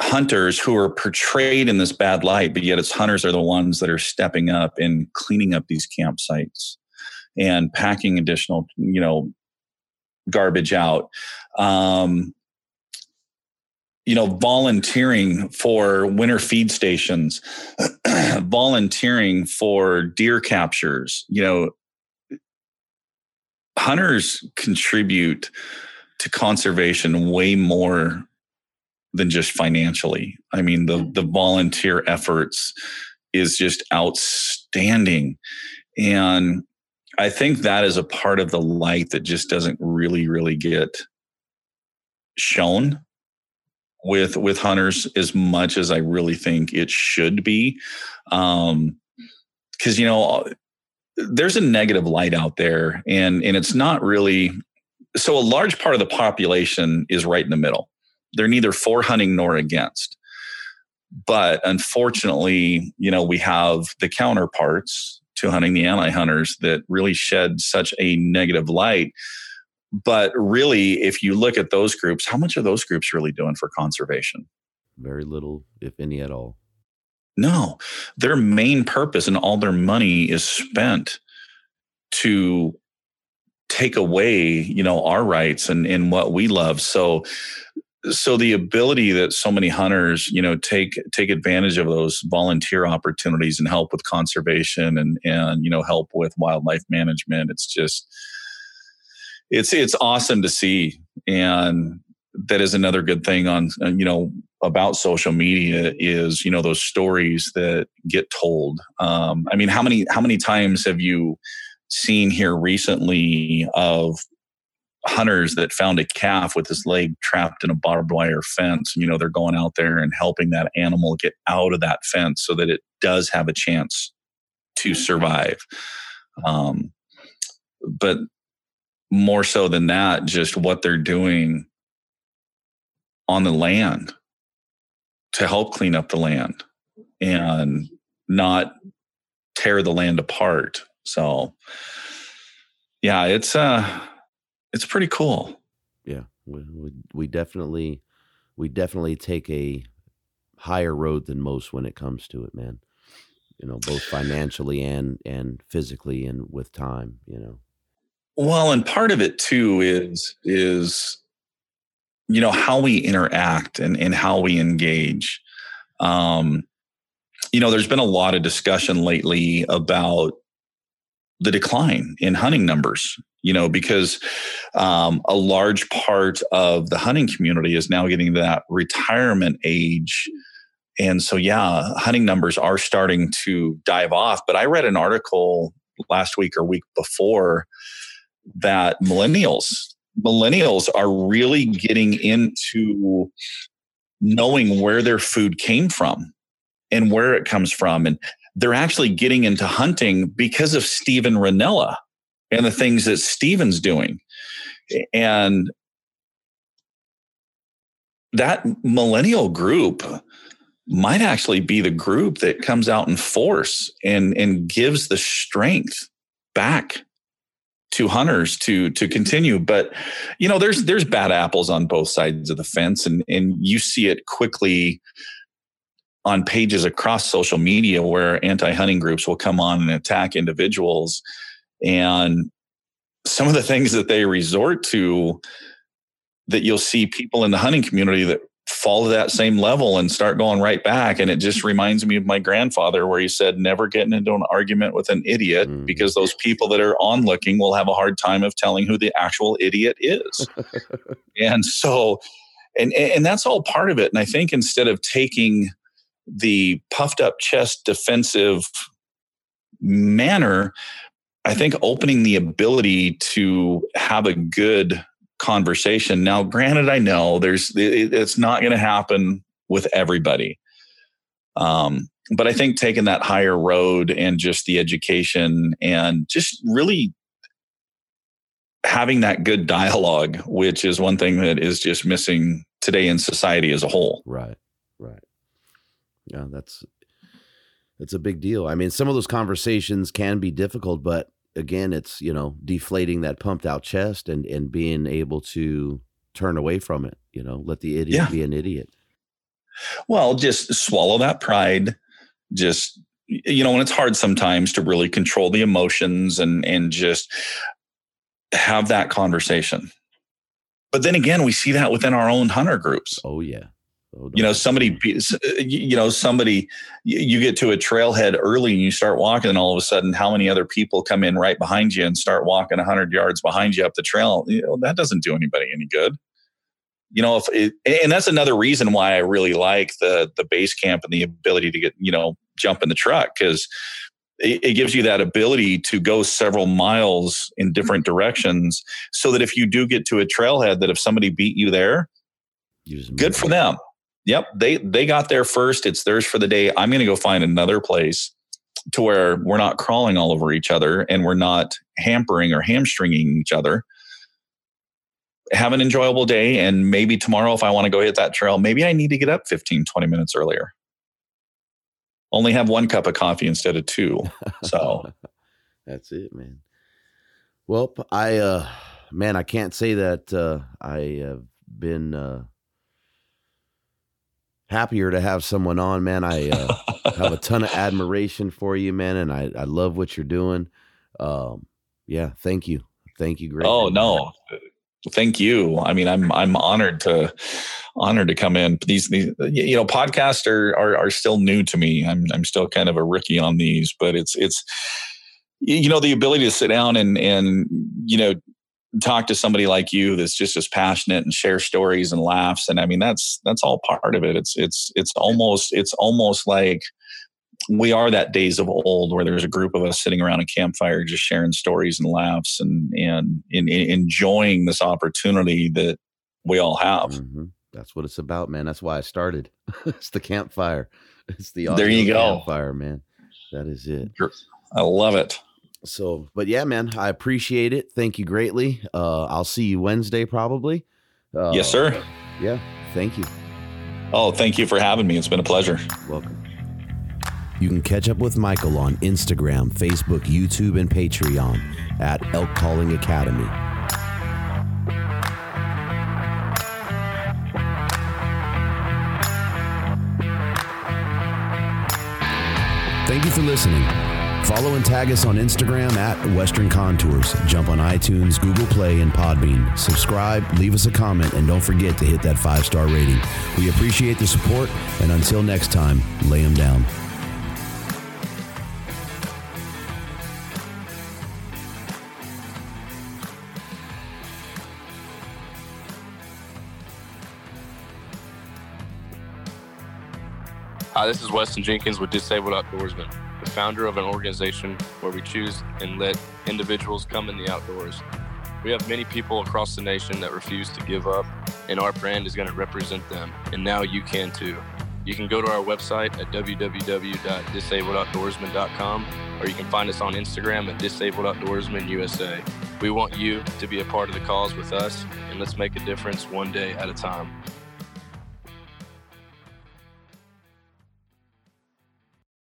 hunters who are portrayed in this bad light, but yet it's hunters are the ones that are stepping up and cleaning up these campsites and packing additional, you know, garbage out. Um, you know, volunteering for winter feed stations, volunteering for deer captures. You know, hunters contribute to conservation way more than just financially. I mean, the, the volunteer efforts is just outstanding. And I think that is a part of the light that just doesn't really, really get shown with, with hunters as much as I really think it should be. Um, cause you know, there's a negative light out there, and, and it's not really, so a large part of the population is right in the middle. They're neither for hunting nor against, but unfortunately, you know, we have the counterparts to hunting, the anti-hunters, that really shed such a negative light. But really, if you look at those groups, how much are those groups really doing for conservation? Very little, if any at all. No, their main purpose and all their money is spent to take away, you know, our rights and, and what we love. So, so the ability that so many hunters, you know, take, take advantage of those volunteer opportunities and help with conservation and, and, you know, help with wildlife management. It's just, it's, it's awesome to see. And that is another good thing on, you know, about social media is, you know, those stories that get told. Um, I mean, how many, how many times have you seen here recently of hunters that found a calf with his leg trapped in a barbed wire fence? You know, they're going out there and helping that animal get out of that fence so that it does have a chance to survive. Um, but more so than that, just what they're doing on the land to help clean up the land and not tear the land apart. So yeah, it's uh it's pretty cool. Yeah, we, we we definitely we definitely take a higher road than most when it comes to it, man. You know, both financially and and physically and with time, you know. Well, and part of it too is is you know, how we interact and, and how we engage. Um, you know, there's been a lot of discussion lately about the decline in hunting numbers, you know, because um, a large part of the hunting community is now getting to that retirement age. And so, yeah, hunting numbers are starting to dive off. But I read an article last week or week before that millennials, Millennials are really getting into knowing where their food came from and where it comes from. And they're actually getting into hunting because of Steven Ranella and the things that Steven's doing. And that millennial group might actually be the group that comes out in force and, and gives the strength back to hunters to, to continue. But, you know, there's, there's bad apples on both sides of the fence, and, and you see it quickly on pages across social media where anti-hunting groups will come on and attack individuals. And some of the things that they resort to, that you'll see people in the hunting community that fall to that same level and start going right back. And it just reminds me of my grandfather, where he said, never getting into an argument with an idiot, mm. because those people that are on looking will have a hard time of telling who the actual idiot is. And so, and, and that's all part of it. And I think instead of taking the puffed up chest defensive manner, I think opening the ability to have a good conversation. Now, granted, I know there's, it's not going to happen with everybody. Um, but I think taking that higher road and just the education and just really having that good dialogue, which is one thing that is just missing today in society as a whole. Right. Right. Yeah. That's, that's a big deal. I mean, some of those conversations can be difficult, but again, it's, you know, deflating that pumped out chest and, and being able to turn away from it, you know, let the idiot yeah. be an idiot. Well, just swallow that pride. Just, you know, and it's hard sometimes to really control the emotions and, and just have that conversation. But then again, we see that within our own hunter groups. Oh yeah. You know, somebody, you know, somebody, you get to a trailhead early and you start walking, and all of a sudden, how many other people come in right behind you and start walking one hundred yards behind you up the trail? You know, that doesn't do anybody any good. You know, if it, and that's another reason why I really like the the base camp and the ability to get, you know, jump in the truck, because it, it gives you that ability to go several miles in different directions so that if you do get to a trailhead, that if somebody beat you there, good for them. Yep, they they got there first. It's theirs for the day. I'm going to go find another place to where we're not crawling all over each other and we're not hampering or hamstringing each other. Have an enjoyable day, and maybe tomorrow if I want to go hit that trail, maybe I need to get up fifteen, twenty minutes earlier. Only have one cup of coffee instead of two. So that's it, man. Well, I uh, man, I can't say that uh, I have been uh, happier to have someone on, man. I uh, have a ton of admiration for you, man. And I, I love what you're doing. Um, yeah, thank you. Thank you. Great. Oh, no, thank you. I mean, I'm, I'm honored to honored to come in. These, these you know, podcasts are, are, are still new to me. I'm, I'm still kind of a rookie on these, but it's, it's, you know, the ability to sit down and, and, you know, talk to somebody like you that's just as passionate and share stories and laughs. And I mean, that's, that's all part of it. It's, it's, it's almost, it's almost like we are that days of old where there's a group of us sitting around a campfire, just sharing stories and laughs and, and, and, and enjoying this opportunity that we all have. Mm-hmm. That's what it's about, man. That's why I started. It's the campfire. It's the, there you go. Campfire, man. That is it. I love it. So, but yeah, man, I appreciate it. Thank you greatly. Uh, I'll see you Wednesday, probably. Uh, yes, sir. Yeah. Thank you. Oh, thank you for having me. It's been a pleasure. Welcome. You can catch up with Michael on Instagram, Facebook, YouTube, and Patreon at Elk Calling Academy. Thank you for listening. Follow and tag us on Instagram at Western Contours. Jump on iTunes, Google Play, and Podbean. Subscribe, leave us a comment, and don't forget to hit that five-star rating. We appreciate the support, and until next time, lay 'em down. Hi, this is Weston Jenkins with Disabled Outdoorsman, the founder of an organization where we choose and let individuals come in the outdoors. We have many people across the nation that refuse to give up, and our brand is going to represent them. And now you can too. You can go to our website at w w w dot disabled outdoorsman dot com, or you can find us on Instagram at Disabled Outdoorsman U S A. We want you to be a part of the cause with us, and let's make a difference one day at a time.